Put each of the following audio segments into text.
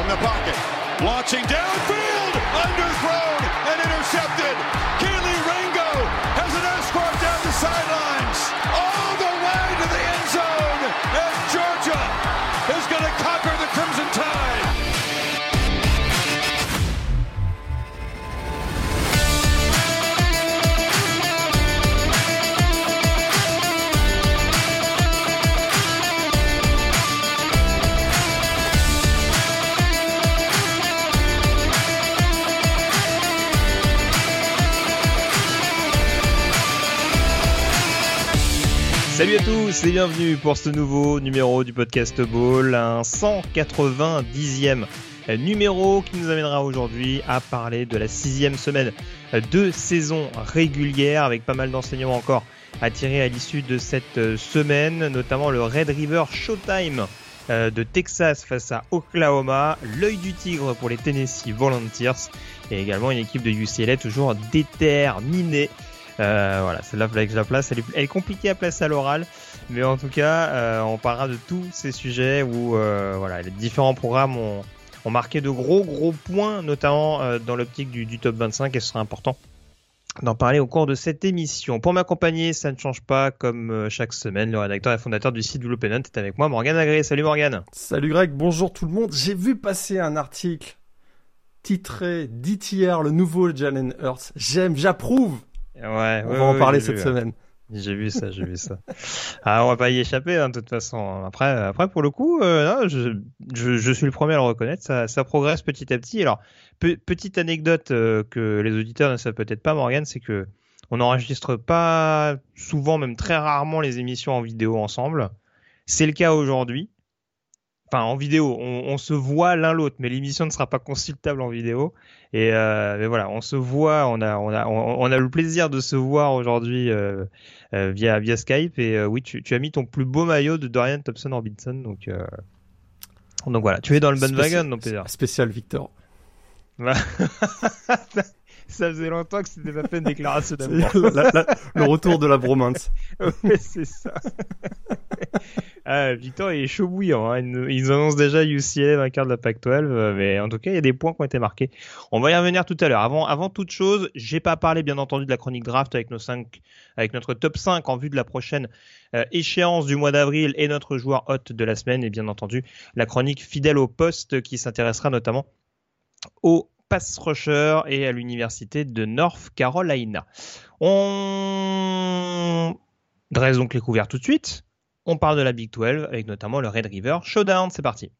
From the pocket, launching downfield, underthrown and intercepted. Keely Ringo has an escort down the sidelines, all the way to the end zone, and Georgia is going to conquer the Crimson Tide. Salut à tous et bienvenue pour ce nouveau numéro du podcast Ball, un 190e numéro qui nous amènera aujourd'hui à parler de la 6e semaine de saison régulière avec pas mal d'enseignements encore à tirer à l'issue de cette semaine, notamment le Red River Showdown de Texas face à Oklahoma, l'œil du tigre pour les Tennessee Volunteers et également une équipe de UCLA toujours déterminée. Voilà, celle-là, fallait que je la place. Elle est compliquée à placer à l'oral, mais en tout cas, on parlera de tous ces sujets où voilà, les différents programmes ont marqué de gros points, notamment dans l'optique du top 25, et ce sera important d'en parler au cours de cette émission. Pour m'accompagner, ça ne change pas, comme chaque semaine, le rédacteur et fondateur du site Blue Planet est avec moi, Morgane Agré. Salut Morgane. Salut Greg, bonjour tout le monde. J'ai vu passer un article titré « DTR, le nouveau Jalen Hurts ». J'aime, j'approuve. Ouais, on va en parler cette semaine. J'ai vu ça. Ah, on va pas y échapper, de toute façon. Après, pour le coup, non, je suis le premier à le reconnaître. Ça progresse petit à petit. Alors, petite anecdote que les auditeurs ne savent peut-être pas, Morgane, c'est que on n'enregistre pas souvent, même très rarement, les émissions en vidéo ensemble. C'est le cas aujourd'hui. Enfin, en vidéo, on se voit l'un l'autre, mais l'émission ne sera pas consultable en vidéo. Et mais voilà, on se voit, on a le plaisir de se voir aujourd'hui via Skype. Et oui, tu as mis ton plus beau maillot de Dorian Thompson-Robinson, donc voilà, tu es dans le bandwagon, donc Peter. Spécial Victor. Bah, ça faisait longtemps que c'était pas fait une déclaration d'amour. Le retour de la bromance. Oui, c'est ça. Ah, Victor, il est chaud bouillant. Ils annoncent déjà UCLA vainqueur de la Pac-12, mais en tout cas, il y a des points qui ont été marqués. On va y revenir tout à l'heure. Avant toute chose, j'ai pas parlé, bien entendu, de la chronique draft avec notre top 5 en vue de la prochaine échéance du mois d'avril et notre joueur hôte de la semaine, et bien entendu, la chronique fidèle au poste qui s'intéressera notamment au pass rusher et à l'université de North Carolina. On dresse donc les couverts tout de suite. On parle de la Big 12 avec notamment le Red River Showdown. C'est parti.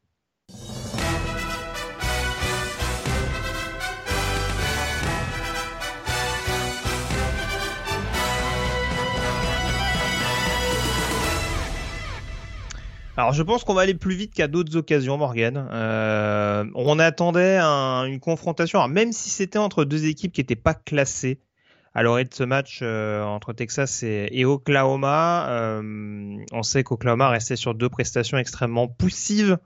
Alors je pense qu'on va aller plus vite qu'à d'autres occasions, Morgane. On attendait une confrontation. Alors, même si c'était entre deux équipes qui n'étaient pas classées, à l'orée de ce match entre Texas et Oklahoma, on sait qu'Oklahoma restait sur deux prestations extrêmement poussives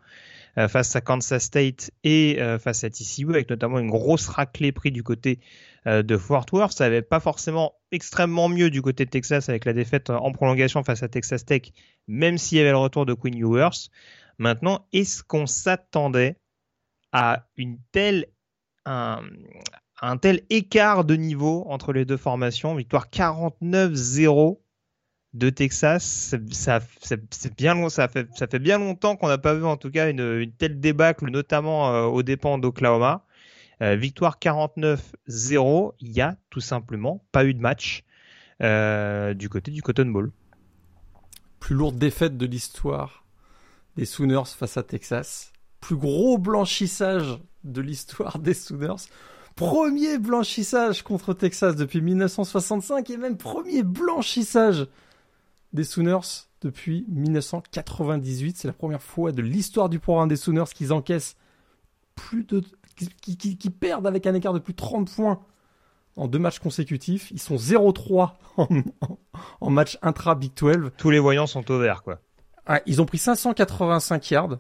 face à Kansas State et face à TCU, avec notamment une grosse raclée prise du côté de Fort Worth. Ça n'avait pas forcément extrêmement mieux du côté de Texas avec la défaite en prolongation face à Texas Tech, même s'il y avait le retour de Quinn Ewers. Maintenant, est-ce qu'on s'attendait à un tel écart de niveau entre les deux formations? Victoire 49-0 de Texas, ça fait bien longtemps qu'on n'a pas vu en tout cas une telle débâcle, notamment aux dépens d'Oklahoma. Victoire 49-0, il n'y a tout simplement pas eu de match du côté du Cotton Bowl. Plus lourde défaite de l'histoire des Sooners face à Texas. Plus gros blanchissage de l'histoire des Sooners. Premier blanchissage contre Texas depuis 1965 et même premier blanchissage des Sooners depuis 1998. C'est la première fois de l'histoire du programme des Sooners qu'ils encaissent qui perdent avec un écart de plus de 30 points en deux matchs consécutifs. Ils sont 0-3 en match intra Big 12. Tous les voyants sont au vert, quoi. Ah, ils ont pris 585 yards.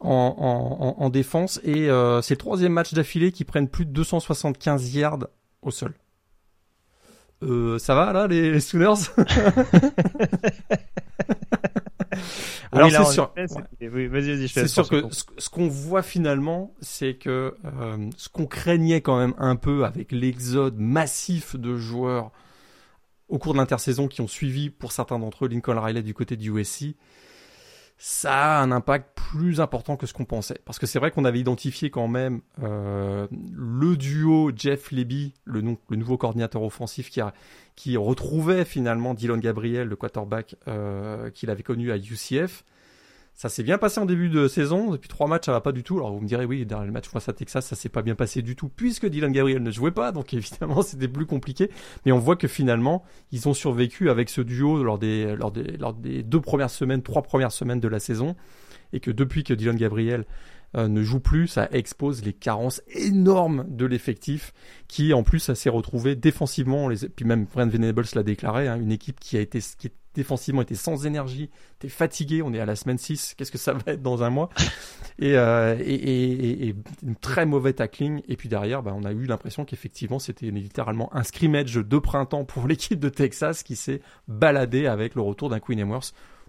En défense, et c'est le troisième match d'affilée qui prennent plus de 275 yards au sol. Ça va là les Sooners? Alors c'est sûr. C'est sûr que ce qu'on voit finalement, c'est que ce qu'on craignait quand même un peu avec l'exode massif de joueurs au cours de l'intersaison qui ont suivi, pour certains d'entre eux, Lincoln Riley du côté du USC, ça a un impact plus important que ce qu'on pensait. Parce que c'est vrai qu'on avait identifié quand même le duo Jeff Lebby, le nouveau coordinateur offensif qui retrouvait finalement Dylan Gabriel, le quarterback qu'il avait connu à UCF. Ça s'est bien passé en début de saison. Depuis 3 matchs, ça va pas du tout. Alors vous me direz, oui, dans le match face à Texas, ça s'est pas bien passé du tout puisque Dylan Gabriel ne jouait pas. Donc évidemment, c'était plus compliqué. Mais on voit que finalement, ils ont survécu avec ce duo lors des 3 premières semaines de la saison. Et que depuis que Dylan Gabriel ne joue plus, ça expose les carences énormes de l'effectif qui, en plus, ça s'est retrouvé défensivement. Puis même Brent Venables l'a déclaré, hein, une équipe qui défensivement était sans énergie, était fatigué, on est à la semaine 6, qu'est-ce que ça va être dans un mois, et une très mauvaise tackling, et puis derrière on a eu l'impression qu'effectivement c'était littéralement un scrimmage de printemps pour l'équipe de Texas qui s'est baladée avec le retour d'un Quinn Ewers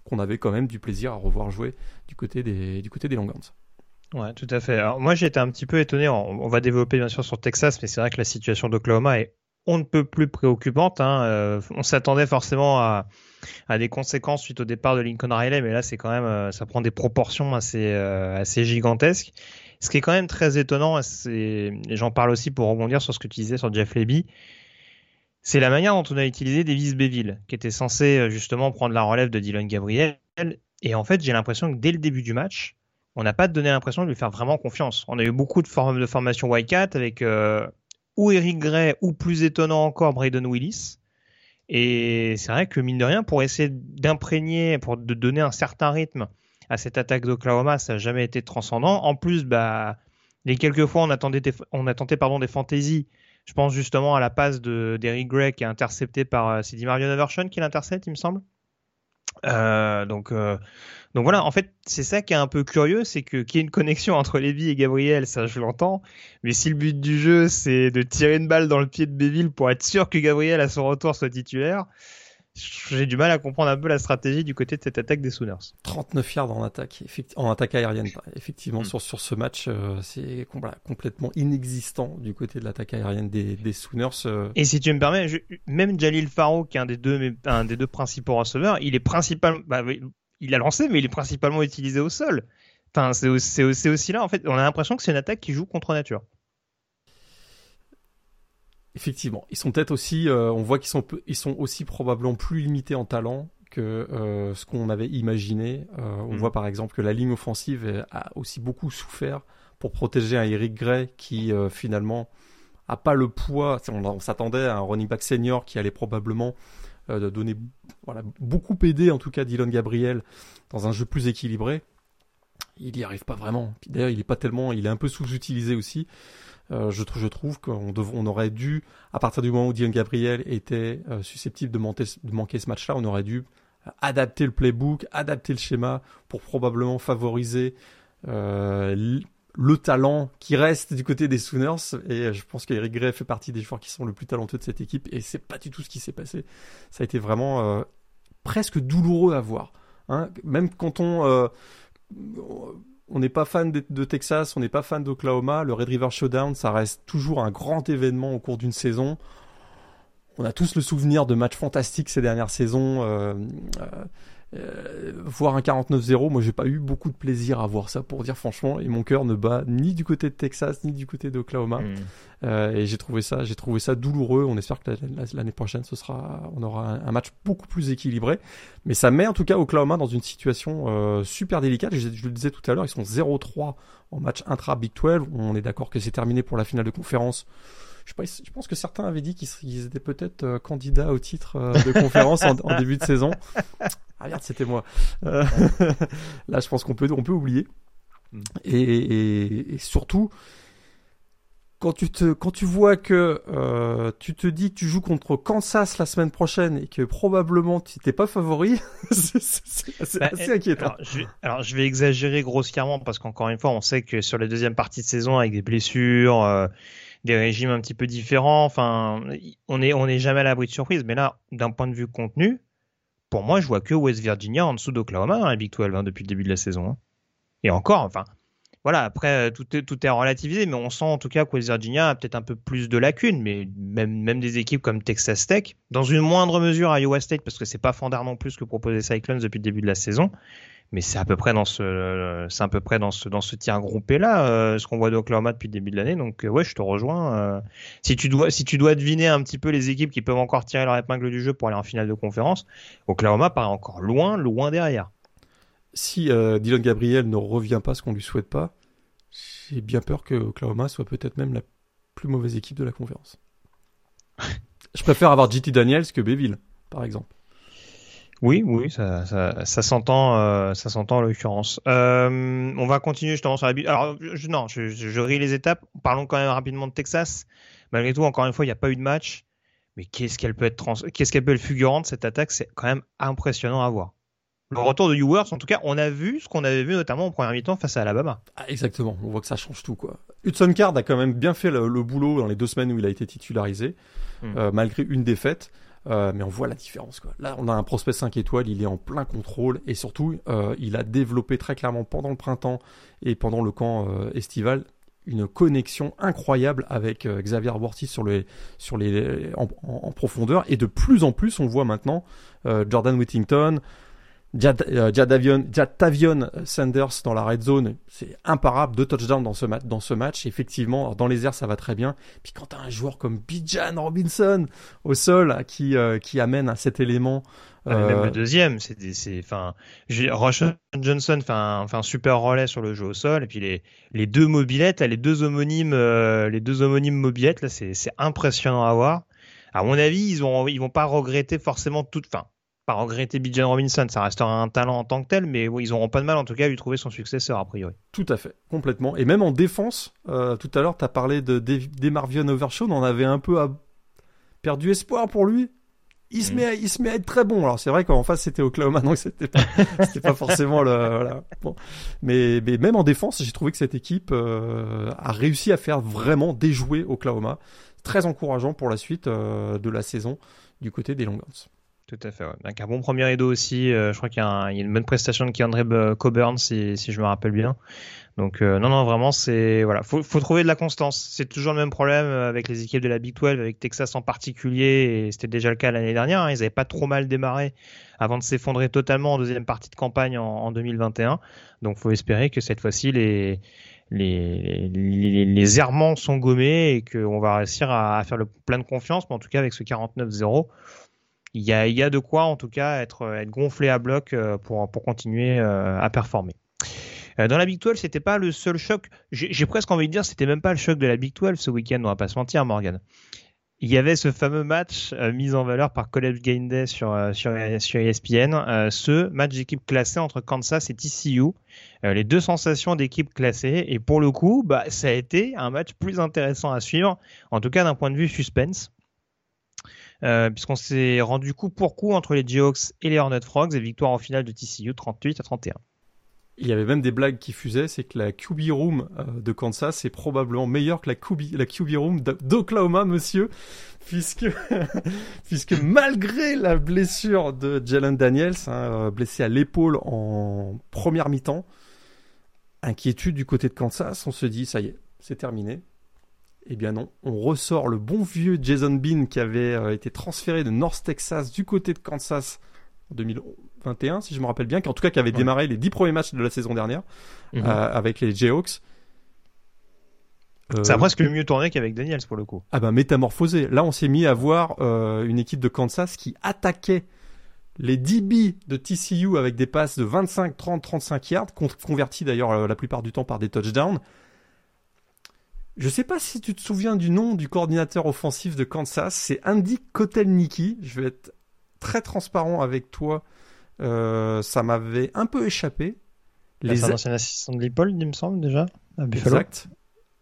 qu'on avait quand même du plaisir à revoir jouer du côté des Longhorns. Ouais, tout à fait. Alors moi j'étais un petit peu étonné, on va développer bien sûr sur Texas, mais c'est vrai que la situation d'Oklahoma est on ne peut plus préoccupante, hein. On s'attendait forcément à des conséquences suite au départ de Lincoln Riley, mais là c'est quand même ça prend des proportions assez gigantesques. Ce qui est quand même très étonnant, et j'en parle aussi pour rebondir sur ce que tu disais sur Jeff Lebby, c'est la manière dont on a utilisé Davis Beville, qui était censé justement prendre la relève de Dylan Gabriel, et en fait j'ai l'impression que dès le début du match, on n'a pas donné l'impression de lui faire vraiment confiance. On a eu beaucoup de formations Wildcat avec ou Eric Gray, ou plus étonnant encore, Braydon Willis. Et c'est vrai que mine de rien, pour essayer d'imprégner, de donner un certain rythme à cette attaque d'Oklahoma, ça n'a jamais été transcendant. En plus, les quelques fois on a tenté des fantaisies. Je pense justement à la passe d'Eric Gray qui est interceptée par c'est Marion Evershon qui l'intercepte, il me semble. Donc voilà, en fait c'est ça qui est un peu curieux, c'est qu'il y a une connexion entre Lebby et Gabriel, ça je l'entends, mais si le but du jeu c'est de tirer une balle dans le pied de Beville pour être sûr que Gabriel à son retour soit titulaire, j'ai du mal à comprendre un peu la stratégie du côté de cette attaque des Sooners. 39 yards en attaque aérienne, effectivement. Sur ce match, c'est complètement inexistant du côté de l'attaque aérienne des Sooners. Et si tu me permets, même Jalil Faro, qui est un des deux principaux receveurs, il a lancé, mais il est principalement utilisé au sol. Enfin, c'est aussi là, en fait, on a l'impression que c'est une attaque qui joue contre nature. Effectivement, ils sont peut-être aussi, on voit qu'ils sont aussi probablement plus limités en talent que ce qu'on avait imaginé. On voit par exemple que la ligne offensive a aussi beaucoup souffert pour protéger un Eric Gray qui finalement n'a pas le poids. On s'attendait à un running back senior qui allait probablement beaucoup aider en tout cas Dylan Gabriel dans un jeu plus équilibré. Il n'y arrive pas vraiment. D'ailleurs, il est un peu sous-utilisé aussi. Je trouve qu'on aurait dû, à partir du moment où Dylan Gabriel était susceptible de manquer ce match-là, on aurait dû adapter le playbook, adapter le schéma pour probablement favoriser le talent qui reste du côté des Sooners. Et je pense qu'Eric Gray fait partie des joueurs qui sont le plus talentueux de cette équipe. Et c'est pas du tout ce qui s'est passé. Ça a été vraiment presque douloureux à voir. Hein. Même quand on n'est pas fan de Texas, on n'est pas fan d'Oklahoma. Le Red River Showdown, ça reste toujours un grand événement au cours d'une saison. On a tous le souvenir de matchs fantastiques ces dernières saisons. Voir un 49-0, moi j'ai pas eu beaucoup de plaisir à voir ça pour dire franchement, et mon cœur ne bat ni du côté de Texas ni du côté d'Oklahoma. Et j'ai trouvé ça douloureux. On espère que l'année prochaine on aura un match beaucoup plus équilibré, mais ça met en tout cas Oklahoma dans une situation super délicate. Je le disais tout à l'heure, ils sont 0-3 en match intra-Big 12, on est d'accord que c'est terminé pour la finale de conférence. Je pense que certains avaient dit qu'ils étaient peut-être candidats au titre de conférence en début de saison. Ah merde, c'était moi. Là, je pense qu'on peut oublier. Et surtout, quand tu vois que tu te dis que tu joues contre Kansas la semaine prochaine et que probablement tu n'es pas favori, c'est assez inquiétant. Alors, je vais exagérer grossièrement parce qu'encore une fois, on sait que sur la deuxième partie de saison, avec des blessures... des régimes un petit peu différents, enfin, on n'est jamais à l'abri de surprises, mais là, d'un point de vue contenu, pour moi, je vois que West Virginia en dessous d'Oklahoma dans la Big 12 depuis le début de la saison. Hein. Et encore, enfin, voilà, après, tout est relativisé, mais on sent en tout cas que West Virginia a peut-être un peu plus de lacunes, mais même des équipes comme Texas Tech, dans une moindre mesure Iowa State, parce que c'est pas fandard non plus que proposaient Cyclones depuis le début de la saison, mais c'est à peu près dans ce tiers groupé-là, ce qu'on voit d'Oklahoma depuis le début de l'année. Donc, ouais, je te rejoins. Si tu dois deviner un petit peu les équipes qui peuvent encore tirer leur épingle du jeu pour aller en finale de conférence, Oklahoma paraît encore loin, loin derrière. Si Dylan Gabriel ne revient pas, ce qu'on ne lui souhaite pas, j'ai bien peur que Oklahoma soit peut-être même la plus mauvaise équipe de la conférence. Je préfère avoir JT Daniels que Bayville, par exemple. Oui, ça s'entend en l'occurrence. On va continuer justement sur la Big. Alors, je ris les étapes. Parlons quand même rapidement de Texas. Malgré tout, encore une fois, il n'y a pas eu de match. Mais qu'est-ce qu'elle peut être fulgurante, cette attaque, c'est quand même impressionnant à voir. Le retour de Ewers, en tout cas, on a vu ce qu'on avait vu notamment en première mi-temps face à Alabama. Ah, exactement, on voit que ça change tout, quoi. Hudson Card a quand même bien fait le boulot dans les 2 semaines où il a été titularisé, malgré une défaite. Mais on voit la différence, quoi. Là, on a un prospect 5 étoiles, il est en plein contrôle et surtout, il a développé très clairement pendant le printemps et pendant le camp estival une connexion incroyable avec Xavier Worthy en profondeur. Et de plus en plus, on voit maintenant Jordan Whittington, Jatavion Sanders dans la red zone, c'est imparable, 2 touchdowns dans ce match. Effectivement, dans les airs ça va très bien, puis quand t'as un joueur comme Bijan Robinson au sol qui amène à cet élément, même le deuxième, Roshan Johnson fait un super relais sur le jeu au sol, et puis les deux homonymes mobilettes là, c'est impressionnant à voir. À mon avis, ils vont pas regretter forcément pas regretter Bijan Robinson, ça restera un talent en tant que tel, mais ils n'auront pas de mal en tout cas à lui trouver son successeur a priori. Tout à fait, complètement. Et même en défense, tout à l'heure tu as parlé de Marvion Overshawn, on avait un peu perdu espoir pour lui. Il se met à être très bon. Alors c'est vrai qu'en face c'était Oklahoma, donc c'était pas forcément le... Voilà. Bon. Mais même en défense, j'ai trouvé que cette équipe a réussi à faire vraiment déjouer Oklahoma. Très encourageant pour la suite de la saison du côté des Longhorns. Tout à fait, ouais. Donc un bon premier rideau aussi, je crois qu'il y a une bonne prestation de Keandre Coburn si je me rappelle bien. Donc non, vraiment, c'est voilà, faut trouver de la constance. C'est toujours le même problème avec les équipes de la Big 12, avec Texas en particulier, et c'était déjà le cas l'année dernière, hein. Ils n'avaient pas trop mal démarré avant de s'effondrer totalement en deuxième partie de campagne en 2021. Donc faut espérer que cette fois-ci les errements sont gommés et qu'on va réussir à faire le plein de confiance, mais en tout cas avec ce 49-0, il y a de quoi en tout cas être gonflé à bloc pour continuer à performer. Dans la Big 12, c'était pas le seul choc. J'ai presque envie de dire c'était même pas le choc de la Big 12 ce week-end, on va pas se mentir, Morgane. Il y avait ce fameux match mis en valeur par Caleb Gainday sur ESPN, ce match d'équipe classée entre Kansas et TCU, les deux sensations d'équipe classée. Et pour le coup, ça a été un match plus intéressant à suivre, en tout cas d'un point de vue suspense. Puisqu'on s'est rendu coup pour coup entre les Jayhawks et les Horned Frogs, et victoire en finale de TCU 38-31. Il y avait même des blagues qui fusaient, c'est que la QB Room de Kansas est probablement meilleure que la QB Room d'Oklahoma, monsieur, puisque malgré la blessure de Jalen Daniels, blessé à l'épaule en première mi-temps, inquiétude du côté de Kansas, on se dit ça y est, c'est terminé. Eh bien non, on ressort le bon vieux Jason Bean qui avait été transféré de North Texas du côté de Kansas en 2021, si je me rappelle bien, en tout cas qui avait démarré les 10 premiers matchs de la saison dernière avec les Jayhawks. Ça a presque mieux tourné qu'avec Daniels pour le coup. Ah ben métamorphosé. Là on s'est mis à voir une équipe de Kansas qui attaquait les DB de TCU avec des passes de 25, 30, 35 yards, convertis d'ailleurs la plupart du temps par des touchdowns. Je sais pas si tu te souviens du nom du coordinateur offensif de Kansas, c'est Andy Kotelnicki. Je vais être très transparent avec toi, ça m'avait un peu échappé. C'est l'ancien assistant de Leipold, il me semble déjà, à Buffalo. Exact.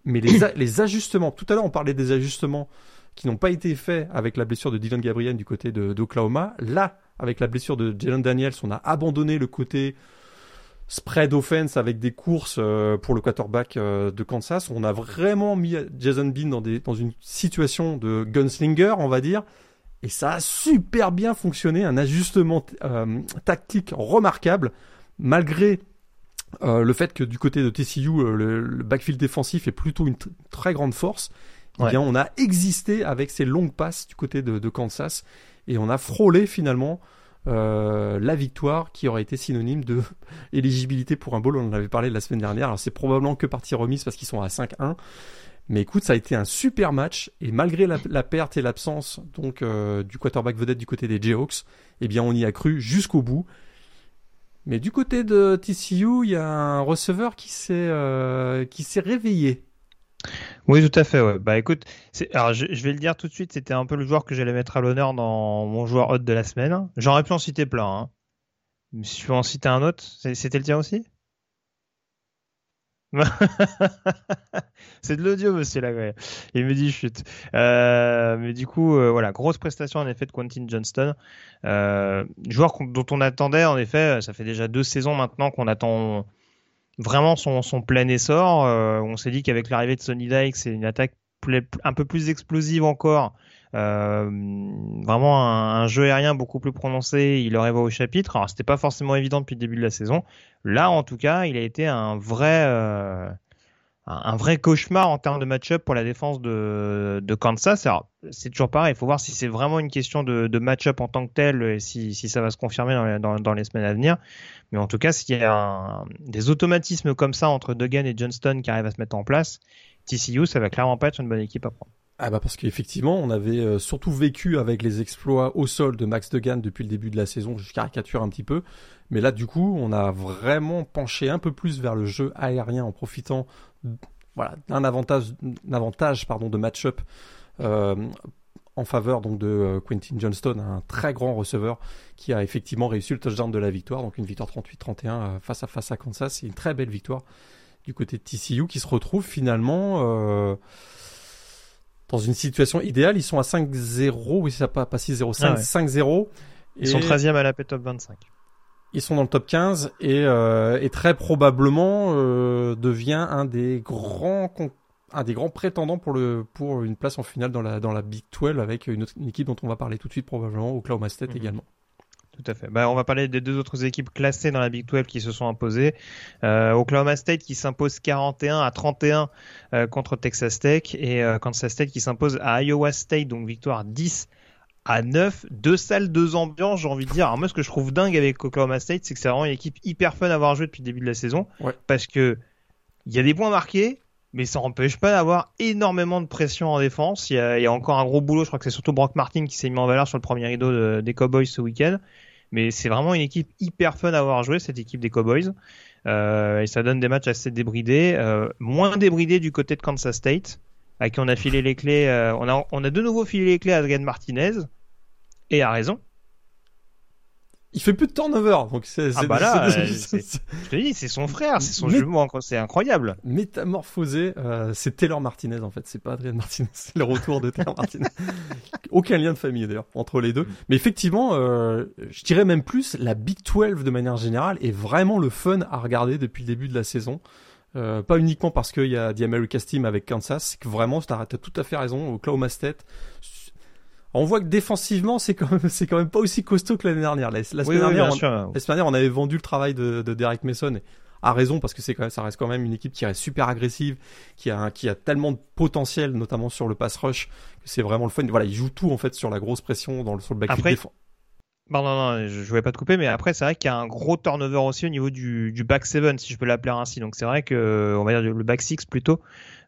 Mais les ajustements, tout à l'heure on parlait des ajustements qui n'ont pas été faits avec la blessure de Dylan Gabriel du côté d'Oklahoma. Là, avec la blessure de Jalen Daniels, on a abandonné le côté spread offense avec des courses pour le quarterback de Kansas. On a vraiment mis Jason Bean dans une situation de gunslinger, on va dire, Et ça a super bien fonctionné, un ajustement tactique remarquable, malgré le fait que du côté de TCU, le backfield défensif est plutôt une très grande force. Ouais. Eh bien, on a existé avec ces longues passes du côté de Kansas, et on a frôlé finalement la victoire qui aurait été synonyme de éligibilité pour un bowl. On en avait parlé la semaine dernière. Alors c'est probablement que partie remise parce qu'ils sont à 5-1. Mais écoute, ça a été un super match, et malgré la perte et l'absence donc du quarterback vedette du côté des Jayhawks, eh bien on y a cru jusqu'au bout. Mais du côté de TCU, il y a un receveur qui s'est réveillé. Oui, tout à fait. Ouais. Bah écoute, alors je vais le dire tout de suite, c'était un peu le joueur que j'allais mettre à l'honneur dans mon joueur hot de la semaine. J'aurais pu en citer plein, hein. Mais si tu veux en citer un autre, c'était le tien aussi. C'est de l'audio, monsieur là. Il me dit chute. Mais du coup, voilà, grosse prestation en effet de Quentin Johnston, joueur dont on attendait en effet. Ça fait déjà 2 saisons maintenant qu'on attend vraiment son plein essor. On s'est dit qu'avec l'arrivée de Sonny Dykes, c'est une attaque un peu plus explosive encore. Vraiment un jeu aérien beaucoup plus prononcé, il aurait voix au chapitre. Alors c'était pas forcément évident depuis le début de la saison. Là en tout cas, il a été un vrai cauchemar en termes de match-up pour la défense de Kansas. Alors c'est toujours pareil, il faut voir si c'est vraiment une question de match-up en tant que tel, et si ça va se confirmer dans les semaines à venir. Mais en tout cas, s'il y a des automatismes comme ça entre Duggan et Johnston qui arrivent à se mettre en place, TCU, ça va clairement pas être une bonne équipe à prendre. Ah bah parce qu'effectivement, on avait surtout vécu avec les exploits au sol de Max Duggan depuis le début de la saison, je caricature un petit peu, mais là du coup, on a vraiment penché un peu plus vers le jeu aérien en profitant d'un avantage de match-up en faveur donc de Quentin Johnston, un très grand receveur qui a effectivement réussi le touchdown de la victoire, donc une victoire 38-31 face à Kansas. C'est une très belle victoire du côté de TCU qui se retrouve finalement... dans une situation idéale, ils sont à 5-0, oui, ça pas 6-0, 5-0. Ils sont 13e à la P-Top 25. Ils sont dans le top 15 et très probablement devient un des grands prétendants pour une place en finale dans la Big 12 avec une équipe dont on va parler tout de suite probablement, Oklahoma State également. Tout à fait. Bah, on va parler des 2 autres équipes classées dans la Big 12 qui se sont imposées. Oklahoma State qui s'impose 41-31 contre Texas Tech, et Kansas State qui s'impose à Iowa State, donc victoire 10-9. 2 salles, 2 ambiances, j'ai envie de dire. Alors moi, ce que je trouve dingue avec Oklahoma State, c'est que c'est vraiment une équipe hyper fun à avoir joué depuis le début de la saison, parce que il y a des points marqués, mais ça n'empêche pas d'avoir énormément de pression en défense. Il y a encore un gros boulot. Je crois que c'est surtout Brock Martin qui s'est mis en valeur sur le premier rideau des Cowboys ce week-end. Mais c'est vraiment une équipe hyper fun à avoir joué, cette équipe des Cowboys. Et ça donne des matchs assez débridés. Moins débridés du côté de Kansas State, à qui on a filé les clés. On a de nouveau filé les clés à Adrian Martinez. Et à raison. Il fait plus de turnover, donc je te dis, c'est son frère, c'est son jumeau, c'est incroyable. Métamorphosé, c'est Taylor Martinez en fait, c'est pas Adrian Martinez, c'est le retour de Taylor Martinez. Aucun lien de famille d'ailleurs entre les deux. Mais effectivement, je dirais même plus, la Big 12 de manière générale est vraiment le fun à regarder depuis le début de la saison. Pas uniquement parce qu'il y a The America's Team avec Kansas, c'est que vraiment, t'as tout à fait raison, Oklahoma State. On voit que défensivement, c'est quand même pas aussi costaud que l'année dernière. La semaine dernière, on avait vendu le travail de Derek Mason, à raison, parce que ça reste quand même une équipe qui reste super agressive, qui a tellement de potentiel, notamment sur le pass rush, que c'est vraiment le fun. Voilà, ils jouent tout en fait sur la grosse pression sur le backfield défensif. Non, je voulais pas te couper, mais après c'est vrai qu'il y a un gros turnover aussi au niveau du back 7, si je peux l'appeler ainsi. Donc c'est vrai que, on va dire le back 6 plutôt,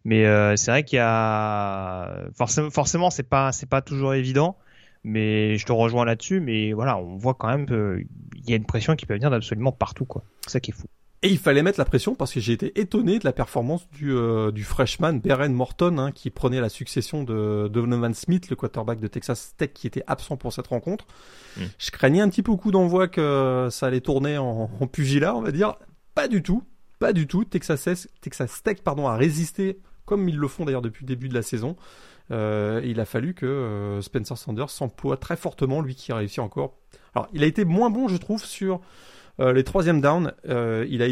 mais c'est vrai qu'il y a forcément c'est pas toujours évident, mais je te rejoins là-dessus. Mais voilà, on voit quand même qu'il y a une pression qui peut venir d'absolument partout, quoi. C'est ça qui est fou. Et il fallait mettre la pression parce que j'ai été étonné de la performance du freshman Beren Morton, qui prenait la succession de Donovan Smith, le quarterback de Texas Tech qui était absent pour cette rencontre. Je craignais un petit peu au coup d'envoi que ça allait tourner en pugilat, on va dire. Pas du tout. Texas Tech, a résisté comme ils le font d'ailleurs depuis le début de la saison. Il a fallu que Spencer Sanders s'emploie très fortement, lui qui a réussi encore. Alors, il a été moins bon, je trouve, sur les 3e downs. Il a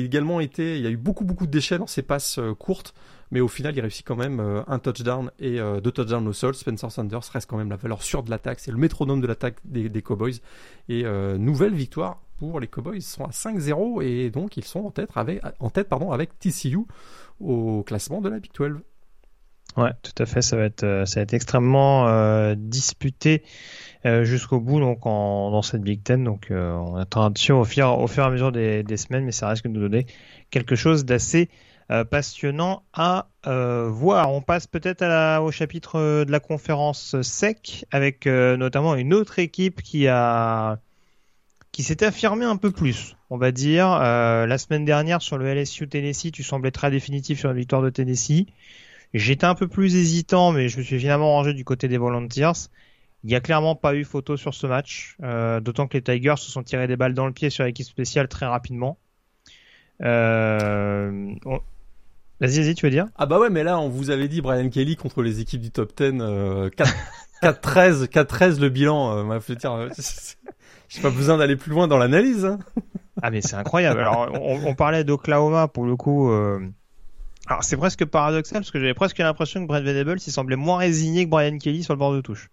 eu beaucoup de déchets dans ses passes courtes. mais au final il réussit quand même un touchdown et deux touchdowns au sol. Spencer Sanders reste quand même la valeur sûre de l'attaque, c'est le métronome de l'attaque des Cowboys, et nouvelle victoire pour les Cowboys, ils sont à 5-0 et donc ils sont en tête avec TCU au classement de la Big 12. Ouais, tout à fait, ça va être extrêmement disputé jusqu'au bout donc dans cette Big Ten, donc on attend au fur et à mesure des semaines, mais ça risque de nous donner quelque chose d'assez passionnant à voir. On passe peut-être au chapitre de la conférence SEC avec notamment une autre équipe qui s'est affirmée un peu plus, on va dire. La semaine dernière sur le LSU Tennessee, tu semblais très définitif sur la victoire de Tennessee. J'étais un peu plus hésitant, mais je me suis finalement rangé du côté des Volunteers. Il n'y a clairement pas eu photo sur ce match, d'autant que les Tigers se sont tirés des balles dans le pied sur l'équipe spéciale très rapidement. Vas-y, tu veux dire ? Ah bah ouais, mais là, on vous avait dit Brian Kelly contre les équipes du top 10, 4-13 le bilan. Je veux dire, j'ai pas besoin d'aller plus loin dans l'analyse. Hein. Ah mais c'est incroyable. Alors, on parlait d'Oklahoma pour le coup... Alors c'est presque paradoxal parce que j'avais presque l'impression que Brent Venables il semblait moins résigné que Brian Kelly sur le bord de touche.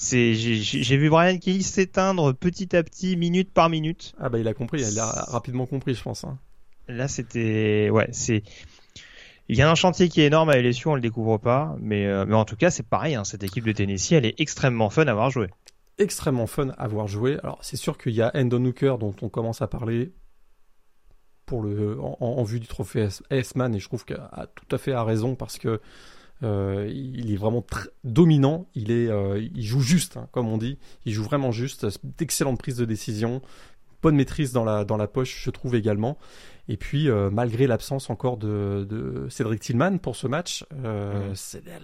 J'ai vu Brian Kelly s'éteindre petit à petit, minute par minute. Ah bah il a rapidement compris je pense. Hein. Là il y a un chantier qui est énorme à LSU, on le découvre pas, mais en tout cas c'est pareil, hein, cette équipe de Tennessee elle est extrêmement fun à avoir joué. Extrêmement fun à avoir joué. Alors c'est sûr qu'il y a Hendon Hooker dont on commence à parler. En vue du trophée Heisman, et je trouve qu'il a tout à fait raison parce que il est vraiment dominant, il joue juste, hein, comme on dit, il joue vraiment juste, d'excellentes prises de décision, bonne maîtrise dans la poche je trouve également, et puis malgré l'absence encore de Cedric Tillman pour ce match,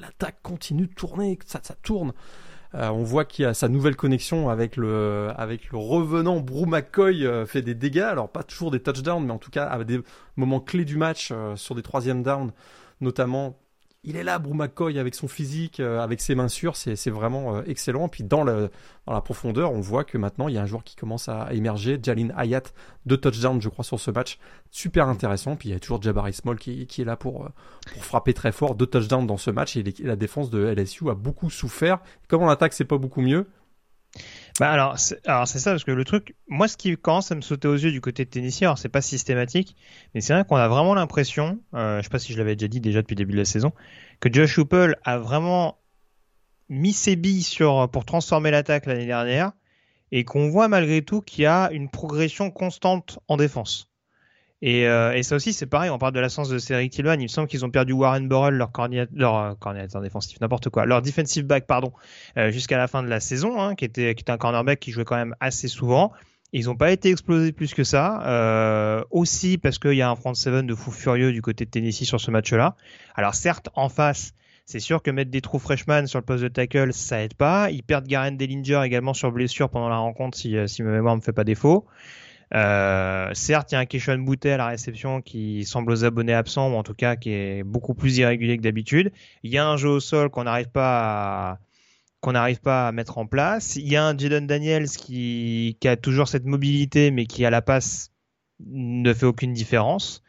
l'attaque continue de tourner, ça tourne. On voit qu'il y a sa nouvelle connexion avec le revenant Brew McCoy, fait des dégâts, alors pas toujours des touchdowns mais en tout cas à des moments clés du match, sur des troisième downs notamment il est là Brew McCoy avec son physique, avec ses mains sûres, c'est vraiment excellent. Puis dans la profondeur on voit que maintenant il y a un joueur qui commence à émerger, Jalin Hyatt, 2 touchdowns je crois sur ce match, super intéressant. Puis il y a toujours Jabari Small qui est là pour frapper très fort, 2 touchdowns dans ce match, et la défense de LSU a beaucoup souffert. Comme en attaque c'est pas beaucoup mieux. Bah alors c'est ça, parce que le truc, moi ce qui commence à me sauter aux yeux du côté de Tennessee, alors c'est pas systématique, mais c'est vrai qu'on a vraiment l'impression, je sais pas si je l'avais déjà dit depuis le début de la saison, que Josh Heupel a vraiment mis ses billes pour transformer l'attaque l'année dernière, et qu'on voit malgré tout qu'il y a une progression constante en défense. Et ça aussi c'est pareil, on parle de l'absence de Cedric Tillman, il me semble qu'ils ont perdu Warren Burrell, leur coordinateur défensif, n'importe quoi, leur defensive back pardon, jusqu'à la fin de la saison, hein, qui était un cornerback qui jouait quand même assez souvent. Ils n'ont pas été explosés plus que ça, aussi parce qu'il y a un front seven de fou furieux du côté de Tennessee sur ce match-là. Alors certes en face c'est sûr que mettre des trous freshman sur le poste de tackle ça aide pas, ils perdent Garen Dellinger également sur blessure pendant la rencontre si ma mémoire ne me fait pas défaut. Certes il y a un Keyshawn Boutte à la réception qui semble aux abonnés absents, ou en tout cas qui est beaucoup plus irrégulier que d'habitude. Il y a un jeu au sol qu'on n'arrive pas à mettre en place. Il y a un Jaden Daniels qui a toujours cette mobilité mais qui à la passe ne fait aucune différence.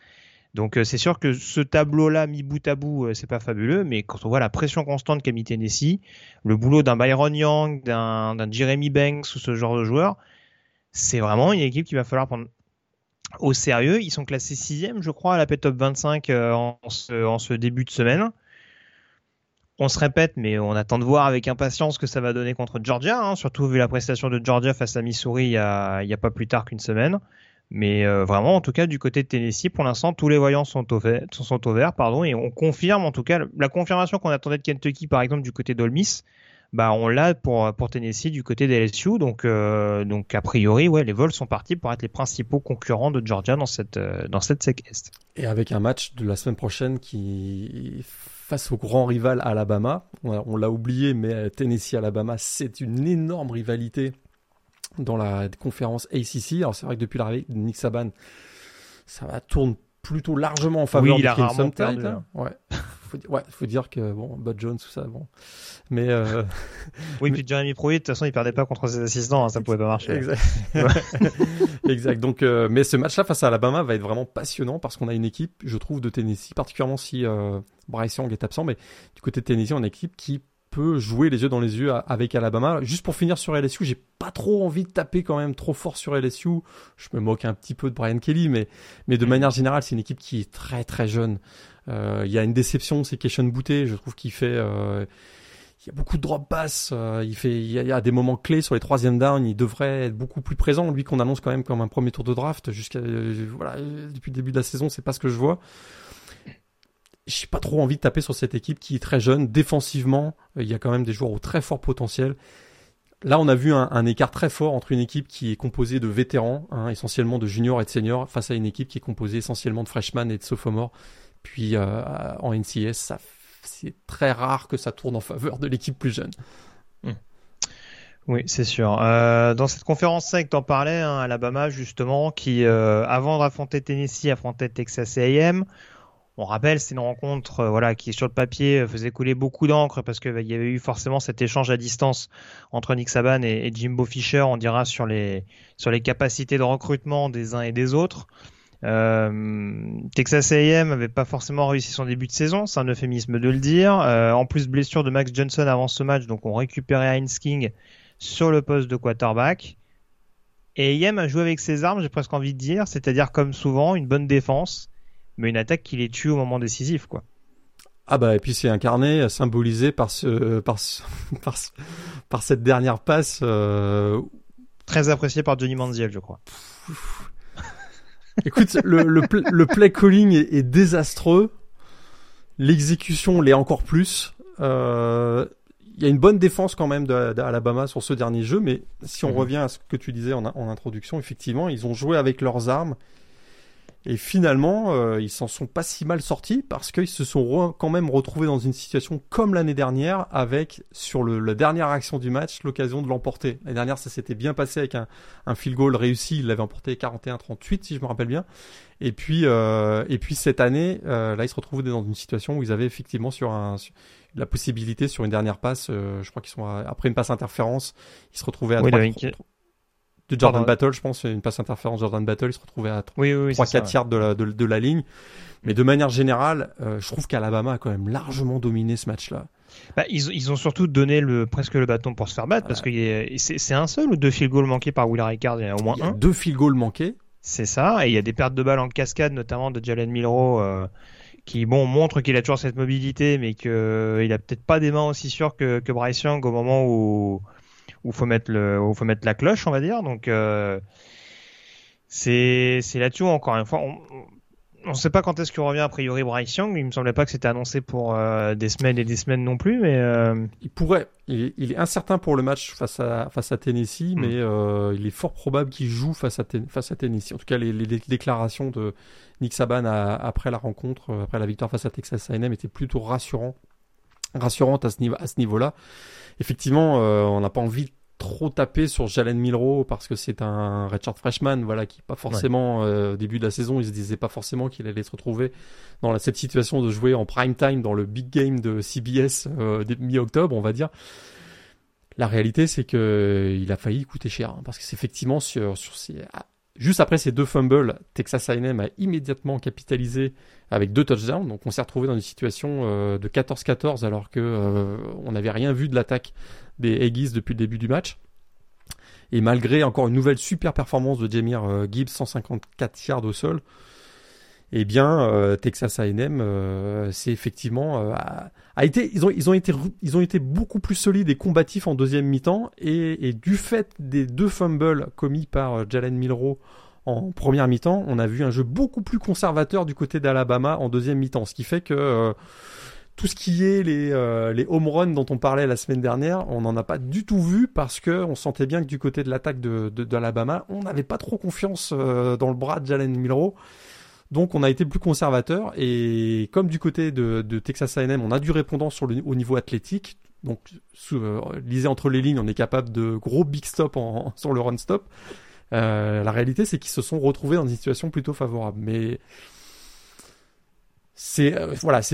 Donc c'est sûr que ce tableau-là mis bout à bout, c'est pas fabuleux, mais quand on voit la pression constante qu'a mis Tennessee, le boulot d'un Byron Young, d'un Jeremy Banks ou ce genre de joueur, c'est vraiment une équipe qu'il va falloir prendre au sérieux. Ils sont classés 6e, je crois, à la P-Top 25 en ce début de semaine. On se répète, mais on attend de voir avec impatience ce que ça va donner contre Georgia, hein, surtout vu la prestation de Georgia face à Missouri il y a pas plus tard qu'une semaine. Mais vraiment, en tout cas, du côté de Tennessee, pour l'instant, tous les voyants sont au vert, et on confirme, en tout cas, la confirmation qu'on attendait de Kentucky, par exemple, du côté d'Ole Miss. Bah on l'a pour Tennessee du côté des LSU, donc a priori ouais, les vols sont partis pour être les principaux concurrents de Georgia dans cette SEC Est. Et avec un match de la semaine prochaine qui face au grand rival Alabama, on l'a oublié mais Tennessee-Alabama c'est une énorme rivalité dans la conférence ACC. Alors c'est vrai que depuis l'arrivée de Nick Saban ça tourne plutôt largement en faveur de Crimson Tide. Ouais. faut dire que bon, Bud Jones, tout ça, bon. Mais oui, mais... puis Jeremy Pruitt, de toute façon, il perdait pas contre ses assistants, hein, ça pouvait pas marcher. Exact. Exact. Donc, mais ce match-là face à Alabama va être vraiment passionnant parce qu'on a une équipe, je trouve, de Tennessee, particulièrement si Bryce Young est absent, mais du côté de Tennessee, on a une équipe qui peut jouer les yeux dans les yeux avec Alabama. Juste pour finir sur LSU, j'ai pas trop envie de taper quand même trop fort sur LSU. Je me moque un petit peu de Brian Kelly, mais de manière générale, c'est une équipe qui est très très jeune. Il y a une déception, c'est Keishon Boutte. Je trouve qu'il fait, il y a beaucoup de drop passes. Il y a des moments clés sur les troisième down. Il devrait être beaucoup plus présent. Lui qu'on annonce quand même comme un premier tour de draft jusqu'à, voilà, depuis le début de la saison, c'est pas ce que je vois. J'ai pas trop envie de taper sur cette équipe qui est très jeune. Défensivement, il y a quand même des joueurs au très fort potentiel. Là, on a vu un écart très fort entre une équipe qui est composée de vétérans, hein, essentiellement de juniors et de seniors, face à une équipe qui est composée essentiellement de freshmen et de sophomores. Puis en NCS, c'est très rare que ça tourne en faveur de l'équipe plus jeune. Oui, c'est sûr. Dans cette conférence 5, t'en parlais, hein, Alabama justement, qui avant d'affronter Tennessee, affrontait Texas A&M. On rappelle, c'est une rencontre qui, sur le papier, faisait couler beaucoup d'encre parce qu'il y avait eu forcément cet échange à distance entre Nick Saban et Jimbo Fisher, on dira, sur les capacités de recrutement des uns et des autres. Texas A&M n'avait pas forcément réussi son début de saison, c'est un euphémisme de le dire. En plus, blessure de Max Johnson avant ce match, donc on récupérait Hines King sur le poste de quarterback. Et A&M a joué avec ses armes, j'ai presque envie de dire, c'est-à-dire comme souvent, une bonne défense, mais une attaque qui les tue au moment décisif, quoi. Ah bah, et puis c'est incarné, symbolisé par cette dernière passe très appréciée par Johnny Manziel, je crois. Écoute, le play calling est désastreux, l'exécution l'est encore plus. Il y a une bonne défense quand même d'Alabama sur ce dernier jeu, mais si on revient à ce que tu disais en introduction, effectivement, ils ont joué avec leurs armes. Et finalement, ils s'en sont pas si mal sortis parce qu'ils se sont quand même retrouvés dans une situation comme l'année dernière avec, sur la dernière action du match, l'occasion de l'emporter. L'année dernière, ça s'était bien passé avec un field goal réussi. Ils l'avaient emporté 41-38, si je me rappelle bien. Et puis cette année, là, ils se retrouvent dans une situation où ils avaient effectivement la possibilité sur une dernière passe. Je crois qu'ils sont après une passe interférence, ils se retrouvaient à 3-3. De Jordan Battle, je pense, une passe interférence Jordan Battle, il se retrouvait à 3-4 yards de la ligne. Mais de manière générale, je trouve qu'Alabama a quand même largement dominé ce match-là. Bah, ils ont surtout donné presque le bâton pour se faire battre, parce que c'est un seul ou deux field goals manqués par Will Ricard, il y en a au moins un. Deux field goals manqués. C'est ça, et il y a des pertes de balles en cascade, notamment de Jalen Milroe, qui montre qu'il a toujours cette mobilité, mais qu'il n'a peut-être pas des mains aussi sûres que Bryce Young au moment où faut mettre la cloche, on va dire. Donc c'est là-dessus encore une fois. On ne sait pas quand est-ce qu'il revient a priori Bryce Young. Il me semblait pas que c'était annoncé pour des semaines et des semaines non plus, mais il pourrait. Il est incertain pour le match face à Tennessee, mais il est fort probable qu'il joue face à Tennessee. En tout cas, les déclarations de Nick Saban après la victoire face à Texas A&M étaient plutôt rassurantes à ce niveau-là. Effectivement, on n'a pas envie de trop taper sur Jalen Milroe parce que c'est un redshirt freshman, qui pas forcément au début de la saison, il se disait pas forcément qu'il allait se retrouver dans cette situation de jouer en prime time dans le big game de CBS mi-octobre, on va dire. La réalité, c'est que il a failli coûter cher, parce que c'est effectivement juste après ces deux fumbles, Texas A&M a immédiatement capitalisé avec deux touchdowns. Donc on s'est retrouvé dans une situation de 14-14 alors que on n'avait rien vu de l'attaque des Aggies depuis le début du match. Et malgré encore une nouvelle super performance de Jahmyr Gibbs, 154 yards au sol, eh bien Texas A&M c'est effectivement ils ont été beaucoup plus solides et combatifs en deuxième mi-temps et du fait des deux fumbles commis par Jalen Milroe en première mi-temps, on a vu un jeu beaucoup plus conservateur du côté d'Alabama en deuxième mi-temps, ce qui fait que tout ce qui est les home runs dont on parlait la semaine dernière, on n'en a pas du tout vu parce qu'on sentait bien que du côté de l'attaque d'Alabama, on n'avait pas trop confiance dans le bras de Jalen Milroe. Donc on a été plus conservateur et comme du côté de Texas A&M, on a du répondant au niveau athlétique. Donc lisez entre les lignes, on est capable de gros big stop sur le run stop. La réalité, c'est qu'ils se sont retrouvés dans une situation plutôt favorable. Mais C'est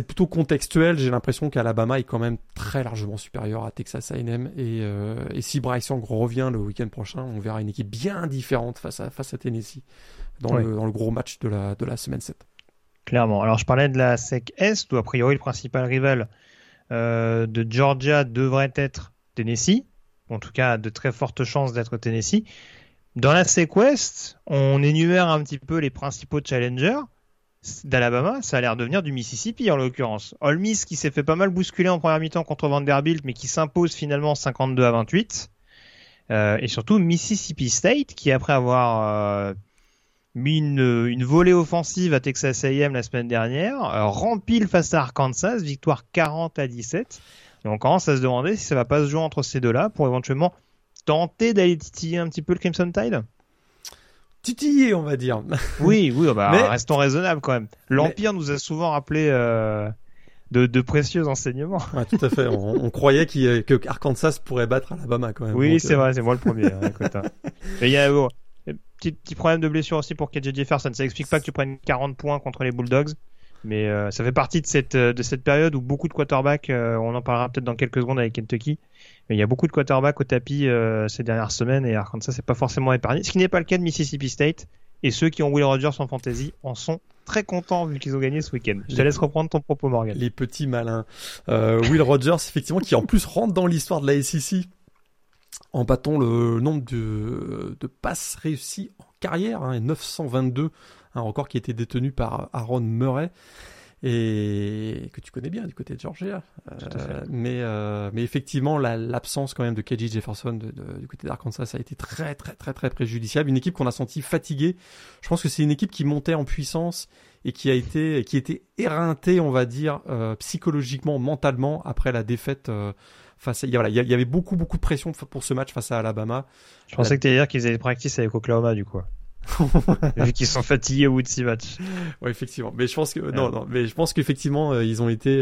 plutôt contextuel. J'ai l'impression qu'Alabama est quand même très largement supérieur à Texas A&M et si Bryce Young revient le week-end prochain, on verra une équipe bien différente face à Tennessee dans le gros match de la semaine 7. Clairement. Alors je parlais de la SEC Est où a priori le principal rival de Georgia devrait être Tennessee, en tout cas de très fortes chances d'être Tennessee. Dans la SEC Ouest, on énumère un petit peu les principaux challengers d'Alabama, ça a l'air de venir du Mississippi en l'occurrence. Ole Miss qui s'est fait pas mal bousculer en première mi-temps contre Vanderbilt mais qui s'impose finalement 52-28 et surtout Mississippi State qui après avoir mis une volée offensive à Texas A&M la semaine dernière rempile face à Arkansas, victoire 40-17. Donc on commence à se demander si ça va pas se jouer entre ces deux-là pour éventuellement tenter d'aller titiller un petit peu le Crimson Tide. Titillé, on va dire. Oui, bah, mais restons raisonnables quand même. L'Empire nous a souvent rappelé de précieux enseignements. Ouais, tout à fait. On croyait que Arkansas pourrait battre Alabama quand même. Oui, donc, c'est vrai, c'est moi le premier. Hein, mais il y a petit problème de blessure aussi pour KJ Jefferson. Ça explique pas que tu prennes 40 points contre les Bulldogs, mais ça fait partie de cette période où beaucoup de quarterbacks, on en parlera peut-être dans quelques secondes avec Kentucky, mais il y a beaucoup de quarterbacks au tapis ces dernières semaines et Arkansas c'est pas forcément épargné, ce qui n'est pas le cas de Mississippi State, et ceux qui ont Will Rogers en fantasy en sont très contents vu qu'ils ont gagné ce week-end. Je te laisse reprendre ton propos, Morgane. Les petits malins. Will Rogers effectivement qui en plus rentre dans l'histoire de la SEC en battant le nombre de passes réussies en carrière, 922, un record qui était détenu par Aaron Murray et que tu connais bien du côté de Georgia, mais effectivement l'absence quand même de KJ Jefferson du côté d'Arkansas, ça a été très très très très préjudiciable. Une équipe qu'on a senti fatiguée. Je pense que c'est une équipe qui montait en puissance et qui était éreintée, on va dire, psychologiquement, mentalement après la défaite. Il y avait beaucoup de pression pour ce match face à Alabama. Je pensais que tu allais dire qu'ils avaient practice avec Oklahoma du coup. Vu qu'ils sont fatigués au bout de 6 matchs. Ouais, effectivement. Mais je pense que mais je pense qu'effectivement ils ont été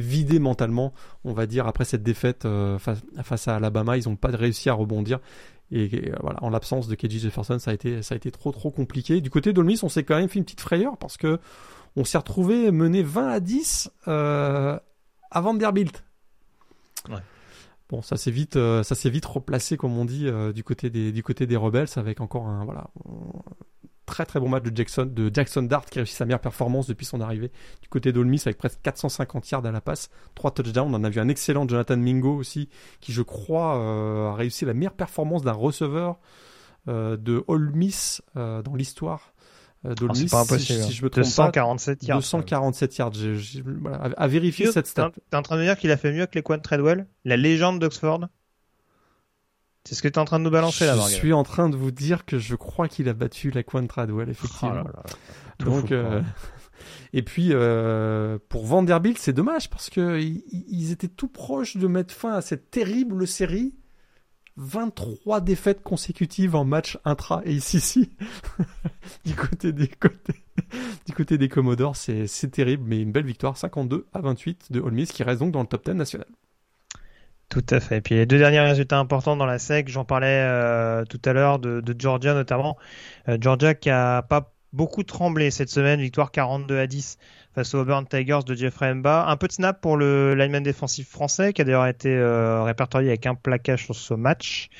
vidés mentalement, on va dire, après cette défaite face à Alabama. Ils n'ont pas réussi à rebondir et voilà, en l'absence de KJ Jefferson, ça a été trop compliqué. Du côté d'Ole Miss, on s'est quand même fait une petite frayeur parce que on s'est retrouvé mené 20-10 à Vanderbilt. Ouais. Bon, ça s'est vite replacé, comme on dit, du côté des Rebels, avec encore un très très bon match de Jackson Dart qui réussit sa meilleure performance depuis son arrivée du côté d'Ole Miss avec presque 450 yards à la passe, 3 touchdowns. On en a vu un excellent Jonathan Mingo aussi qui, je crois, a réussi la meilleure performance d'un receveur de Ole Miss dans l'histoire. C'est pas impossible, si je me trompe 247 pas, yards. 247 yards. À vérifier cette stat. T'es en train de dire qu'il a fait mieux que les Quan Treadwell, la légende d'Oxford. C'est ce que t'es en train de nous balancer là, Morgane. Je suis en train de vous dire que je crois qu'il a battu la Quan Treadwell, effectivement. Oh là là. Donc, et puis pour Vanderbilt, c'est dommage parce que ils étaient tout proches de mettre fin à cette terrible série. 23 défaites consécutives en match intra et ici du côté des Commodores, c'est terrible, mais une belle victoire 52-28 de Ole Miss qui reste donc dans le top 10 national. Tout à fait. Et puis les deux derniers résultats importants dans la SEC, j'en parlais tout à l'heure de Georgia notamment. Georgia qui a pas beaucoup tremblé cette semaine, victoire 42-10 face aux Auburn Tigers de Jeffrey Mba. Un peu de snap pour le lineman défensif français qui a d'ailleurs été répertorié avec un plaquage sur ce match.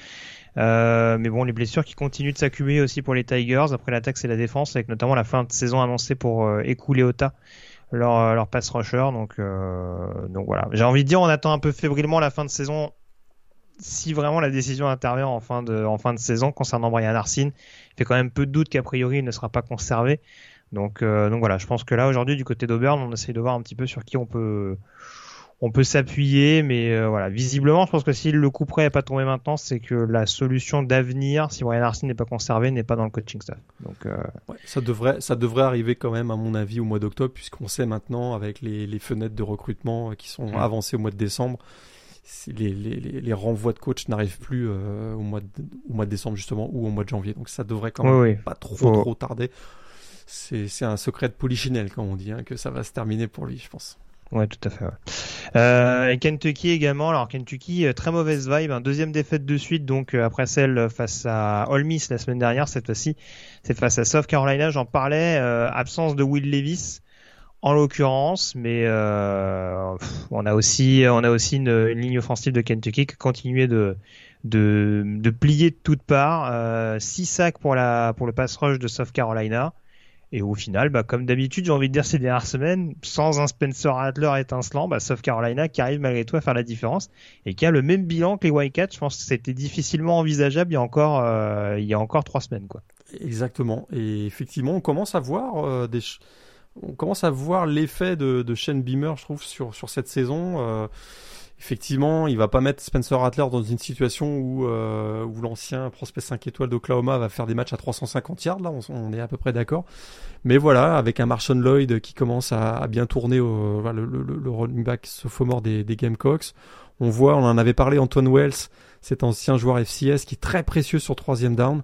Mais bon, les blessures qui continuent de s'accumuler aussi pour les Tigers après l'attaque et la défense, avec notamment la fin de saison annoncée pour Eku Leota, leur pass rusher. Donc voilà, j'ai envie de dire on attend un peu fébrilement la fin de saison. Si vraiment la décision intervient en fin de saison concernant Brian Harsin, il fait quand même peu de doute qu'a priori il ne sera pas conservé. Donc voilà, je pense que là aujourd'hui du côté d'Auburn, on essaye de voir un petit peu sur qui on peut s'appuyer, mais voilà, visiblement, je pense que si le coup près n'est pas tombé maintenant, c'est que la solution d'avenir, si Brian Harsin n'est pas conservé, n'est pas dans le coaching staff. Donc ouais, ça devrait arriver quand même à mon avis au mois d'octobre, puisqu'on sait maintenant avec les fenêtres de recrutement qui sont avancées au mois de décembre. Les renvois de coach n'arrivent plus au mois de décembre justement ou au mois de janvier, donc ça devrait quand même pas trop tarder. C'est un secret de Polichinelle quand on dit que ça va se terminer pour lui, je pense. Ouais, tout à fait. Ouais. Et Kentucky également. Alors Kentucky, très mauvaise vibe, deuxième défaite de suite, donc après celle face à Ole Miss la semaine dernière, cette fois-ci c'est face à South Carolina. J'en parlais, absence de Will Levis. en l'occurrence, mais on a aussi une ligne offensive de Kentucky qui continuait de plier de toutes parts. 6 sacs pour le pass rush de South Carolina. Et au final, bah, comme d'habitude, j'ai envie de dire ces dernières semaines, sans un Spencer Rattler étincelant, bah, South Carolina qui arrive malgré tout à faire la différence et qui a le même bilan que les Wildcats. Je pense que c'était difficilement envisageable il y a encore 3 semaines, quoi. Exactement. Et effectivement, on commence à voir l'effet de Shane Beamer, je trouve, sur cette saison. Effectivement, il va pas mettre Spencer Rattler dans une situation où l'ancien prospect 5 étoiles d'Oklahoma va faire des matchs à 350 yards. Là, on est à peu près d'accord. Mais voilà, avec un Marshawn Lloyd qui commence à bien tourner, le running back sophomore des Gamecocks. On voit, on en avait parlé, Antoine Wells, cet ancien joueur FCS qui est très précieux sur 3e down.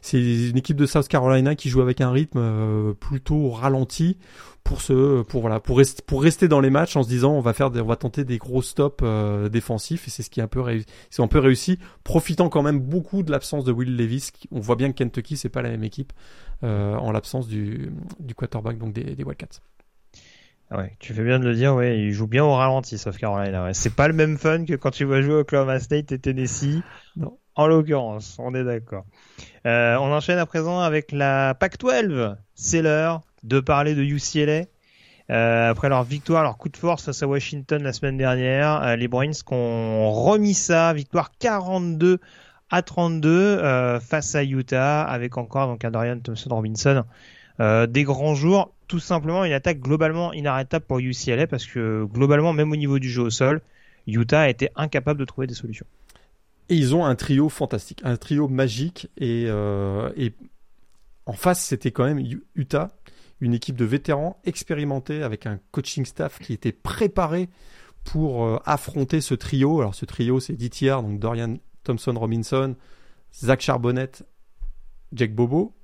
C'est une équipe de South Carolina qui joue avec un rythme plutôt ralenti pour rester dans les matchs en se disant on va tenter des gros stops défensifs, et c'est ce qui est un peu réussi, profitant quand même beaucoup de l'absence de Will Levis. On voit bien que Kentucky c'est pas la même équipe en l'absence du quarterback donc des Wildcats. Ouais, tu fais bien de le dire, ouais, il joue bien au ralenti South Carolina. Ouais. C'est pas le même fun que quand tu vas jouer Oklahoma State et Tennessee. Non. En l'occurrence, on est d'accord. On enchaîne à présent avec la Pac-12. C'est l'heure de parler de UCLA. Après leur victoire, leur coup de force face à Washington la semaine dernière, les Bruins qui ont remis ça, victoire 42-32 face à Utah, avec encore donc un Dorian Thompson-Robinson des grands jours. Tout simplement une attaque globalement inarrêtable pour UCLA, parce que globalement, même au niveau du jeu au sol, Utah a été incapable de trouver des solutions. Et ils ont un trio fantastique, un trio magique, et en face c'était quand même Utah, une équipe de vétérans expérimentés avec un coaching staff qui était préparé pour affronter ce trio. Alors ce trio c'est DTR, donc Dorian Thompson-Robinson, Zach Charbonnet, Jake Bobo.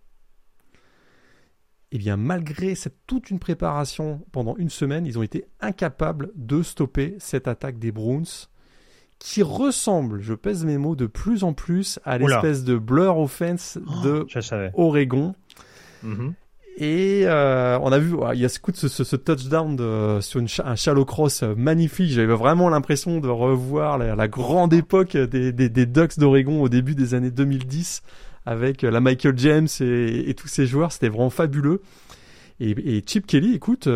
Et bien malgré toute une préparation pendant une semaine, ils ont été incapables de stopper cette attaque des Bruins, qui ressemble, je pèse mes mots, de plus en plus à l'espèce de blur offense de Oregon. Mm-hmm. Et on a vu, il y a ce touchdown sur un shallow cross magnifique. J'avais vraiment l'impression de revoir la grande époque des Ducks d'Oregon au début des années 2010 avec la Michael James et tous ces joueurs. C'était vraiment fabuleux. Et Chip Kelly, écoute...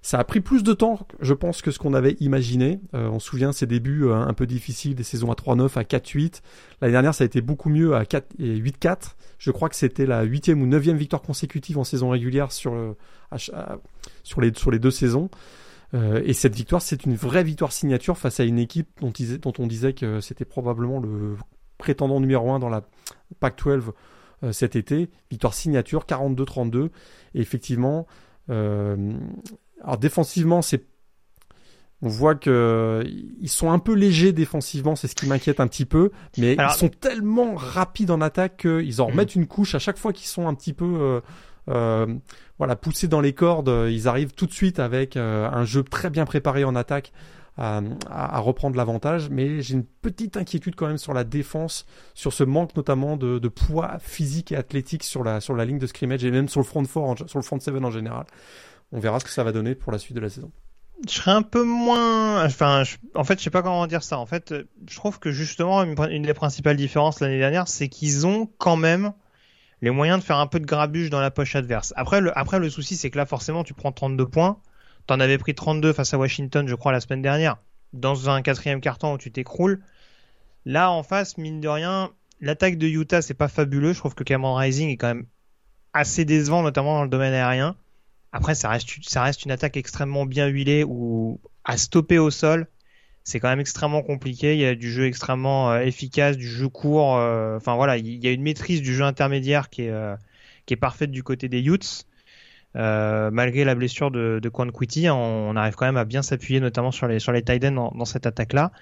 ça a pris plus de temps, je pense, que ce qu'on avait imaginé. On se souvient, ces débuts un peu difficiles, des saisons à 3-9, à 4-8. L'année dernière, ça a été beaucoup mieux à 4 et 8-4. Je crois que c'était la 8e ou 9e victoire consécutive en saison régulière sur les deux saisons. Et cette victoire, c'est une vraie victoire signature face à une équipe dont on disait que c'était probablement le prétendant numéro 1 dans la Pac-12 cet été. Victoire signature, 42-32. Et effectivement... alors défensivement, on voit que ils sont un peu légers défensivement, c'est ce qui m'inquiète un petit peu, mais alors... ils sont tellement rapides en attaque qu'ils en remettent une couche à chaque fois qu'ils sont un petit peu poussés dans les cordes. Ils arrivent tout de suite avec un jeu très bien préparé en attaque à reprendre l'avantage, mais j'ai une petite inquiétude quand même sur la défense, sur ce manque notamment de poids physique et athlétique sur la ligne de scrimmage et même sur le front four, sur le front seven en général. On verra ce que ça va donner pour la suite de la saison. Je serais un peu moins... En fait, je sais pas comment dire ça. En fait, je trouve que justement, une des principales différences l'année dernière, c'est qu'ils ont quand même les moyens de faire un peu de grabuge dans la poche adverse. Après, le souci, c'est que là, forcément, tu prends 32 points. T'en avais pris 32 face à Washington, je crois, la semaine dernière, dans un 4e quart-temps où tu t'écroules. Là, en face, mine de rien, l'attaque de Utah, c'est pas fabuleux. Je trouve que Cameron Rising est quand même assez décevant, notamment dans le domaine aérien. Après, ça reste une attaque extrêmement bien huilée où à stopper au sol, c'est quand même extrêmement compliqué. Il y a du jeu extrêmement efficace, du jeu court. Il y a une maîtrise du jeu intermédiaire qui est parfaite du côté des Utes. Malgré la blessure de Kwankwiti, on arrive quand même à bien s'appuyer, notamment sur les tight ends dans cette attaque-là.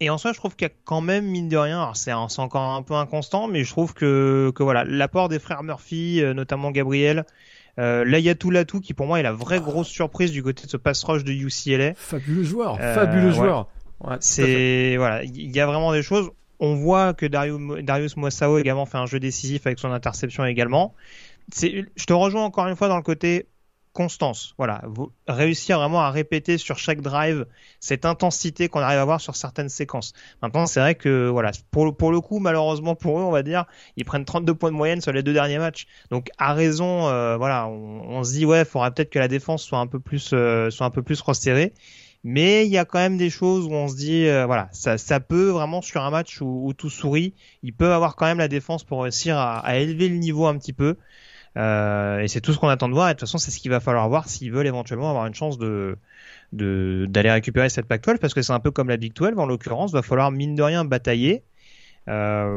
Et en soi, je trouve qu'il y a quand même, mine de rien, alors c'est encore un peu inconstant, mais je trouve que l'apport des frères Murphy, notamment Gabriel, l'Ayatoulatou, qui pour moi est la vraie grosse surprise du côté de ce pass rush de UCLA. Fabuleux joueur. Ouais, il y a vraiment des choses. On voit que Darius Moissao également fait un jeu décisif avec son interception également. je te rejoins encore une fois dans le côté constance. Voilà, vous réussir vraiment à répéter sur chaque drive cette intensité qu'on arrive à avoir sur certaines séquences. Maintenant, c'est vrai que voilà, pour le coup, malheureusement pour eux, on va dire, ils prennent 32 points de moyenne sur les deux derniers matchs. Donc à raison, voilà, on se dit ouais, faudra peut-être que la défense soit un peu plus resserrée. Mais il y a quand même des choses où on se dit, voilà, ça peut vraiment sur un match où tout sourit, ils peuvent avoir quand même la défense pour réussir à élever le niveau un petit peu. Et c'est tout ce qu'on attend de voir. Et de toute façon, c'est ce qu'il va falloir voir s'ils veulent éventuellement avoir une chance d'aller récupérer cette Pac-12, parce que c'est un peu comme la Big 12 en l'occurrence. Il va falloir mine de rien batailler. Alors,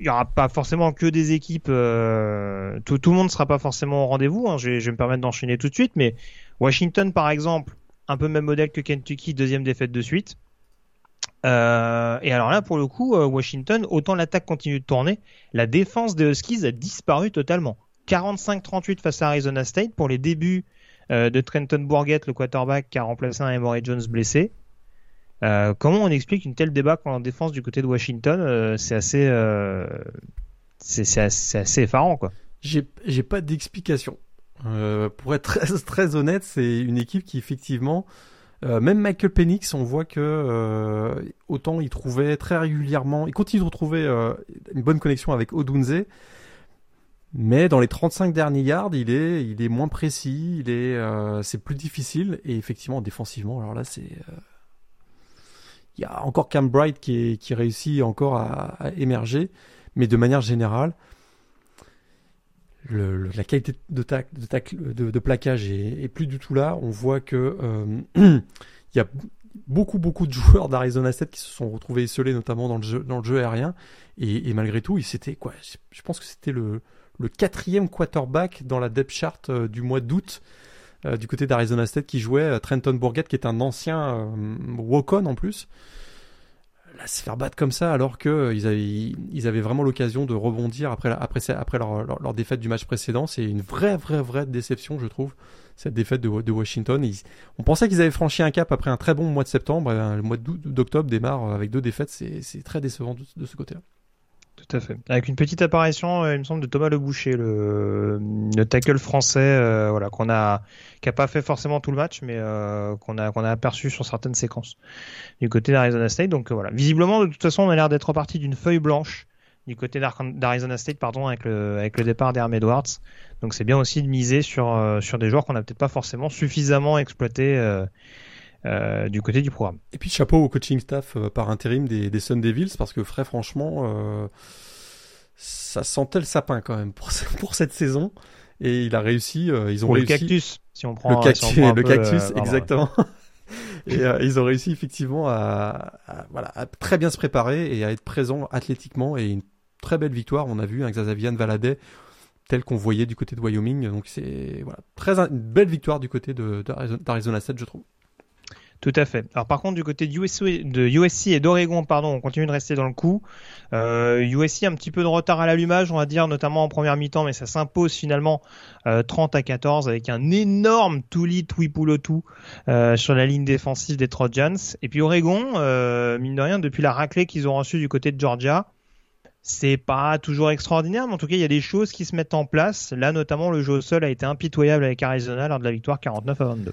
il y aura pas forcément que des équipes. Tout le monde sera pas forcément au rendez-vous. Hein. Je vais me permettre d'enchaîner tout de suite, mais Washington, par exemple, un peu même modèle que Kentucky, deuxième défaite de suite. Et alors là, pour le coup, Washington, autant l'attaque continue de tourner, la défense des Huskies a disparu totalement. 45-38 face à Arizona State pour les débuts de Trenton Bourguette, le quarterback qui a remplacé un Emory Jones blessé. Comment on explique une telle débâcle en défense du côté de Washington? C'est assez effarant, quoi. J'ai pas d'explication. Pour être très, très honnête, c'est une équipe qui effectivement, même Michael Penix, on voit que autant il trouvait très régulièrement, il continue de retrouver une bonne connexion avec Odunze, mais dans les 35 derniers yards, il est moins précis, c'est plus difficile, et effectivement défensivement, alors là c'est, il y a encore Cam Bright qui réussit encore à émerger, mais de manière générale. La qualité de plaquage est plus du tout là. On voit que il y a beaucoup de joueurs d'Arizona State qui se sont retrouvés esselés, notamment dans le jeu aérien. Et malgré tout, c'était quoi? Je pense que c'était le quatrième quarterback dans la depth chart du mois d'août du côté d'Arizona State qui jouait Trenton Bourguette, qui est un ancien walk-on en plus. Là, se faire battre comme ça alors qu'ils avaient vraiment l'occasion de rebondir après leur défaite du match précédent, c'est une vraie déception, je trouve, cette défaite de Washington. On pensait qu'ils avaient franchi un cap après un très bon mois de septembre, et le mois d'octobre démarre avec deux défaites, c'est très décevant de ce côté-là. Tout à fait. Avec une petite apparition, il me semble, de Thomas Le Boucher, le tackle français, voilà, qui a pas fait forcément tout le match, mais qu'on a aperçu sur certaines séquences du côté d'Arizona State. Donc voilà, visiblement, de toute façon, on a l'air d'être reparti d'une feuille blanche du côté d'Arizona State, pardon, avec le départ d'Herm Edwards. Donc c'est bien aussi de miser sur des joueurs qu'on n'a peut-être pas forcément suffisamment exploités du côté du programme. Et puis chapeau au coaching staff par intérim des Sun Devils, parce que très franchement ça sentait le sapin quand même pour cette saison, et il a réussi, ils ont réussi le cactus, si on prend le cactus, exactement. Et ils ont réussi effectivement à très bien se préparer et à être présents athlétiquement, et une très belle victoire, on a vu un Xavier Valadet tel qu'on voyait du côté de Wyoming, donc c'est voilà, une belle victoire du côté d'Arizona State, je trouve. Tout à fait. Alors par contre, du côté de USC et d'Oregon, on continue de rester dans le coup. USC un petit peu de retard à l'allumage, on va dire, notamment en première mi-temps, mais ça s'impose finalement 30-14 avec un énorme Tuipulotu sur la ligne défensive des Trojans. Et puis Oregon, mine de rien, depuis la raclée qu'ils ont reçue du côté de Georgia, c'est pas toujours extraordinaire, mais en tout cas, il y a des choses qui se mettent en place. Là, notamment, le jeu au sol a été impitoyable avec Arizona lors de la victoire 49-22.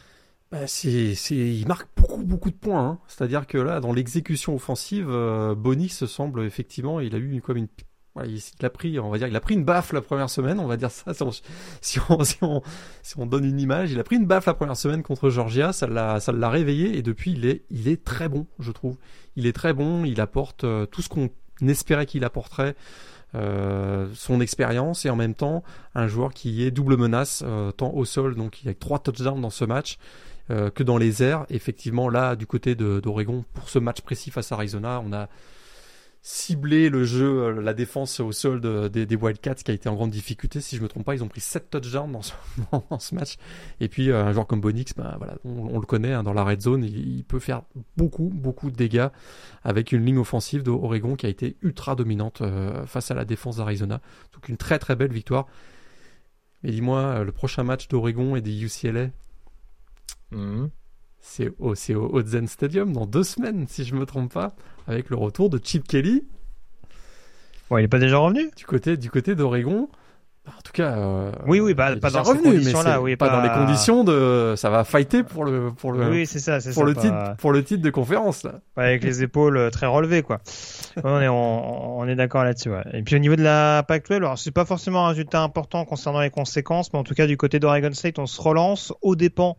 Bah, il marque beaucoup de points, hein. C'est-à-dire que là, dans l'exécution offensive, Bonnie se semble effectivement, il a eu il a pris une baffe la première semaine, on va dire ça, si on donne une image, il a pris une baffe la première semaine contre Georgia, ça l'a réveillé, et depuis il est très bon, je trouve. Il est très bon, il apporte tout ce qu'on espérait qu'il apporterait. Son expérience, et en même temps un joueur qui est double menace tant au sol, donc il y a 3 touchdowns dans ce match, que dans les airs. Effectivement, là du côté d'Oregon, pour ce match précis face à Arizona, on a ciblé le jeu, la défense au sol des Wildcats, qui a été en grande difficulté. Si je me trompe pas, ils ont pris 7 touchdowns dans ce match. Et puis un joueur comme Bonix, on le connaît, hein, dans la red zone, il peut faire beaucoup de dégâts, avec une ligne offensive d'Oregon qui a été ultra dominante face à la défense d'Arizona. Donc une très belle victoire. Mais dis-moi, le prochain match d'Oregon et des UCLA, c'est au Otzen Stadium dans 2 semaines, si je me trompe pas, avec le retour de Chip Kelly. Ouais, il est pas déjà revenu du côté d'Oregon. En tout cas, oui, bah, pas dans ces conditions-là, oui, pas dans les conditions de, ça va fighter pour le, oui, c'est ça, c'est pour ça, le pas... titre, pour le titre de conférence, là. Pas avec les épaules très relevées, quoi. on est d'accord là-dessus, ouais. Et puis au niveau de la Pac-12, alors c'est pas forcément un résultat important concernant les conséquences, mais en tout cas du côté d'Oregon State, on se relance aux dépens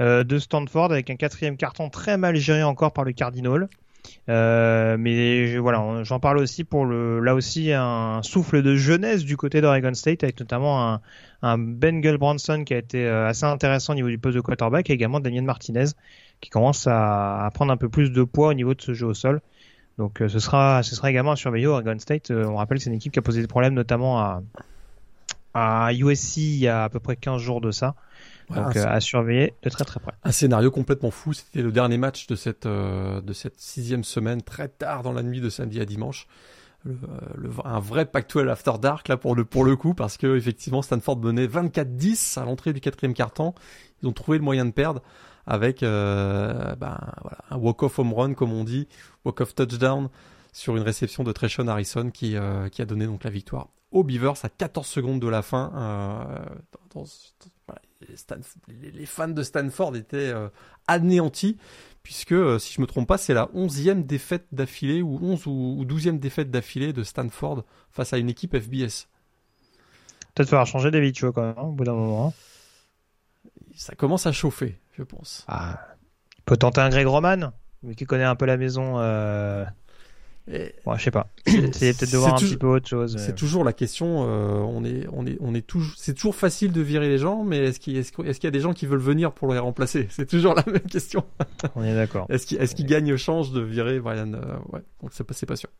de Stanford avec un quatrième carton très mal géré encore par le Cardinal. Mais voilà, j'en parle aussi pour un souffle de jeunesse du côté d'Oregon State, avec notamment un Bengal Branson qui a été assez intéressant au niveau du poste de quarterback, et également Daniel Martinez qui commence à prendre un peu plus de poids au niveau de ce jeu au sol. Donc ce sera également à surveiller Oregon State. On rappelle que c'est une équipe qui a posé des problèmes notamment à USC il y a à peu près 15 jours de ça. Donc à surveiller de très très près. Un scénario complètement fou, c'était le dernier match de cette sixième semaine, très tard dans la nuit de samedi à dimanche. Un vrai Pac-12 after dark là pour le coup, parce que effectivement Stanford menait 24-10 à l'entrée du quatrième quart-temps. Ils ont trouvé le moyen de perdre avec un walk-off home run, comme on dit, walk-off touchdown sur une réception de Treshon Harrison qui a donné donc la victoire aux Beavers à 14 secondes de la fin. Les fans de Stanford étaient anéantis, puisque si je ne me trompe pas, c'est la 11e défaite d'affilée ou 11 ou 12e défaite d'affilée de Stanford face à une équipe FBS. Peut-être falloir changer d'habitude quand même, hein, au bout d'un moment. Ça commence à chauffer, je pense. Ah, il peut tenter un Greg Roman, mais qui connaît un peu la maison. Bon, je sais pas. Essayez peut-être de voir un petit peu autre chose. C'est toujours la question. On est toujours. C'est toujours facile de virer les gens, mais est-ce qu'il y a des gens qui veulent venir pour les remplacer ? C'est toujours la même question. On est d'accord. Est-ce qu'il gagne au change de virer Brian ? Ouais. Donc c'est pas sûr.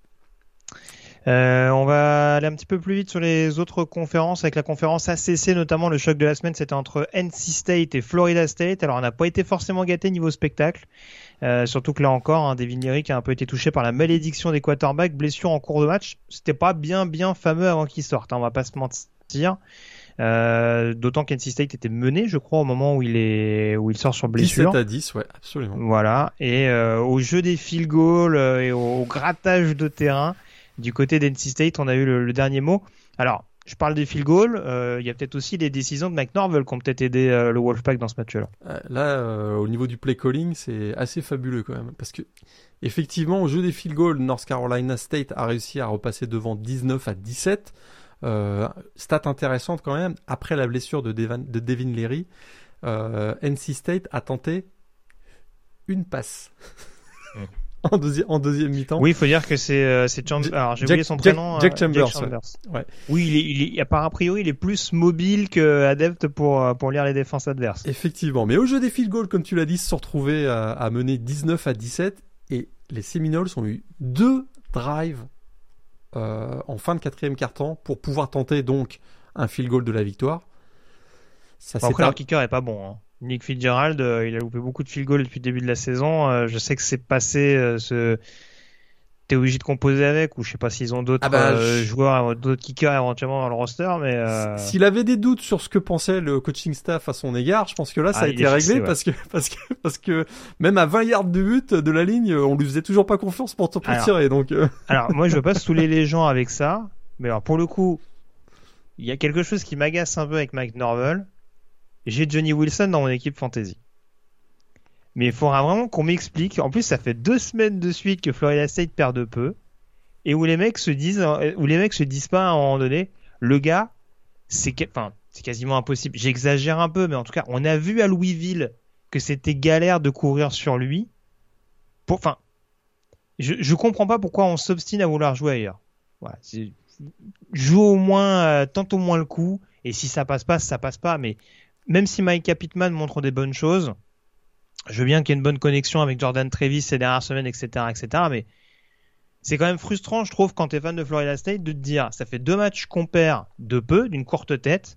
On va aller un petit peu plus vite sur les autres conférences, avec la conférence ACC notamment. Le choc de la semaine, c'était entre NC State et Florida State. Alors on n'a pas été forcément gâté niveau spectacle, surtout que là encore Devin Leary qui a un peu été touché par la malédiction des quarterbacks, blessure en cours de match, c'était pas bien fameux avant qu'il sorte, hein, on va pas se mentir. D'autant qu'NC State était mené, je crois, au moment où il sort sur blessure. 17-10, ouais, absolument. Voilà, et au jeu des field goals et au grattage de terrain du côté d'NC State, on a eu le dernier mot. Alors, je parle des field goals. Il y a peut-être aussi des décisions de McNorvell qui ont peut-être aidé le Wolfpack dans ce match-là. Là, au niveau du play calling, c'est assez fabuleux quand même. Parce que, effectivement, au jeu des field goals, North Carolina State a réussi à repasser devant 19-17. Stat intéressante quand même. Après la blessure de Devin Leary, NC State a tenté une passe. En deuxième mi-temps. Oui, il faut dire que c'est Chambers. Alors, j'ai oublié son prénom. Jack Chambers. Ouais. Oui, a priori, il est plus mobile qu'adepte pour lire les défenses adverses. Effectivement. Mais au jeu des field goals, comme tu l'as dit, se sont retrouvés à mener 19-17. Et les Seminoles ont eu 2 drives en fin de quatrième quart-temps pour pouvoir tenter donc un field goal de la victoire. Après, leur kicker n'est pas bon, hein. Nick Fitzgerald, il a loupé beaucoup de field goals depuis le début de la saison. Je sais que c'est passé. T'es obligé de composer avec, ou je sais pas s'ils ont d'autres joueurs, d'autres kickers éventuellement dans le roster. Mais s'il avait des doutes sur ce que pensait le coaching staff à son égard, je pense que là ça a été réglé, fixé, ouais. parce que même à 20 yards de but de la ligne, on lui faisait toujours pas confiance pour tirer. Donc alors moi je veux pas saouler les gens avec ça, mais alors pour le coup, il y a quelque chose qui m'agace un peu avec McNorvell. J'ai Johnny Wilson dans mon équipe fantasy. Mais il faudra vraiment qu'on m'explique. En plus, ça fait 2 semaines de suite que Florida State perd de peu. Et où les mecs se disent pas à un moment donné, le gars, c'est quasiment impossible. J'exagère un peu, mais en tout cas, on a vu à Louisville que c'était galère de courir sur lui. Je comprends pas pourquoi on s'obstine à vouloir jouer ailleurs. Voilà, joue au moins, tente au moins le coup. Et si ça passe pas, ça passe pas. Mais même si Micah Pittman montre des bonnes choses, je veux bien qu'il y ait une bonne connexion avec Jordan Trevis ces dernières semaines, etc. Mais c'est quand même frustrant, je trouve, quand t'es fan de Florida State, de te dire, ça fait 2 matchs qu'on perd de peu, d'une courte tête,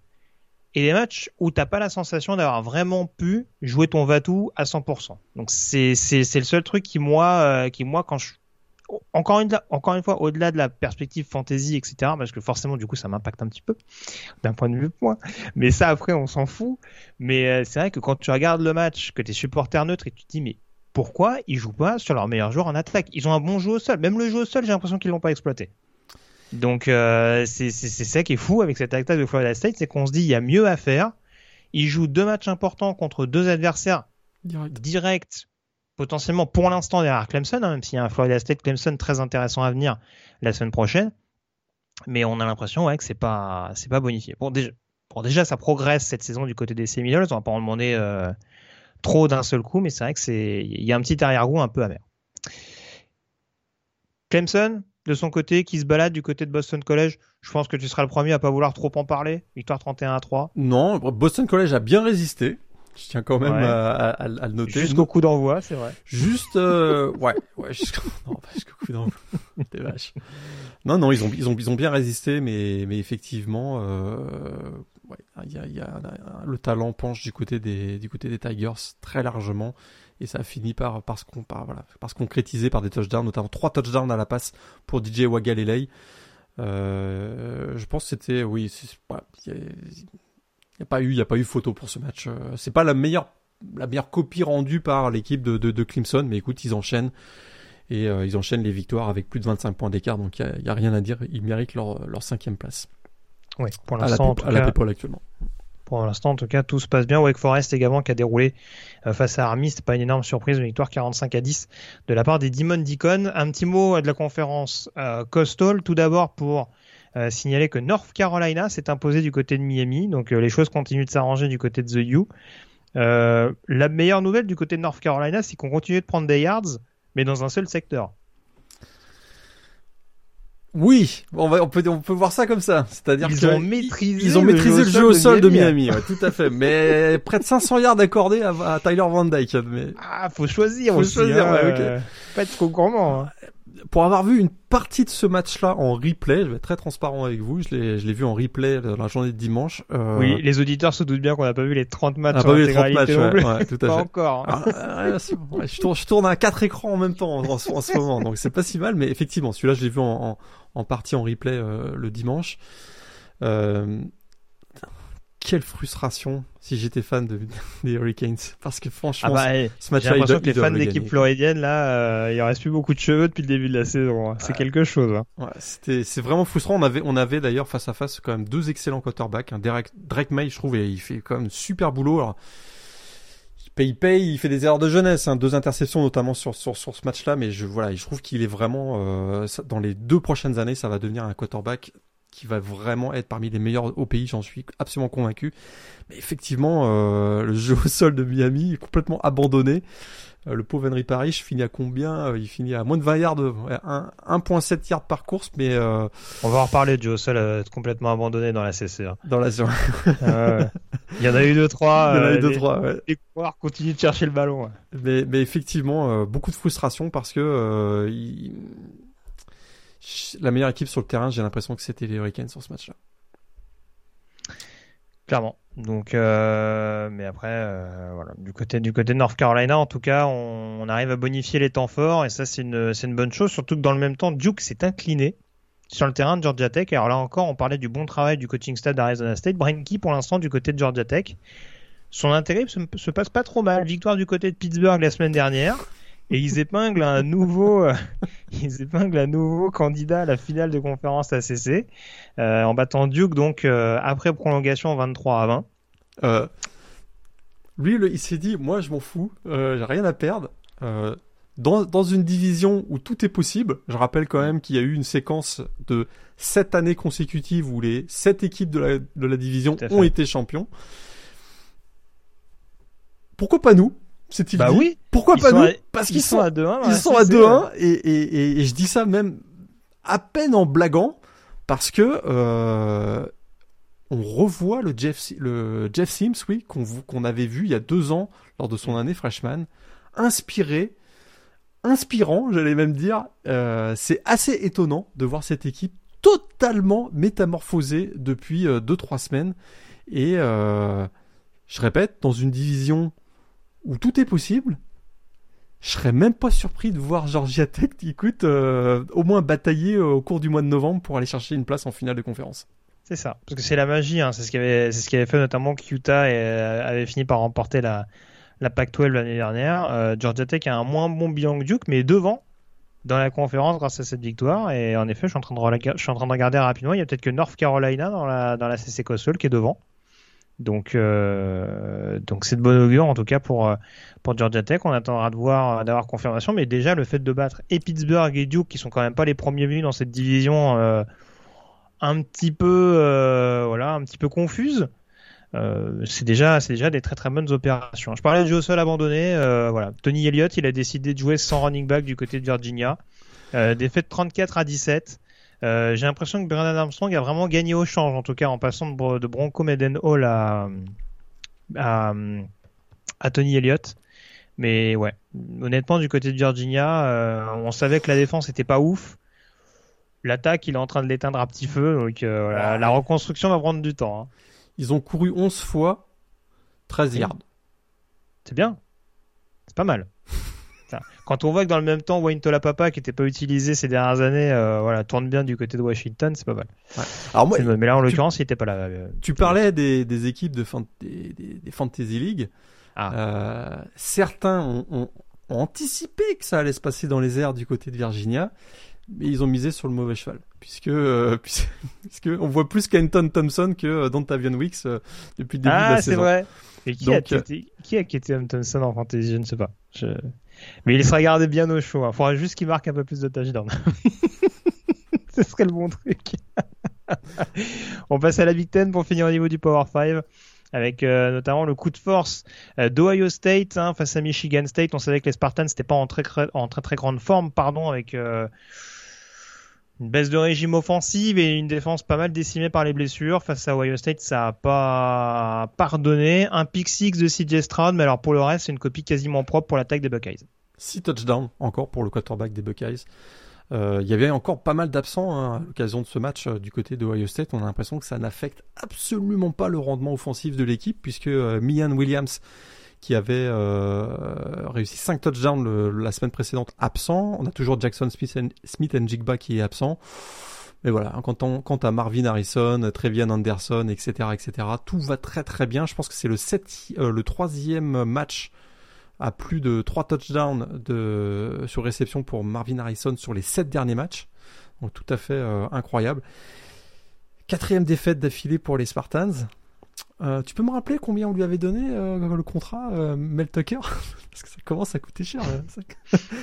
et des matchs où t'as pas la sensation d'avoir vraiment pu jouer ton va-tout à 100%. Donc c'est le seul truc qui moi quand je... Encore une fois, au-delà de la perspective fantasy, etc., parce que forcément, du coup, ça m'impacte un petit peu, d'un point de vue point. Mais ça, après, on s'en fout. Mais c'est vrai que quand tu regardes le match, que t'es supporter neutre, et tu te dis, mais pourquoi ils jouent pas sur leur meilleur joueur en attaque ? Ils ont un bon jeu au sol. Même le jeu au sol, j'ai l'impression qu'ils l'ont pas exploité. Donc c'est ça qui est fou avec cette attaque de Florida State, c'est qu'on se dit il y a mieux à faire. Ils jouent deux matchs importants contre deux adversaires directs, potentiellement pour l'instant derrière Clemson, hein, même s'il y a un Florida State-Clemson très intéressant à venir la semaine prochaine. Mais on a l'impression que c'est pas bonifié. Bon, déjà, ça progresse cette saison du côté des Seminoles. On va pas en demander trop d'un seul coup, mais c'est vrai que il y a un petit arrière-goût un peu amer. Clemson, de son côté, qui se balade du côté de Boston College, je pense que tu seras le premier à pas vouloir trop en parler. Victoire 31-3. Non, Boston College a bien résisté. Je tiens quand même à le noter. Jusqu'au coup d'envoi, c'est vrai. Juste, non, pas jusqu'au coup d'envoi. Des vaches. Non, ils ont bien résisté, mais effectivement, il y a le talent penche du côté des Tigers très largement, et ça finit par se concrétiser par des touchdowns, notamment 3 touchdowns à la passe pour DJ Wagalelei. Je pense que c'était, oui, il n'y a pas eu photo pour ce match. C'est pas la meilleure copie rendue par l'équipe de Clemson, mais écoute, ils enchaînent. Et ils enchaînent les victoires avec plus de 25 points d'écart, donc il n'y a rien à dire. Ils méritent leur 5e place. Oui, pour l'instant, à la PayPal actuellement. Pour l'instant, en tout cas, tout se passe bien. Wake Forest également qui a déroulé face à Army. Ce n'est pas une énorme surprise, une victoire 45-10 de la part des Demon Deacon. Un petit mot de la conférence Coastal. Tout d'abord pour signaler que North Carolina s'est imposée du côté de Miami. Donc les choses continuent de s'arranger du côté de The U. La meilleure nouvelle du côté de North Carolina, c'est qu'on continue de prendre des yards, mais dans un seul secteur. Oui, on peut voir ça comme ça. C'est-à-dire qu'ils ont maîtrisé le jeu au sol de Miami. Ouais, tout à fait. Mais près de 500 yards accordés à Tyler Van Dyke. Mais... Ah, faut choisir. Faut aussi, choisir. Ouais, ok. Pas être trop gourmand. Hein. Pour avoir vu une partie de ce match-là en replay, je vais être très transparent avec vous. Je l'ai vu en replay la journée de dimanche. Oui, les auditeurs se doutent bien qu'on n'a pas vu les 30 matchs. On n'a pas vu les 30 matchs. Ouais, tout à fait. Pas encore. Hein. Je tourne à 4 écrans en même temps en ce moment, donc c'est pas si mal. Mais effectivement, celui-là, je l'ai vu en partie en replay le dimanche. Quelle frustration si j'étais fan des Hurricanes, parce que franchement, ce match-là, j'ai l'impression que les fans de l'équipe floridienne, là, il ne reste plus beaucoup de cheveux depuis le début de la saison. Hein. C'est quelque chose. Hein. Ouais, c'est vraiment frustrant. On avait d'ailleurs face à face quand même deux excellents quarterbacks. Hein. Drake May, je trouve, il fait quand même super boulot. Alors, il fait des erreurs de jeunesse. Hein. 2 interceptions notamment sur ce match-là, mais je trouve qu'il est vraiment dans les 2 prochaines années, ça va devenir un quarterback qui va vraiment être parmi les meilleurs au pays, j'en suis absolument convaincu. Mais effectivement, le jeu au sol de Miami est complètement abandonné. Le pauvre Henry Parrish finit à combien ? Il finit à moins de 20 yards, 1.7 yards par course. Mais on va en reparler du jeu au sol complètement abandonné dans la CCA. Dans la zone. Il y en a eu 2-3. Les coureurs continuent de chercher le ballon. Ouais. Mais effectivement, beaucoup de frustration parce que... La meilleure équipe sur le terrain, j'ai l'impression que c'était les Hurricanes sur ce match-là. Clairement. Donc, mais après, voilà. Du côté de North Carolina, en tout cas, on arrive à bonifier les temps forts, et ça, c'est une bonne chose. Surtout que dans le même temps, Duke s'est incliné sur le terrain de Georgia Tech. Alors là encore, on parlait du bon travail du coaching staff d'Arizona State. Breinke, pour l'instant, du côté de Georgia Tech, son intérim se passe pas trop mal. Victoire du côté de Pittsburgh la semaine dernière. Et ils épinglent un nouveau candidat à la finale de conférence ACC en battant Duke, donc après prolongation 23-20. Lui, il s'est dit, moi je m'en fous, j'ai rien à perdre. Dans une division où tout est possible, je rappelle quand même qu'il y a eu une séquence de 7 années consécutives où les 7 équipes de la division ont été champions. Pourquoi pas nous ? C'est-il dit. Oui. Pourquoi pas nous? Parce qu'ils sont à 2-1. Ils sont à 2-1 et je dis ça même à peine en blaguant parce que on revoit le Jeff Sims, oui, qu'on avait vu il y a 2 ans lors de son année freshman, inspirant, j'allais même dire. C'est assez étonnant de voir cette équipe totalement métamorphosée depuis 2-3 semaines et je répète, dans une division où tout est possible, je serais même pas surpris de voir Georgia Tech au moins batailler au cours du mois de novembre pour aller chercher une place en finale de conférence. C'est ça, parce que c'est la magie, hein. C'est ce qui avait fait notamment qu'Utah avait fini par remporter la Pac-12 l'année dernière. Georgia Tech a un moins bon bilan que Duke, mais devant dans la conférence grâce à cette victoire. Et en effet, je suis en train de regarder rapidement. Il y a peut-être que North Carolina dans la CC Coastal qui est devant. Donc c'est de bon augure en tout cas pour Georgia Tech. On attendra d'avoir confirmation, mais déjà le fait de battre et Pittsburgh et Duke qui sont quand même pas les premiers venus dans cette division un petit peu confuse, c'est déjà des très très bonnes opérations. Je parlais de jeu au sol abandonné, Tony Elliott il a décidé de jouer sans running back du côté de Virginia, défaite 34-17. J'ai l'impression que Bernard Armstrong a vraiment gagné au change, en tout cas en passant de Bronco Mendenhall à Tony Elliott. Mais ouais, honnêtement, du côté de Virginia, on savait que la défense était pas ouf. L'attaque, il est en train de l'éteindre à petit feu. Donc la reconstruction va prendre du temps. Hein. Ils ont couru 11 fois 13 yards. C'est bien. C'est pas mal. Quand on voit que dans le même temps, Wayne Tolapapa, qui n'était pas utilisé ces dernières années, tourne bien du côté de Washington, c'est pas mal. Ouais. Alors moi, mais là, en l'occurrence, il n'était pas là. Tu parlais des équipes des Fantasy League. Certains ont anticipé que ça allait se passer dans les airs du côté de Virginia, mais ils ont misé sur le mauvais cheval, puisque on voit plus Kenton Thompson que Dontavian Wicks depuis le début de la saison. Ah, c'est vrai. Et qui a quitté Thompson en Fantasy, je ne sais pas. Mais il sera gardé bien au chaud. Il faudra juste qu'il marque un peu plus de touchdowns. Ce serait le bon truc. On passe à la Big Ten pour finir au niveau du Power 5. Avec notamment le coup de force d'Ohio State face à Michigan State. On savait que les Spartans n'étaient pas en très grande forme, avec une baisse de régime offensive et une défense pas mal décimée par les blessures. Face à Ohio State, ça n'a pas pardonné. Un pick six de CJ Stroud, mais alors pour le reste, c'est une copie quasiment propre pour l'attaque des Buckeyes. 6 touchdowns encore pour le quarterback des Buckeyes. Il y avait encore pas mal d'absents à l'occasion de ce match du côté de Ohio State. On a l'impression que ça n'affecte absolument pas le rendement offensif de l'équipe, puisque Mian Williams, qui avait réussi 5 touchdowns la semaine précédente, absent. On a toujours Jackson Smith and Jigba qui est absent. Mais voilà, quant à Marvin Harrison, Trevian Anderson, etc., tout va très très bien. Je pense que c'est le troisième match à plus de 3 touchdowns sur réception pour Marvin Harrison sur les 7 derniers matchs. Donc tout à fait incroyable. 4e défaite d'affilée pour les Spartans. Tu peux me rappeler combien on lui avait donné le contrat Mel Tucker? Parce que ça commence à coûter cher.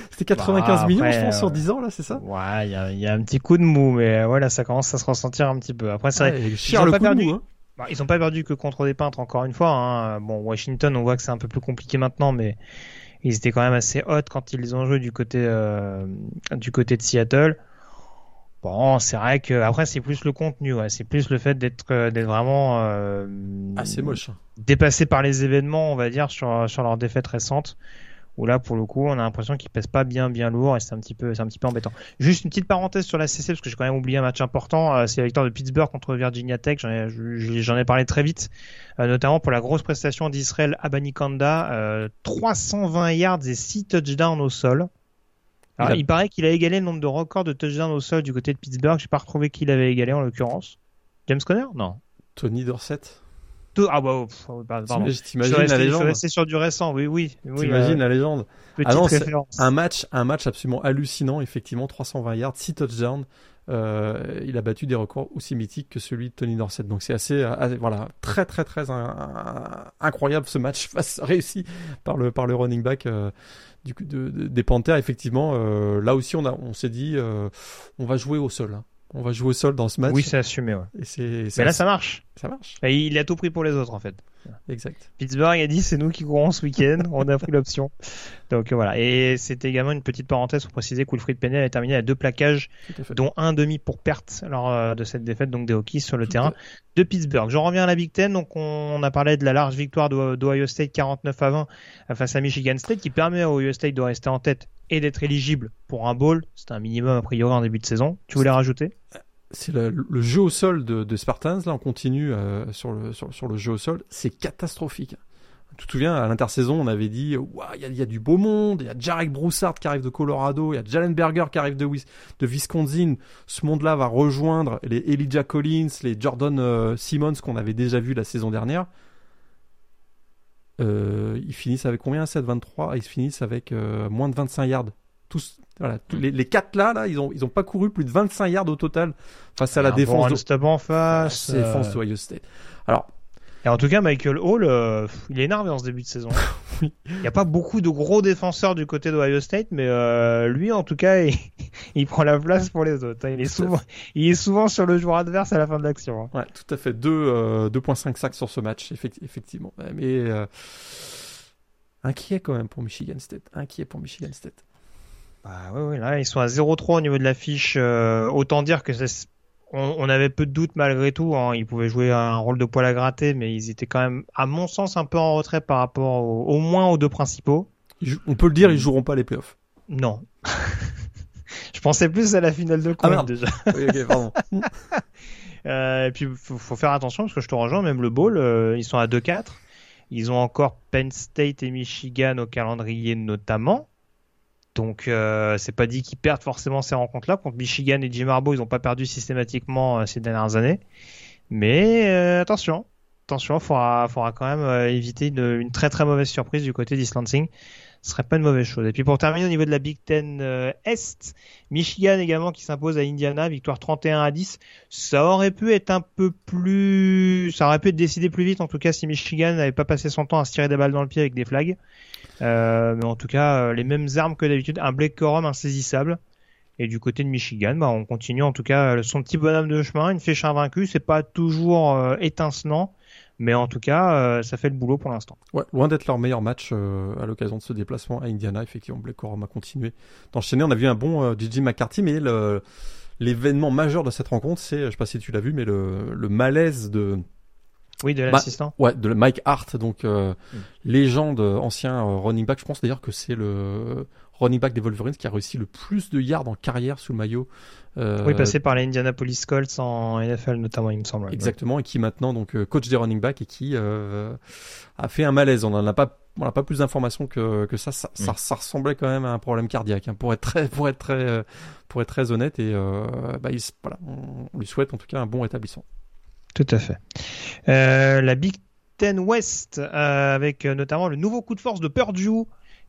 C'était 95 millions, je pense, sur 10 ans, là, c'est ça? Ouais, il y a un petit coup de mou, mais voilà, ça commence à se ressentir un petit peu. Après, c'est vrai, cher le coup de mou, hein. Ils n'ont pas perdu que contre des peintres, encore une fois. Bon, Washington, on voit que c'est un peu plus compliqué maintenant, mais ils étaient quand même assez hot quand ils ont joué du côté de Seattle. Bon, c'est vrai que après c'est plus le contenu, c'est plus le fait d'être vraiment assez moche, dépassé par les événements, on va dire, sur leur défaite récente. Où là, pour le coup, on a l'impression qu'ils pèsent pas bien lourd et c'est un petit peu embêtant. Juste une petite parenthèse sur la CC, parce que j'ai quand même oublié un match important, c'est la victoire de Pittsburgh contre Virginia Tech. J'en ai parlé très vite, notamment pour la grosse prestation d'Israël Abanikanda, 320 yards et 6 touchdowns au sol. Alors, il paraît qu'il a égalé le nombre de records de touchdowns au sol du côté de Pittsburgh. J'ai pas retrouvé qui l'avait égalé en l'occurrence. James Conner ? Non. Tony Dorsett ? Ah bah pardon. T'imagines la légende. Je restais sur du récent. Oui. T'imagines la légende. Un match absolument hallucinant. Effectivement, 320 yards, 6 touchdowns. Il a battu des records aussi mythiques que celui de Tony Dorsett. Donc c'est très très très incroyable ce match réussi par le running back des Panthers. Effectivement, là aussi on s'est dit on va jouer au sol. On va jouer au sol dans ce match. Oui, c'est assumé. Ouais. Et mais là, ça marche. Ça marche. Et il a tout pris pour les autres, en fait. Exact. Pittsburgh a dit, c'est nous qui courons ce week-end. On a pris l'option. Donc voilà. Et c'était également une petite parenthèse pour préciser qu'Oulfried Pennell a terminé à 2 plaquages, dont un demi pour perte lors de cette défaite donc des Hokies sur le terrain de Pittsburgh. J'en reviens à la Big Ten. Donc on a parlé de la large victoire d'Ohio State 49-20 face à Michigan State, qui permet à Ohio State de rester en tête et d'être éligible pour un bowl. C'est un minimum a priori en début de saison. Tu voulais rajouter? C'est le jeu au sol de Spartans. Là, on continue sur le jeu au sol. C'est catastrophique. Tu te souviens, à l'intersaison, on avait dit il y a du beau monde, il y a Jarek Broussard qui arrive de Colorado, il y a Jalen Berger qui arrive de Wisconsin. Ce monde-là va rejoindre les Elijah Collins, les Jordan Simmons qu'on avait déjà vu la saison dernière. Ils finissent avec combien, 7-23? Ils finissent avec moins de 25 yards. Tous Voilà, les quatre là, ils ont pas couru plus de 25 yards au total face à la défense. Bon en face. Ouais, défense de Ohio State. Alors. Et en tout cas, Michael Hall, il est énervé en ce début de saison. Il n'y a pas beaucoup de gros défenseurs du côté d'Ohio State, mais lui, en tout cas, il prend la place pour les autres. Hein. Il est souvent sur le joueur adverse à la fin de l'action. Hein. Ouais, tout à fait. 2,5 sacs sur ce match, effectivement. Mais inquiet quand même pour Michigan State. Bah oui, là, ils sont à 0-3 au niveau de l'affiche. Autant dire que c'est... On avait peu de doutes malgré tout. Hein. Ils pouvaient jouer un rôle de poil à gratter, mais ils étaient quand même, à mon sens, un peu en retrait par rapport au moins aux deux principaux. On peut le dire, ils joueront pas les playoffs. Non. Je pensais plus à la finale de conf déjà. Oui, okay, pardon. Et puis, faut faire attention parce que je te rejoins. Même le bowl, ils sont à 2-4. Ils ont encore Penn State et Michigan au calendrier notamment. Donc, c'est pas dit qu'ils perdent forcément ces rencontres-là. Contre Michigan et Jim Harbaugh, ils n'ont pas perdu systématiquement ces dernières années. Mais attention, faudra quand même éviter une très très mauvaise surprise du côté d'East Lansing. Ce serait pas une mauvaise chose. Et puis pour terminer, au niveau de la Big Ten Est, Michigan également qui s'impose à Indiana, victoire 31-10. Ça aurait pu être décidé plus vite en tout cas si Michigan n'avait pas passé son temps à se tirer des balles dans le pied avec des flags. Mais en tout cas, les mêmes armes que d'habitude, un Blake Corum insaisissable. Et du côté de Michigan, on continue en tout cas son petit bonhomme de chemin, une fiche invaincue, c'est pas toujours étincelant, mais en tout cas, ça fait le boulot pour l'instant. Ouais, loin d'être leur meilleur match à l'occasion de ce déplacement à Indiana, effectivement, Blake Corum a continué d'enchaîner. On a vu un bon JJ McCarthy, mais l'événement majeur de cette rencontre, c'est, je sais pas si tu l'as vu, mais le malaise de... Oui, de l'assistant. De Mike Hart, donc légende, ancien running back. Je pense d'ailleurs que c'est le running back des Wolverines qui a réussi le plus de yards en carrière sous le maillot. Oui, passé par les Indianapolis Colts en NFL notamment, il me semble. Exactement, ouais. Et qui maintenant donc coach des running backs et qui a fait un malaise. On n'a pas plus d'informations que ça. Ça ressemblait quand même à un problème cardiaque, hein, pour être très honnête. Et on lui souhaite en tout cas un bon rétablissement. Tout à fait. La Big Ten West, avec notamment le nouveau coup de force de Purdue,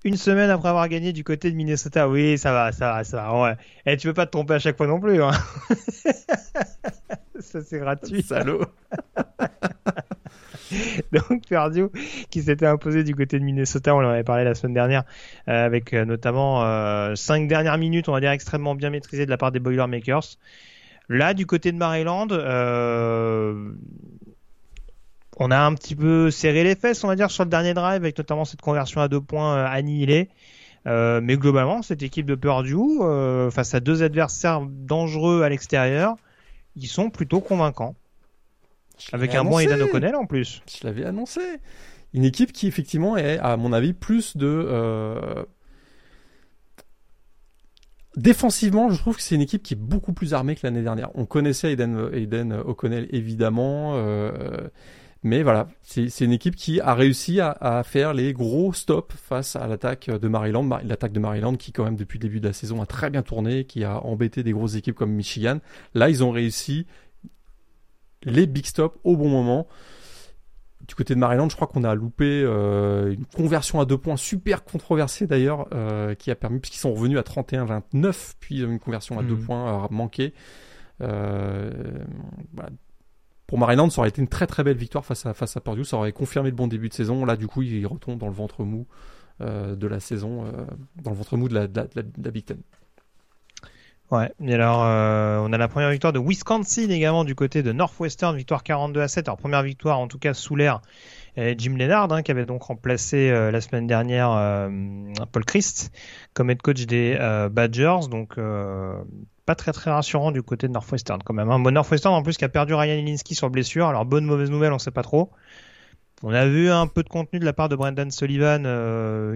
une semaine après avoir gagné du côté de Minnesota. Oui, ça va. Ouais. Et tu peux pas te tromper à chaque fois non plus. Hein. Ça, c'est gratuit. Salaud. Donc Purdue qui s'était imposé du côté de Minnesota, on en avait parlé la semaine dernière, avec notamment 5 dernières minutes, on va dire, extrêmement bien maîtrisées de la part des Boilermakers. Là, du côté de Maryland, on a un petit peu serré les fesses, on va dire, sur le dernier drive, avec notamment cette conversion à 2 points annihilée. Mais globalement, cette équipe de Purdue, face à 2 adversaires dangereux à l'extérieur, ils sont plutôt convaincants. Avec un bon Aidan O'Connell en plus. Je l'avais annoncé. Une équipe qui, effectivement, est, à mon avis, plus de... Défensivement, je trouve que c'est une équipe qui est beaucoup plus armée que l'année dernière. On connaissait Aidan O'Connell évidemment, mais voilà, c'est une équipe qui a réussi à faire les gros stops face à l'attaque de Maryland. L'attaque de Maryland qui quand même depuis le début de la saison a très bien tourné, qui a embêté des grosses équipes comme Michigan. Là, ils ont réussi les big stops au bon moment. Du côté de Maryland, je crois qu'on a loupé une conversion à 2 points super controversée d'ailleurs, qui a permis, puisqu'ils sont revenus à 31-29, puis une conversion à 2 points manquée. Pour Maryland, ça aurait été une très très belle victoire face à Purdue, ça aurait confirmé le bon début de saison. Là, du coup, ils retombent dans le ventre mou de la saison, dans le ventre mou de la Big Ten. Ouais, et alors on a la première victoire de Wisconsin également du côté de Northwestern, victoire 42-7. Alors première victoire en tout cas sous l'air Jim Leonhard, qui avait donc remplacé la semaine dernière Paul Christ comme head coach des Badgers, donc pas très très rassurant du côté de Northwestern quand même. Bon, Northwestern en plus qui a perdu Ryan Ilinski sur blessure, alors bonne mauvaise nouvelle on sait pas trop. On a vu un peu de contenu de la part de Brendan Sullivan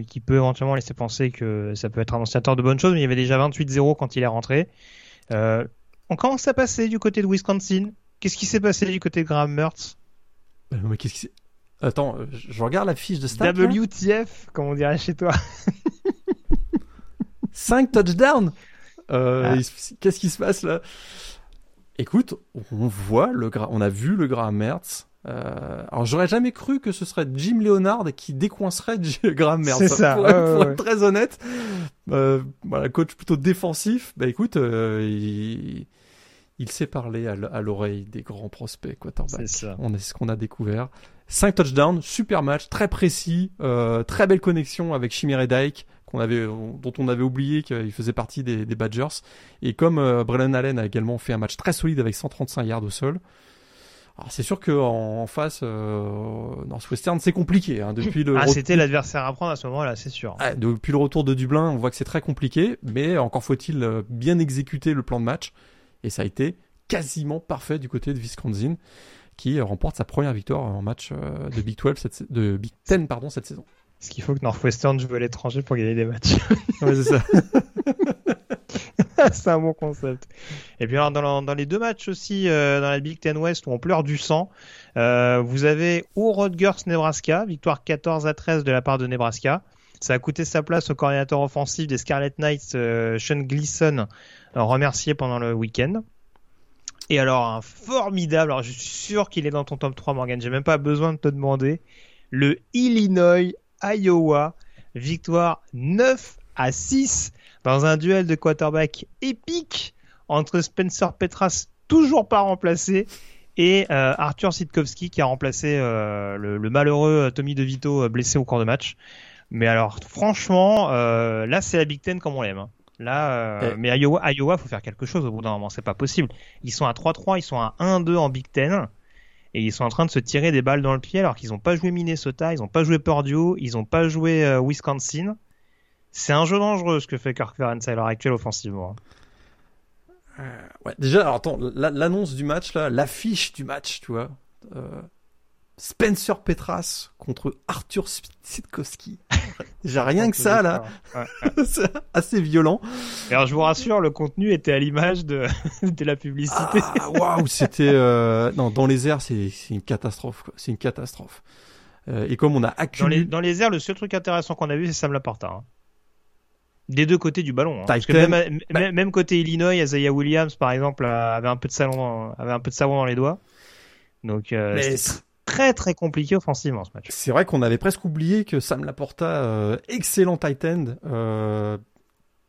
qui peut éventuellement laisser penser que ça peut être un anciateur de bonnes choses, mais il y avait déjà 28-0 quand il est rentré. On commence à passer du côté de Wisconsin. Qu'est-ce qui s'est passé du côté de Graham Mertz ? Mais attends, je regarde la fiche de stats. WTF, comme on dirait chez toi. 5 touchdowns. Qu'est-ce qui se passe là ? Écoute, on a vu le Graham Mertz Alors j'aurais jamais cru que ce serait Jim Leonard qui décoincerait Graham Mertz. C'est ça. Pour être très honnête, voilà, coach plutôt défensif. Bah écoute, il sait parler à l'oreille des grands prospects quarterback. C'est ça. On est ce qu'on a découvert. 5 touchdowns, super match, très précis, très belle connexion avec Shimmer et Dyke, dont on avait oublié qu'il faisait partie des Badgers. Et comme Braylon Allen a également fait un match très solide avec 135 yards au sol. Alors c'est sûr qu'en face, Northwestern, c'est compliqué. Hein, c'était l'adversaire à prendre à ce moment-là, c'est sûr. Ah, depuis le retour de Dublin, on voit que c'est très compliqué, mais encore faut-il bien exécuter le plan de match. Et ça a été quasiment parfait du côté de Wisconsin, qui remporte sa première victoire en match de Big Ten cette saison. Est-ce qu'il faut que Northwestern joue à l'étranger pour gagner des matchs? Ouais, c'est ça. C'est un bon concept. Et puis alors dans les deux matchs aussi, dans la Big Ten West où on pleure du sang, vous avez au Rutgers-Nebraska, victoire 14-13 de la part de Nebraska. Ça a coûté sa place au coordinateur offensif des Scarlet Knights, Sean Gleason, remercié pendant le week-end. Et alors, un formidable, alors je suis sûr qu'il est dans ton top 3, Morgane, j'ai même pas besoin de te demander, le Illinois-Iowa, victoire 9-6 dans un duel de quarterback épique entre Spencer Petras, toujours pas remplacé, et Arthur Sitkowski qui a remplacé le malheureux Tommy DeVito blessé au cours de match. Mais alors, franchement, là, c'est la Big Ten comme on l'aime. Hein. Là, mais Iowa, faut faire quelque chose au bout d'un moment. C'est pas possible. Ils sont à 3-3, ils sont à 1-2 en Big Ten, et ils sont en train de se tirer des balles dans le pied alors qu'ils n'ont pas joué Minnesota, ils n'ont pas joué Purdue, ils n'ont pas joué Wisconsin. C'est un jeu dangereux ce que fait Kirk Ferentz à l'heure actuelle offensivement. Hein. Ouais, déjà, alors, attends, l'annonce du match là, l'affiche du match, tu vois. Spencer Petras contre Arthur Sitkowski. Déjà rien que ça là, ouais. C'est assez violent. Et alors je vous rassure, le contenu était à l'image de la publicité. Waouh, c'était non, dans les airs, c'est une catastrophe, quoi. C'est une catastrophe. Et comme on a accumulé dans les airs, le seul truc intéressant qu'on a vu, c'est Sam Laporta. Hein. Des deux côtés du ballon. Hein. Parce que même côté Illinois, Isaiah Williams par exemple avait un peu de savon dans les doigts. Donc très très compliqué offensivement ce match. C'est vrai qu'on avait presque oublié que Sam Laporta, excellent tight end,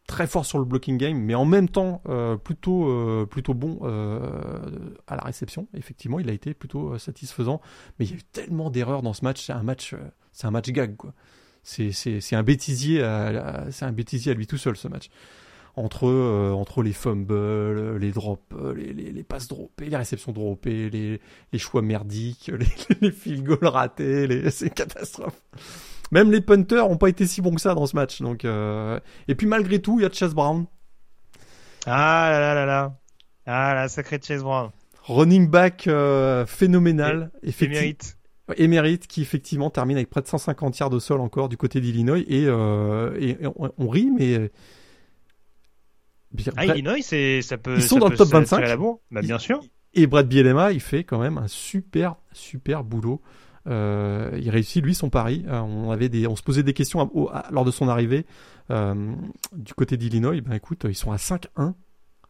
très fort sur le blocking game, mais en même temps plutôt bon à la réception. Effectivement, il a été plutôt satisfaisant, mais il y a eu tellement d'erreurs dans ce match. C'est un match gag quoi. C'est un bêtisier à lui tout seul ce match. Entre les fumbles, les drops, les passes droppées, les réceptions droppées, les choix merdiques, les field goals ratés, c'est une catastrophe. Même les punters n'ont pas été si bons que ça dans ce match. Donc, et puis malgré tout, il y a Chase Brown. Ah là là là là. Ah la sacrée Chase Brown. Running back phénoménal. Émérite qui effectivement termine avec près de 150 yards de sol encore du côté d'Illinois. Et on rit mais... Illinois, ils sont dans le top 25. Bien sûr. Et Brad Bielema, il fait quand même un super, super boulot. Il réussit, lui, son pari. On se posait des questions lors de son arrivée du côté d'Illinois. Ben écoute, ils sont à 5-1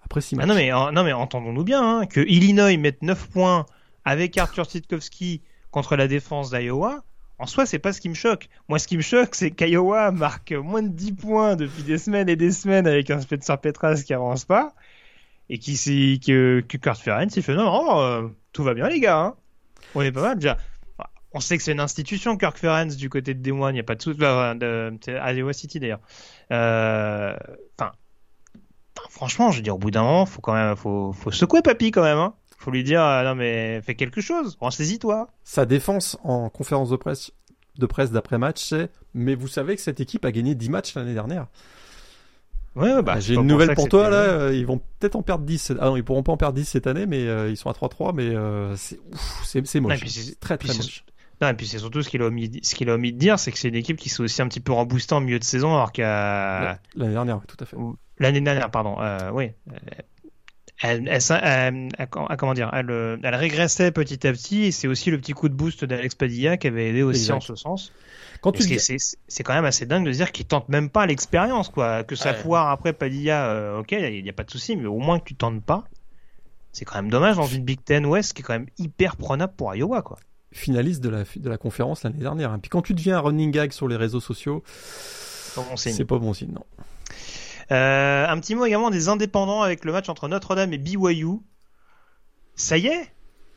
après 6 matchs. Ah non, mais entendons-nous bien, hein, que Illinois mette 9 points avec Arthur Sitkowski contre la défense d'Iowa. En soi, c'est pas ce qui me choque. Moi, ce qui me choque, c'est qu'Iowa marque moins de 10 points depuis des semaines avec un Spencer Petras qui avance pas. Et que Kurt Ferentz, il fait non, tout va bien, les gars. Hein. On est pas mal déjà. On sait que c'est une institution, Kirk Ferentz, du côté de Des Moines. Il n'y a pas de soucis. C'est Iowa City, d'ailleurs. Franchement, je veux dire, au bout d'un moment, faut secouer papy quand même. Hein. Faut lui dire non mais fais quelque chose, ressaisis-toi. Sa défense en conférence de presse d'après match, c'est mais vous savez que cette équipe a gagné 10 matchs l'année dernière. Ouais bah j'ai une nouvelle pour toi là, ils vont peut-être en perdre 10. Ah non, ils pourront pas en perdre 10 cette année mais ils sont à 3-3 mais c'est moche. Non, c'est très très moche. Non, et puis c'est surtout ce qu'il a omis de dire, c'est que c'est une équipe qui s'est aussi un petit peu reboostée en milieu de saison alors qu'à l'année dernière, oui, tout à fait. L'année dernière pardon, oui. Elle régressait petit à petit et c'est aussi le petit coup de boost d'Alex Padilla qui avait aidé aussi en ce sens. C'est quand même assez dingue de dire qu'il tente même pas l'expérience quoi, que ça foire après Padilla, ok, il n'y a pas de souci, mais au moins que tu tentes pas. C'est quand même dommage dans une Big Ten West qui est quand même hyper prenable pour Iowa quoi. finaliste de la conférence l'année dernière. Puis quand tu deviens un running gag sur les réseaux sociaux, c'est pas bon signe, non. Un petit mot également des indépendants avec le match entre Notre-Dame et BYU. Ça y est,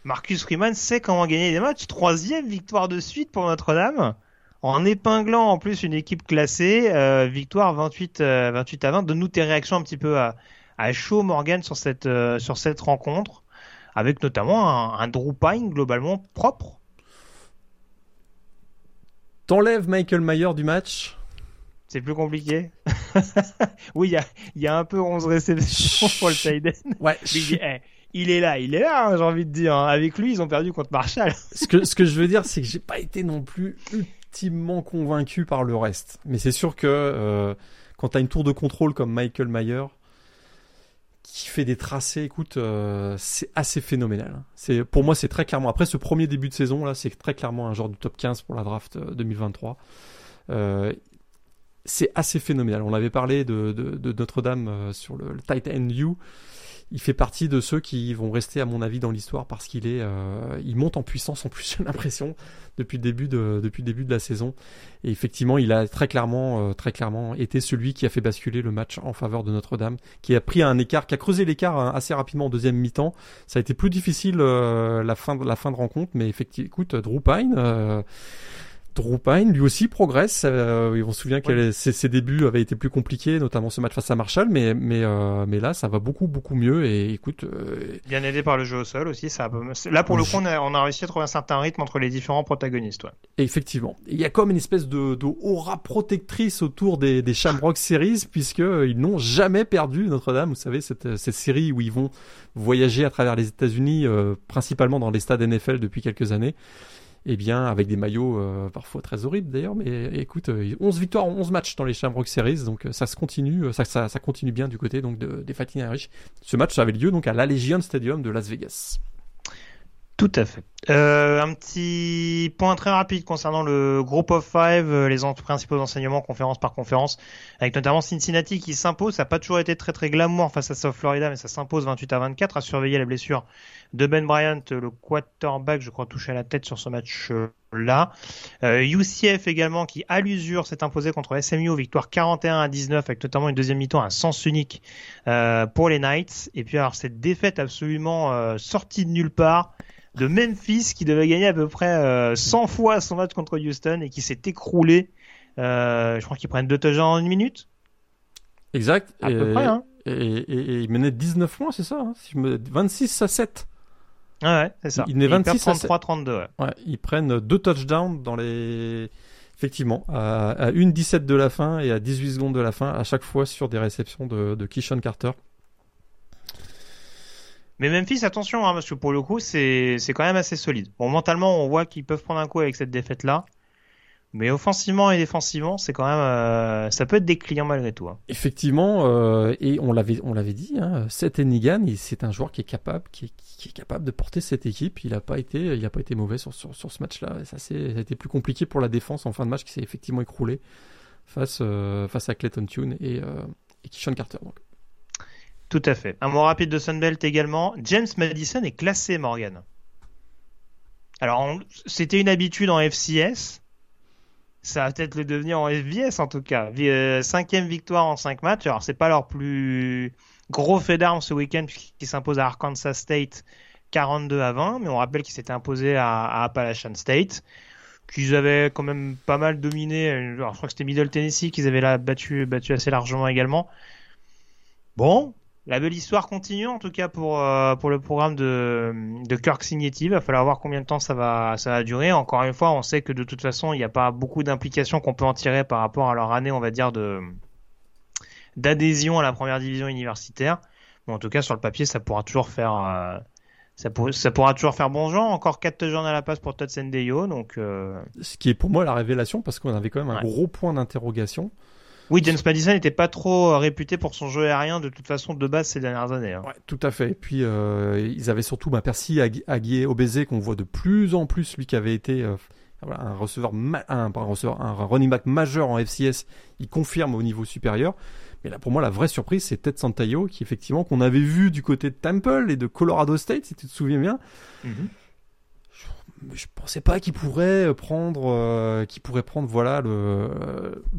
Marcus Freeman sait comment gagner des matchs. 3e victoire de suite pour Notre-Dame, en épinglant en plus une équipe classée. Victoire 28 à 20. Donne-nous tes réactions un petit peu à chaud, Morgane, sur cette rencontre, avec notamment un Drew Pine globalement propre. T'enlèves Michael Mayer du match, c'est plus compliqué. Oui, il y a un peu 11 réceptions pour le tight end. Ouais. Il est là, hein, j'ai envie de dire. Avec lui, ils ont perdu contre Marshall. Ce que je veux dire, c'est que j'ai pas été non plus ultimement convaincu par le reste. Mais c'est sûr que quand t'as une tour de contrôle comme Michael Mayer, qui fait des tracés, écoute, c'est assez phénoménal. C'est, pour moi, c'est très clairement. Après ce premier début de saison, là, c'est très clairement un genre du top 15 pour la draft 2023. C'est assez phénoménal. On avait parlé de Notre-Dame sur le tight end U. Il fait partie de ceux qui vont rester, à mon avis, dans l'histoire parce qu'il est, il monte en puissance en plus, j'ai l'impression, depuis le début de la saison. Et effectivement, il a très clairement été celui qui a fait basculer le match en faveur de Notre-Dame, qui a pris un écart, qui a creusé l'écart assez rapidement en deuxième mi-temps. Ça a été plus difficile la fin de rencontre, mais effectivement, écoute, Drew Pine, lui aussi, progresse. On se souvient que ses débuts avaient été plus compliqués, notamment ce match face à Marshall, mais là, ça va beaucoup, beaucoup mieux. Et écoute, bien aidé par le jeu au sol aussi. Là, pour le coup, on a réussi à trouver un certain rythme entre les différents protagonistes. Ouais. Et effectivement, il y a comme une espèce de aura protectrice autour des Shamrock Series, puisqu'ils n'ont jamais perdu Notre-Dame. Vous savez, cette série où ils vont voyager à travers les États-Unis, principalement dans les stades NFL depuis quelques années. Eh bien, avec des maillots parfois très horribles d'ailleurs, mais écoute, 11 victoires en 11 matchs dans les Shamrock Series, donc ça se continue, ça continue bien du côté donc des Fighting Irish. Ce match avait lieu donc à l'Allegiant Stadium de Las Vegas. Tout à fait. Un petit point très rapide concernant le Group of Five, les principaux enseignements conférence par conférence, avec notamment Cincinnati qui s'impose. Ça n'a pas toujours été très très glamour face à South Florida, mais ça s'impose 28 à 24. À surveiller la blessure de Ben Bryant, le quarterback, je crois, touché à la tête sur ce match-là. UCF également qui, à l'usure, s'est imposé contre SMU, victoire 41 à 19, avec notamment une deuxième mi-temps à sens unique pour les Knights. Et puis alors cette défaite absolument sortie de nulle part de Memphis, qui devait gagner à peu près 100 fois son match contre Houston et qui s'est écroulé. Je crois qu'ils prennent 2 touchdowns en une minute. Exact. À peu près, hein. Et ils menaient 19 points, c'est ça, hein, 26 à 7. Ah ouais, c'est ça. Ils perdent 33-32. Ouais, ils prennent 2 touchdowns dans les... Effectivement, à 1:17 de la fin et à 18 secondes de la fin, à chaque fois sur des réceptions de Keyshawn Carter. Mais Memphis, attention, hein, parce que pour le coup, c'est quand même assez solide. Bon, mentalement, on voit qu'ils peuvent prendre un coup avec cette défaite-là. Mais offensivement et défensivement, c'est quand même, ça peut être des clients malgré tout. Hein. Effectivement, et on l'avait dit, hein, Seth Hennigan, c'est un joueur qui est capable, de porter cette équipe. Il a pas été mauvais sur ce match-là. Et ça a été plus compliqué pour la défense en fin de match, qui s'est effectivement écroulée face à Clayton Tune et Keyshawn Carter. Donc. Tout à fait. Un mot rapide de Sunbelt également. James Madison est classé, Morgane. Alors, c'était une habitude en FCS. Ça va peut-être le devenir en FBS, en tout cas. 5e victoire en 5 matchs. Alors, c'est pas leur plus gros fait d'armes ce week-end, puisqu'ils s'imposent à Arkansas State 42 à 20. Mais on rappelle qu'ils s'étaient imposés à Appalachian State, qu'ils avaient quand même pas mal dominé. Alors, je crois que c'était Middle Tennessee qu'ils avaient là battu assez largement également. Bon, la belle histoire continue, en tout cas pour le programme de Kirk Cignetti. Il va falloir voir combien de temps ça va durer. Encore une fois, on sait que de toute façon, il n'y a pas beaucoup d'implications qu'on peut en tirer par rapport à leur année, on va dire, d'adhésion à la première division universitaire. Mais en tout cas, sur le papier, ça pourra toujours faire bon genre. Encore 4 touchdowns à la passe pour Todd Sendejo. Donc, ce qui est pour moi la révélation, parce qu'on avait quand même un gros point d'interrogation. Oui, James Madison n'était pas trop réputé pour son jeu aérien de toute façon de base ces dernières années. Hein. Ouais, tout à fait. Et puis ils avaient surtout Percy Aguier-Obézé qu'on voit de plus en plus, lui qui avait été un running back majeur en FCS. Il confirme au niveau supérieur. Mais là, pour moi, la vraie surprise, c'est Ted Santayo, qui effectivement qu'on avait vu du côté de Temple et de Colorado State, si tu te souviens bien. Mm-hmm. je pensais pas qu'il pourrait prendre, voilà, le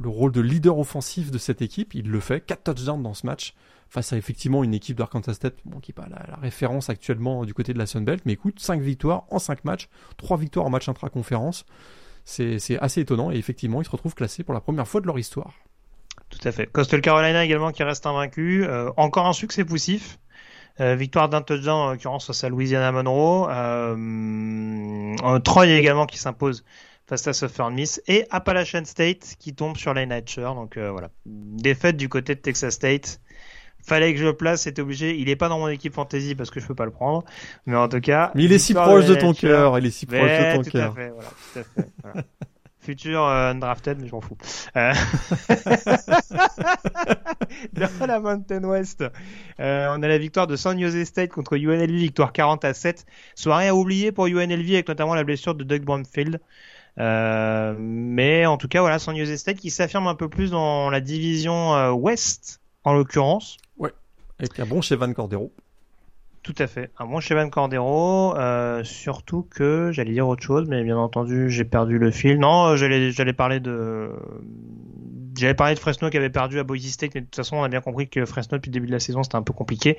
rôle de leader offensif de cette équipe. Il le fait, 4 touchdowns dans ce match face à effectivement une équipe d'Arkansas State, bon, qui n'est pas la référence actuellement du côté de la Sunbelt, mais écoute, 5 victoires en 5 matchs, 3 victoires en match intra-conférence, c'est assez étonnant, et effectivement ils se retrouvent classés pour la première fois de leur histoire. Tout à fait. Coastal Carolina également qui reste invaincu, encore un succès poussif. Victoire d'un touchdown en l'occurrence face à Louisiana Monroe, Troy également qui s'impose face à Southern Miss, et Appalachian State qui tombe sur les Nighthawks. Donc voilà, défaite du côté de Texas State. Fallait que je le place, c'était obligé. Il est pas dans mon équipe fantasy parce que je peux pas le prendre, mais en tout cas. Mais il est si proche de ton cœur, il est si proche de ton cœur. Voilà, tout à fait. Voilà. Futur undrafted, mais je m'en fous. Dans la Mountain West, on a la victoire de San Jose State contre UNLV, victoire 40-7. Soirée à oublier pour UNLV avec notamment la blessure de Doug Brumfield. Mais en tout cas, voilà, San Jose State qui s'affirme un peu plus dans la division Ouest, en l'occurrence. Ouais, avec un bon Chevan Cordero. Tout à fait, un bon Chevan Cordero, surtout que, j'allais dire autre chose, mais bien entendu, j'ai perdu le fil. Non, j'allais parler de Fresno qui avait perdu à Boise State, mais de toute façon, on a bien compris que Fresno, depuis le début de la saison, c'était un peu compliqué.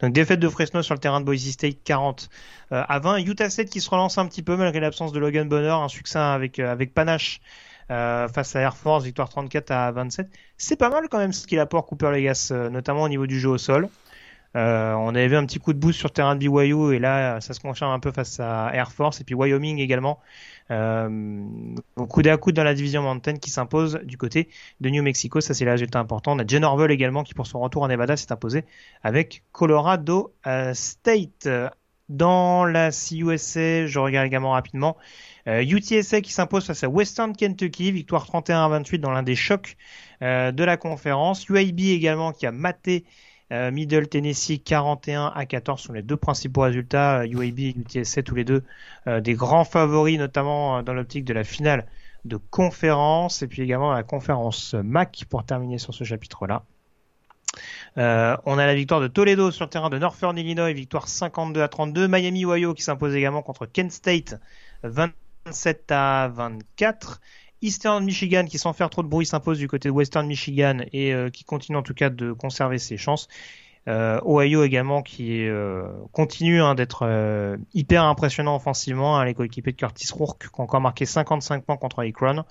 Donc, défaite de Fresno sur le terrain de Boise State, 40-20. Utah State qui se relance un petit peu, malgré l'absence de Logan Bonner, un succès avec panache. Face à Air Force, victoire 34-27. C'est pas mal quand même ce qu'il apporte Cooper Legas, notamment au niveau du jeu au sol. On avait vu un petit coup de boost sur terrain de BYU, et là ça se confirme un peu face à Air Force, et puis Wyoming également, coude à coude dans la division Mountain, qui s'impose du côté de New Mexico. Ça, c'est les résultats importants. On a Jen Orwell également qui, pour son retour en Nevada, s'est imposé avec Colorado State. Dans la CUSA, je regarde également rapidement UTSA qui s'impose face à Western Kentucky, victoire 31-28 dans l'un des chocs de la conférence. UAB également qui a maté Middle Tennessee 41-14 sont les deux principaux résultats. UAB et UTSA, tous les deux des grands favoris, notamment dans l'optique de la finale de conférence, et puis également la conférence MAC pour terminer sur ce chapitre-là. On a la victoire de Toledo sur le terrain de Northern Illinois, victoire 52-32. Miami-Ohio qui s'impose également contre Kent State, 27-24. Eastern Michigan qui, sans faire trop de bruit, s'impose du côté de Western Michigan, et qui continue en tout cas de conserver ses chances. Ohio également qui continue d'être hyper impressionnant offensivement, les coéquipiers de Curtis Rourke qui ont encore marqué 55 points contre Akron.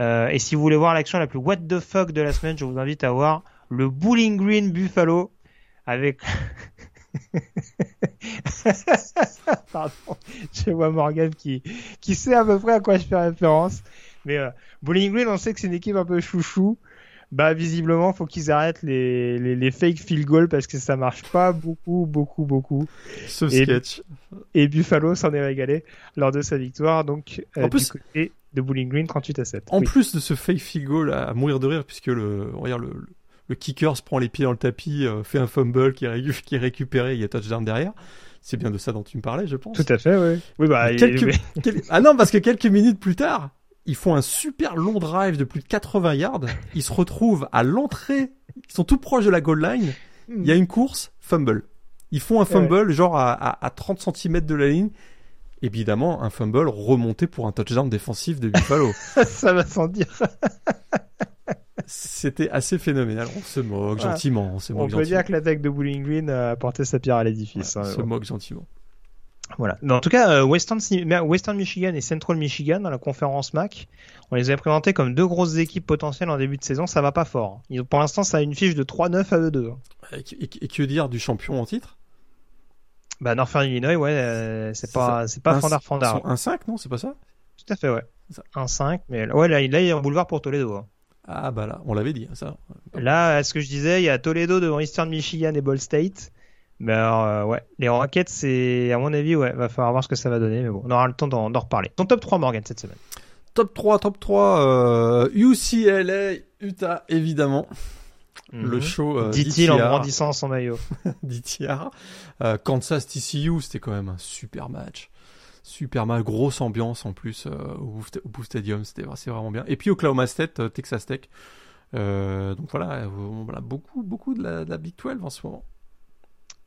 Et si vous voulez voir l'action la plus what the fuck de la semaine, je vous invite à voir le Bowling Green Buffalo avec... Pardon, je vois Morgane qui sait à peu près à quoi je fais référence. Mais Bowling Green, on sait que c'est une équipe un peu chouchou. Bah, visiblement, faut qu'ils arrêtent les fake field goals parce que ça marche pas beaucoup. Ce sketch. Et Buffalo s'en est régalé lors de sa victoire. Donc, du côté de Bowling Green, 38-7. En plus de ce fake field goal à mourir de rire, puisque le kicker se prend les pieds dans le tapis, fait un fumble qui est récupéré, il y a touchdown derrière. C'est bien de ça dont tu me parlais, je pense. Tout à fait, oui. Oui, bah, ah non, parce que quelques minutes plus tard, ils font un super long drive de plus de 80 yards. Ils se retrouvent à l'entrée. Ils sont tout proches de la goal line. Il y a une course, fumble. Ils font un fumble, genre à 30 cm de la ligne. Évidemment, un fumble remonté pour un touchdown défensif de Buffalo. Ça va sans dire. C'était assez phénoménal. On se moque gentiment. On peut dire que l'attaque de Bowling Green a apporté sa pierre à l'édifice. On se moque gentiment. Voilà. Non, en tout cas, Western Michigan et Central Michigan dans la conférence MAC, on les avait présentés comme deux grosses équipes potentielles en début de saison. Ça va pas fort. Pour l'instant, ça a une fiche de 3-9 à eux deux. Et que dire du champion en titre? Bah, Northern Illinois, ouais, c'est pas fandard. Ils sont 1-5, non? C'est pas ça? Tout à fait, ouais. 1-5, mais ouais, là, il est en boulevard pour Toledo. Hein. Ah, bah là, on l'avait dit, ça. Là, ce que je disais, il y a Toledo devant Eastern Michigan et Ball State. Mais alors, ouais, les Rockets, c'est, à mon avis, ouais, va falloir voir ce que ça va donner, mais bon, on aura le temps d'en reparler. Ton top 3, Morgane, cette semaine. Top 3, UCLA, Utah, évidemment. Le show dit-il en brandissant son maillot. DTR. Kansas TCU, c'était quand même un super match. Super mal, grosse ambiance en plus au Booth Stadium, c'est vraiment bien. Et puis Oklahoma State, Texas Tech. Donc voilà, beaucoup de la Big 12 en ce moment.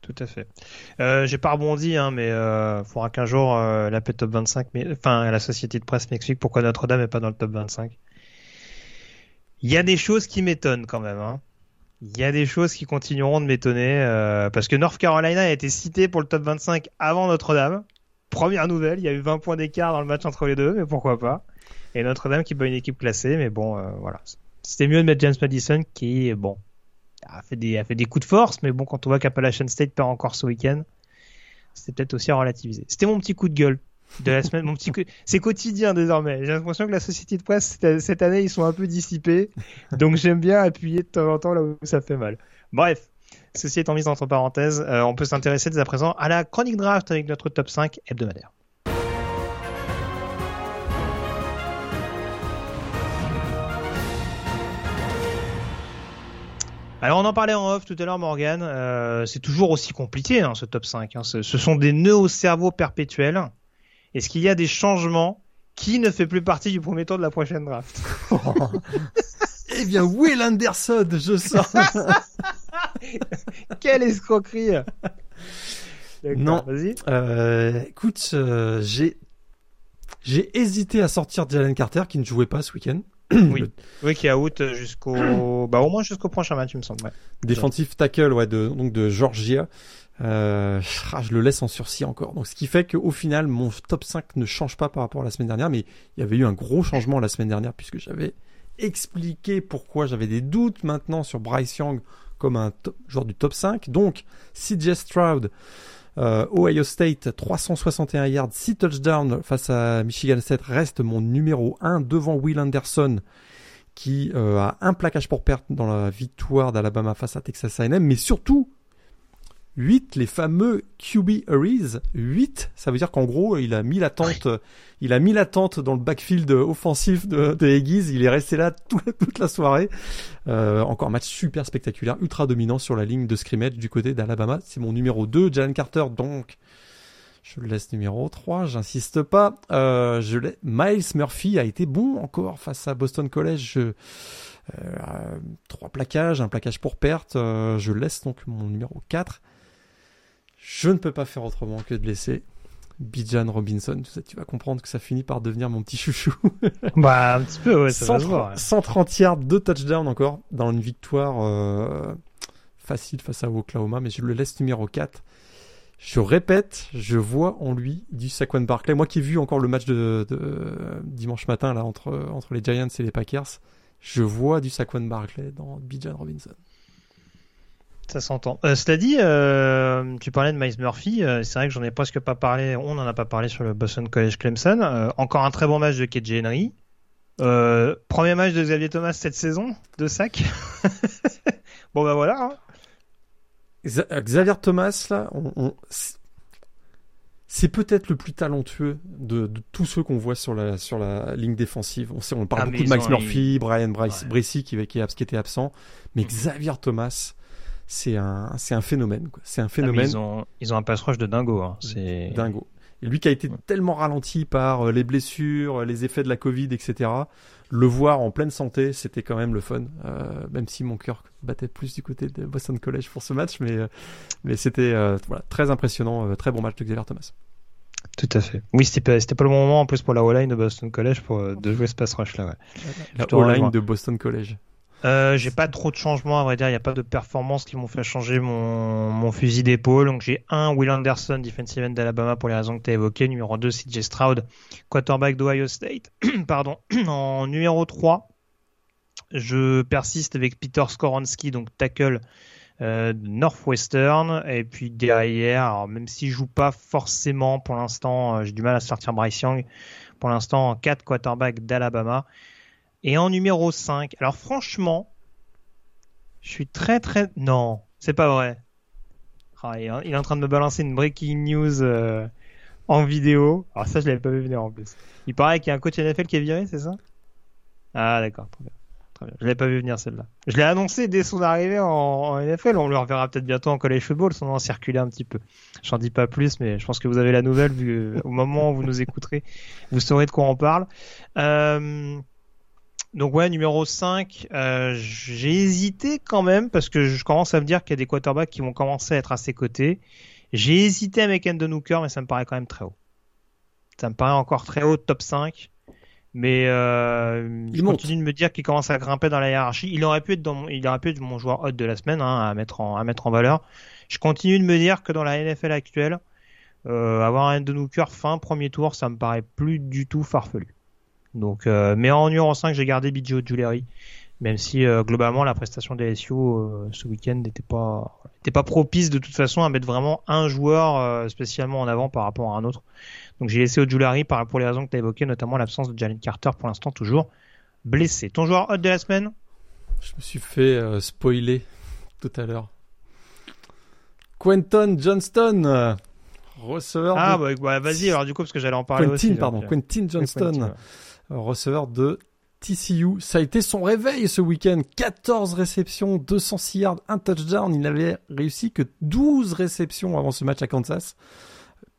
Tout Tout à fait. J'ai pas rebondi, hein, mais faudra qu'un jour l'AP Top 25, enfin la Société de Presse m'explique pourquoi Notre-Dame est pas dans le Top 25. Il y a des choses qui m'étonnent quand même. Hein. Il y a des choses qui continueront de m'étonner parce que North Carolina a été citée pour le Top 25 avant Notre-Dame. Première nouvelle, il y a eu 20 points d'écart dans le match entre les deux, mais pourquoi pas. Et Notre-Dame qui bat une équipe classée, mais bon, voilà. C'était mieux de mettre James Madison qui, bon, a fait des coups de force, mais bon, quand on voit qu'Appalachian State perd encore ce week-end, c'était peut-être aussi à relativiser. C'était mon petit coup de gueule de la semaine. C'est quotidien désormais. J'ai l'impression que la Société de Presse, cette année, ils sont un peu dissipés. Donc j'aime bien appuyer de temps en temps là où ça fait mal. Bref, ceci étant mis entre parenthèses, on peut s'intéresser dès à présent à la chronique draft avec notre top 5 hebdomadaire. Alors on en parlait en off tout à l'heure, Morgane, c'est toujours aussi compliqué hein, ce top 5, hein. Ce sont des nœuds au cerveau perpétuels. Est-ce qu'il y a des changements? Qui ne fait plus partie du premier tour de la prochaine draft? Eh bien Will Anderson, je sens. Quelle escroquerie. Non, vas-y. Écoute, j'ai hésité à sortir Jalen Carter qui ne jouait pas ce week-end. Oui. Oui, qui est out jusqu'au, bah, au moins jusqu'au prochain match, il me semble, ouais. Défensif tackle, ouais, donc de Georgia. Je le laisse en sursis encore. Donc, ce qui fait qu'au final, mon top 5 ne change pas par rapport à la semaine dernière, mais il y avait eu un gros changement la semaine dernière puisque j'avais expliqué pourquoi j'avais des doutes maintenant sur Bryce Young comme un joueur du top 5. Donc, CJ Stroud, Ohio State, 361 yards, 6 touchdowns face à Michigan State reste mon numéro 1 devant Will Anderson qui a un plaquage pour perte dans la victoire d'Alabama face à Texas A&M, mais surtout 8, les fameux QB hurries. 8, ça veut dire qu'en gros il a mis l'attente dans le backfield offensif de Heggies, il est resté là toute la soirée. Encore match super spectaculaire, ultra dominant sur la ligne de scrimmage du côté d'Alabama. C'est mon numéro 2, Jalen Carter, donc je le laisse numéro 3, j'insiste pas. Miles Murphy a été bon encore face à Boston College. 3 plaquages, un plaquage pour perte. Je laisse donc mon numéro 4. Je ne peux pas faire autrement que de laisser Bijan Robinson. Tu vas comprendre que ça finit par devenir mon petit chouchou. Bah, un petit peu, ouais, ça va se voir. 130 yards, 2 touchdowns encore dans une victoire facile face à Oklahoma, mais je le laisse numéro 4. Je répète, je vois en lui du Saquon Barkley. Moi qui ai vu encore le match de dimanche matin là entre les Giants et les Packers, je vois du Saquon Barkley dans Bijan Robinson. Ça s'entend. Cela dit, tu parlais de Miles Murphy. C'est vrai que j'en ai presque pas parlé. On n'en a pas parlé sur le Boston College Clemson. Encore un très bon match de KJ Henry. Premier match de Xavier Thomas cette saison, 2 sacs. Bon bah voilà. Hein. Xavier Thomas, là, c'est peut-être le plus talentueux de tous ceux qu'on voit sur la ligne défensive. On parle beaucoup de Max Murphy, Brian Bressy qui était absent, mais Xavier Thomas, c'est un phénomène, quoi. C'est un phénomène. Ils ont un pass rush de dingo, hein. C'est dingo. Et lui qui a été tellement ralenti par les blessures, les effets de la Covid, etc. Le voir en pleine santé, c'était quand même le fun. Même si mon cœur battait plus du côté de Boston College pour ce match, mais c'était voilà, très impressionnant, très bon match de Xavier Thomas. Tout à fait. Oui, c'était pas le bon moment en plus pour la O-line de Boston College de jouer ce pass rush là. Ouais. La O-line de Boston College. J'ai pas trop de changements à vrai dire, il n'y a pas de performances qui m'ont fait changer mon fusil d'épaule. Donc j'ai 1 Will Anderson, defensive end d'Alabama pour les raisons que tu as évoquées, numéro 2 CJ Stroud, quarterback d'Ohio State. Pardon. En numéro 3, je persiste avec Peter Skoronski, donc tackle Northwestern, et puis derrière, alors même s'il joue pas forcément pour l'instant, j'ai du mal à sortir Bryce Young. Pour l'instant, en 4 quarterback d'Alabama. Et en numéro 5, alors franchement, je suis très... Non, c'est pas vrai. Oh, il est en train de me balancer une breaking news en vidéo. Alors ça, je l'avais pas vu venir en plus. Il paraît qu'il y a un coach NFL qui est viré, c'est ça? Ah d'accord, très bien. Je l'avais pas vu venir celle-là. Je l'ai annoncé dès son arrivée en NFL. On le reverra peut-être bientôt en college football, sinon en circuler un petit peu. J'en dis pas plus, mais je pense que vous avez la nouvelle. Vu, au moment où vous nous écouterez, vous saurez de quoi on parle. Donc ouais, numéro 5, j'ai hésité quand même parce que je commence à me dire qu'il y a des quarterbacks qui vont commencer à être à ses côtés. J'ai hésité avec Hendon Hooker, mais ça me paraît quand même très haut. Ça me paraît encore très haut, top 5. Mais je continue de me dire qu'il commence à grimper dans la hiérarchie. Il aurait pu être mon joueur hot de la semaine, hein, à mettre en valeur. Je continue de me dire que dans la NFL actuelle, avoir un Hendon Hooker fin premier tour, ça me paraît plus du tout farfelu. Donc, mais en numéro 5, j'ai gardé Bijou Odjulari, même si globalement la prestation des LSU ce week-end n'était pas propice de toute façon à mettre vraiment un joueur spécialement en avant par rapport à un autre. Donc j'ai laissé Odjulari pour les raisons que tu as évoquées, notamment l'absence de Jalen Carter pour l'instant toujours blessé. Ton joueur hot de la semaine ? Je me suis fait spoiler tout à l'heure. Quentin Johnston receveur vas-y alors du coup parce que j'allais en parler Quentin Johnston. Quentin, ouais. Receveur de TCU, ça a été son réveil ce week-end, 14 réceptions, 206 yards, un touchdown, il n'avait réussi que 12 réceptions avant ce match à Kansas,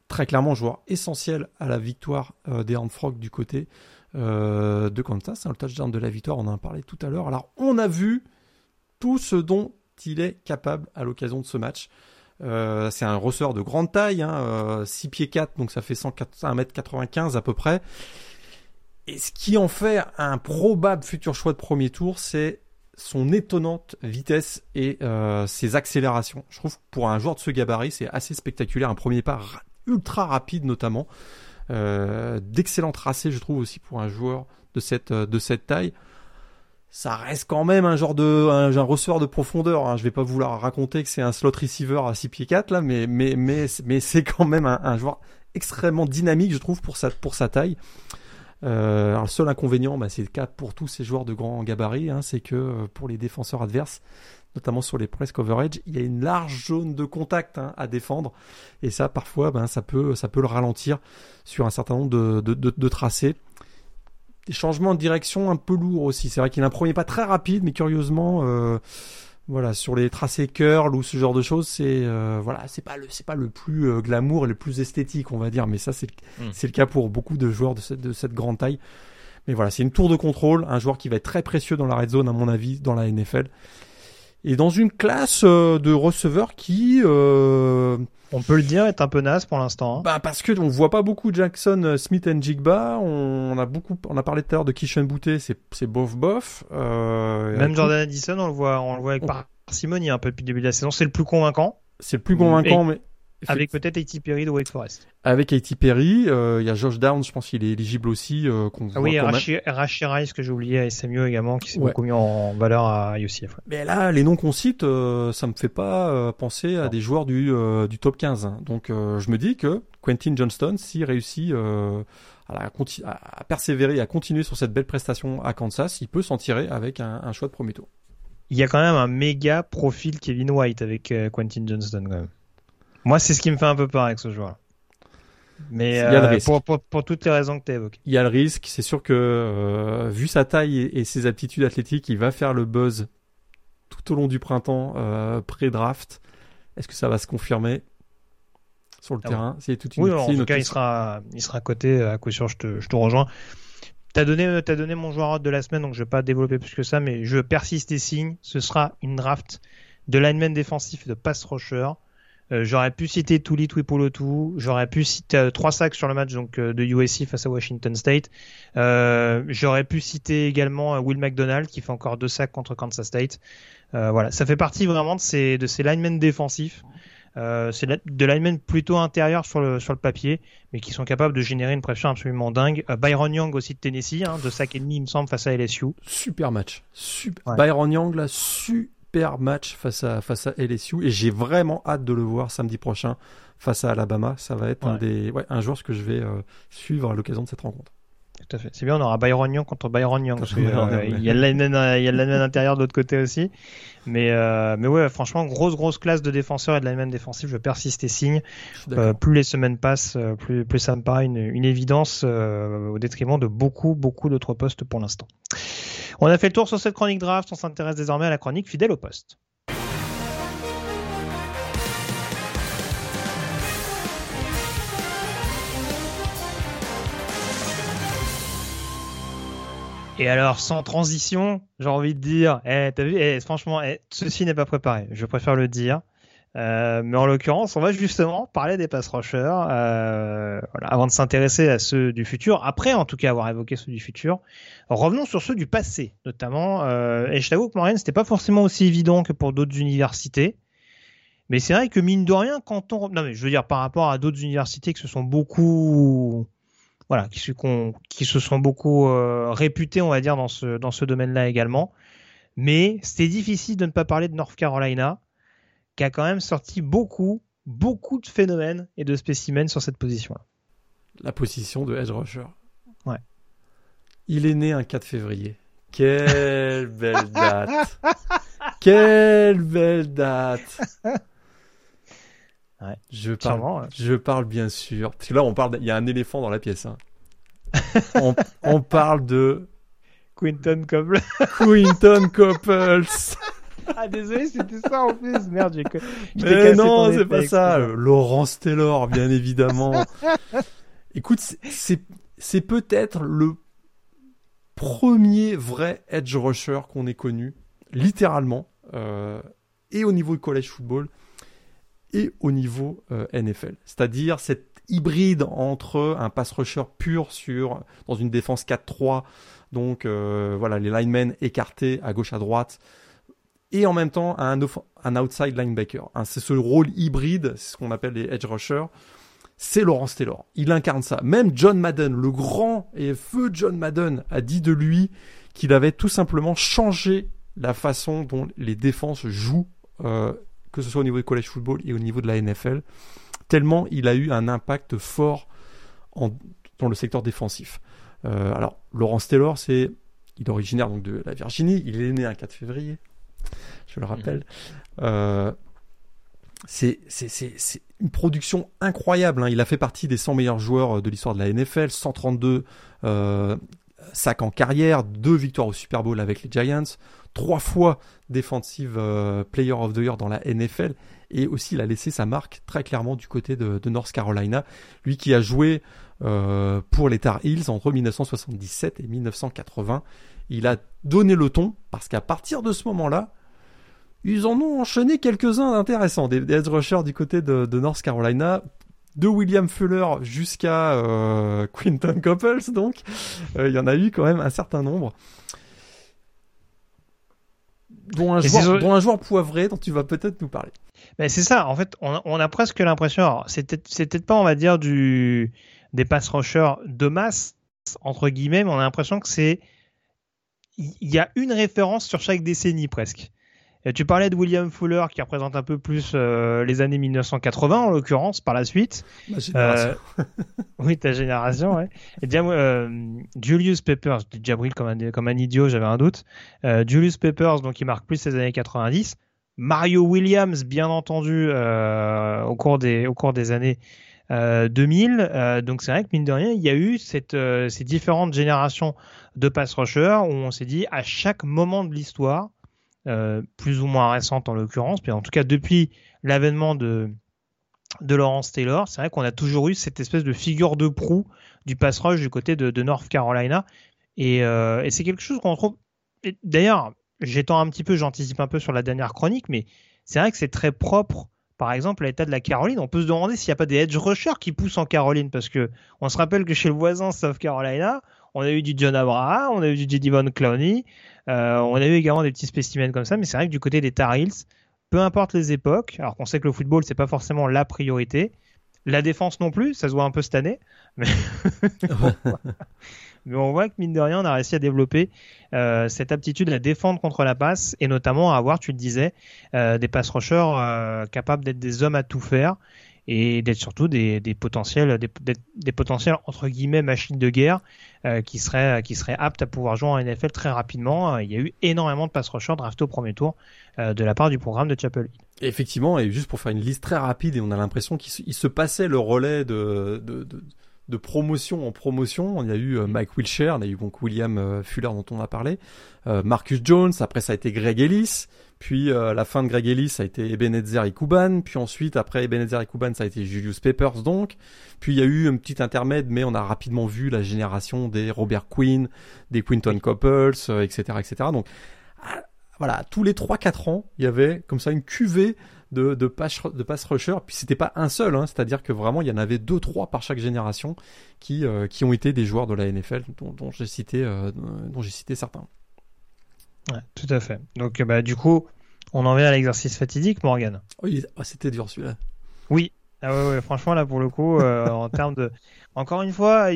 très clairement joueur essentiel à la victoire des Horned Frogs du côté de Kansas, le touchdown de la victoire, on en a parlé tout à l'heure, alors on a vu tout ce dont il est capable à l'occasion de ce match. C'est un receveur de grande taille, 6 pieds 4, donc ça fait 1m95 à peu près. Et ce qui en fait un probable futur choix de premier tour, c'est son étonnante vitesse et ses accélérations. Je trouve que pour un joueur de ce gabarit, c'est assez spectaculaire. Un premier pas ultra rapide notamment. D'excellents tracés, je trouve aussi pour un joueur de cette taille. Ça reste quand même un receveur de profondeur. Je vais pas vouloir raconter que c'est un slot receiver à 6 pieds 4 là, mais c'est quand même un joueur extrêmement dynamique, je trouve, pour sa taille. Alors le seul inconvénient, c'est le cas pour tous ces joueurs de grand gabarit, c'est que pour les défenseurs adverses, notamment sur les press coverage, il y a une large zone de contact à défendre, et ça parfois ça peut le ralentir sur un certain nombre de tracés. Des changements de direction un peu lourds aussi, c'est vrai qu'il a un premier pas très rapide, mais curieusement sur les tracés curl ou ce genre de choses, c'est pas le plus glamour et le plus esthétique, on va dire, mais ça c'est le cas pour beaucoup de joueurs de cette grande taille. Mais voilà, c'est une tour de contrôle, un joueur qui va être très précieux dans la red zone à mon avis dans la NFL. Et dans une classe de receveurs qui on peut le dire est un peu naze pour l'instant. Parce que on voit pas beaucoup Jackson Smith Njigba, on a parlé tout à l'heure de Kishan Boutte, c'est bof. Même Jordan Addison, on le voit avec parcimonie un peu depuis le début de la saison, c'est le plus convaincant. Mais avec peut-être A.T. Perry de Wake Forest. Avec A.T. Perry, il y a Josh Downs, je pense qu'il est éligible aussi. Rashi Rice que j'ai oublié, à SMU également, qui s'est beaucoup mis en valeur à UCF. Ouais. Mais là, les noms qu'on cite, ça me fait pas penser à des joueurs du top 15. Donc je me dis que Quentin Johnston, s'il réussit à persévérer et à continuer sur cette belle prestation à Kansas, il peut s'en tirer avec un choix de premier tour. Il y a quand même un méga profil Kevin White avec Quentin Johnston quand même. Moi, c'est ce qui me fait un peu peur avec ce joueur. Mais pour toutes les raisons que tu as évoquées. Il y a le risque, c'est sûr que vu sa taille et ses aptitudes athlétiques, il va faire le buzz tout au long du printemps pré-draft. Est-ce que ça va se confirmer sur le terrain ? C'est toute une en tout cas, il sera coté à coup sûr, je te rejoins. Tu as donné mon joueur de la semaine, donc je ne vais pas développer plus que ça, mais je persiste et signe. Ce sera une draft de lineman défensif et de pass rusher. J'aurais pu citer Tuli Tuipolotu, j'aurais pu citer 3 sacks sur le match donc de USC face à Washington State. J'aurais pu citer également Will McDonald qui fait encore 2 sacks contre Kansas State. Ça fait partie vraiment de ces linemen défensifs. C'est de linemen plutôt intérieurs sur le papier, mais qui sont capables de générer une pression absolument dingue. Byron Young aussi de Tennessee, 2 sacks et demi il me semble face à LSU. Super match. Ouais. Byron Young là, super match face à LSU, et j'ai vraiment hâte de le voir samedi prochain face à Alabama. Ça va être un joueur que je vais suivre à l'occasion de cette rencontre. Tout à fait. C'est bien, on aura Byron Young contre Byron Young. Il y a le lineman intérieur de l'autre côté aussi. Mais ouais, franchement, grosse classe de défenseurs et de lineman défensif. Je persiste et signe. Plus les semaines passent, plus ça me paraît une évidence au détriment de beaucoup d'autres postes pour l'instant. On a fait le tour sur cette chronique draft. On s'intéresse désormais à la chronique fidèle au poste. Et alors, sans transition, j'ai envie de dire, t'as vu, franchement, ceci n'est pas préparé, je préfère le dire. Mais en l'occurrence, on va justement parler des pass rushers avant de s'intéresser à ceux du futur. Après, en tout cas, avoir évoqué ceux du futur, revenons sur ceux du passé, notamment. Et je t'avoue que Morgane, c'était pas forcément aussi évident que pour d'autres universités. Mais c'est vrai que mine de rien, quand on, non mais je veux dire par rapport à d'autres universités qui se sont beaucoup, voilà, qui se sont beaucoup réputées, on va dire dans ce domaine-là également. Mais c'était difficile de ne pas parler de North Carolina, qui a quand même sorti beaucoup de phénomènes et de spécimens sur cette position-là. La position de edge rusher. Ouais. Il est né un 4 février. Quelle belle date. Quelle belle date. Ouais, je parle bien sûr. Parce que là, il y a un éléphant dans la pièce. Hein. on parle de... Quentin Coppels. Ah désolé, c'était ça en plus. Merde, mais non, c'est pas ça. Lawrence Taylor, bien évidemment. Écoute, c'est peut-être le premier vrai edge rusher qu'on ait connu, littéralement, et au niveau college football et au niveau NFL. C'est-à-dire cet hybride entre un pass rusher pur dans une défense 4-3, donc les linemen écartés à gauche à droite. Et en même temps, un outside linebacker. C'est ce rôle hybride, c'est ce qu'on appelle les edge rushers. C'est Lawrence Taylor. Il incarne ça. Même John Madden, le grand et feu John Madden, a dit de lui qu'il avait tout simplement changé la façon dont les défenses jouent, que ce soit au niveau du college football et au niveau de la NFL, tellement il a eu un impact fort dans le secteur défensif. Alors, Lawrence Taylor, il est originaire donc de la Virginie. Il est né un 4 février. Je le rappelle. C'est une production incroyable. Il a fait partie des 100 meilleurs joueurs de l'histoire de la NFL, 132 sacs en carrière, 2 victoires au Super Bowl avec les Giants, 3 fois Defensive Player of the Year dans la NFL, et aussi il a laissé sa marque très clairement du côté de North Carolina. Lui qui a joué pour les Tar Heels entre 1977 et 1980. Il a donné le ton, parce qu'à partir de ce moment-là, ils en ont enchaîné quelques-uns d'intéressants, des edge rushers du côté de North Carolina, de William Fuller jusqu'à Quentin Coppels, donc il y en a eu quand même un certain nombre. Dont un joueur poivré dont tu vas peut-être nous parler. Mais c'est ça, en fait, on a presque l'impression, alors, c'est peut-être pas, on va dire, des pass rushers de masse, entre guillemets, mais on a l'impression que c'est... Il y a une référence sur chaque décennie presque. Et tu parlais de William Fuller qui représente un peu plus les années 1980 en l'occurrence par la suite. Ma génération. Oui, ta génération, ouais. Et bien, Julius Peppers, je dis Jabril comme un idiot, j'avais un doute. Julius Peppers, donc il marque plus les années 90. Mario Williams, bien entendu, au cours des années 2000, donc c'est vrai que mine de rien il y a eu ces différentes générations de pass rushers où on s'est dit à chaque moment de l'histoire, plus ou moins récente en l'occurrence, mais en tout cas depuis l'avènement de Lawrence Taylor, c'est vrai qu'on a toujours eu cette espèce de figure de proue du pass rush du côté de North Carolina, et c'est quelque chose qu'on retrouve, et d'ailleurs j'anticipe un peu sur la dernière chronique, mais c'est vrai que c'est très propre. Par exemple, à l'état de la Caroline, on peut se demander s'il n'y a pas des edge rushers qui poussent en Caroline, parce que on se rappelle que chez le voisin South Carolina, on a eu du John Abraham, on a eu du Jadivon Clowney, on a eu également des petits spécimens comme ça, mais c'est vrai que du côté des Tar Heels, peu importe les époques, alors qu'on sait que le football, c'est pas forcément la priorité, la défense non plus, ça se voit un peu cette année, mais, mais on voit que mine de rien, on a réussi à développer cette aptitude à défendre contre la passe, et notamment à avoir, tu le disais, des pass rushers capables d'être des hommes à tout faire et d'être surtout des potentiels entre guillemets machines de guerre qui seraient aptes à pouvoir jouer en NFL très rapidement. Il y a eu énormément de pass rushers draftés au premier tour de la part du programme de Chapel Hill. Effectivement, et juste pour faire une liste très rapide, et on a l'impression qu'ils se passaient le relais de de promotion en promotion. On y a eu Mike Wilcher, on a eu donc William Fuller dont on a parlé, Marcus Jones, après ça a été Greg Ellis, puis la fin de Greg Ellis ça a été Ebenezer Ikuban, puis ensuite après Ebenezer Ikuban ça a été Julius Peppers donc, puis il y a eu un petit intermède mais on a rapidement vu la génération des Robert Quinn, des Quinton Coppels, etc. Donc voilà, tous les 3-4 ans, il y avait comme ça une cuvée de pass rusher, puis c'était pas un seul, hein, c'est-à-dire que vraiment il y en avait 2-3 par chaque génération qui ont été des joueurs de la NFL dont j'ai cité certains. Ouais, tout à fait. Donc du coup, on en vient à l'exercice fatidique, Morgane. Oui, c'était dur celui-là. Oui. Ah ouais, franchement là pour le coup en termes de, encore une fois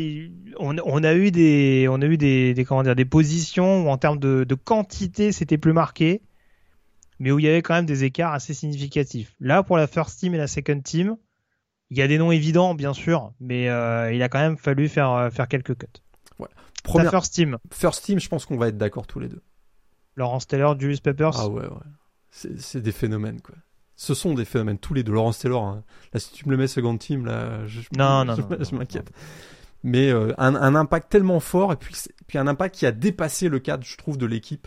on a eu des comment dire, des positions où en termes de quantité c'était plus marqué, mais où il y avait quand même des écarts assez significatifs. Là pour la first team et la second team, il y a des noms évidents bien sûr, mais il a quand même fallu faire quelques cuts. Voilà. Première first team, je pense qu'on va être d'accord tous les deux. Lawrence Taylor, Julius Peppers. Ah ouais. C'est des phénomènes quoi. Ce sont des phénomènes, tous les deux. Lawrence Taylor, hein. Là, si tu me le mets second team, là, je m'inquiète. Mais un impact tellement fort, et puis un impact qui a dépassé le cadre, je trouve, de l'équipe,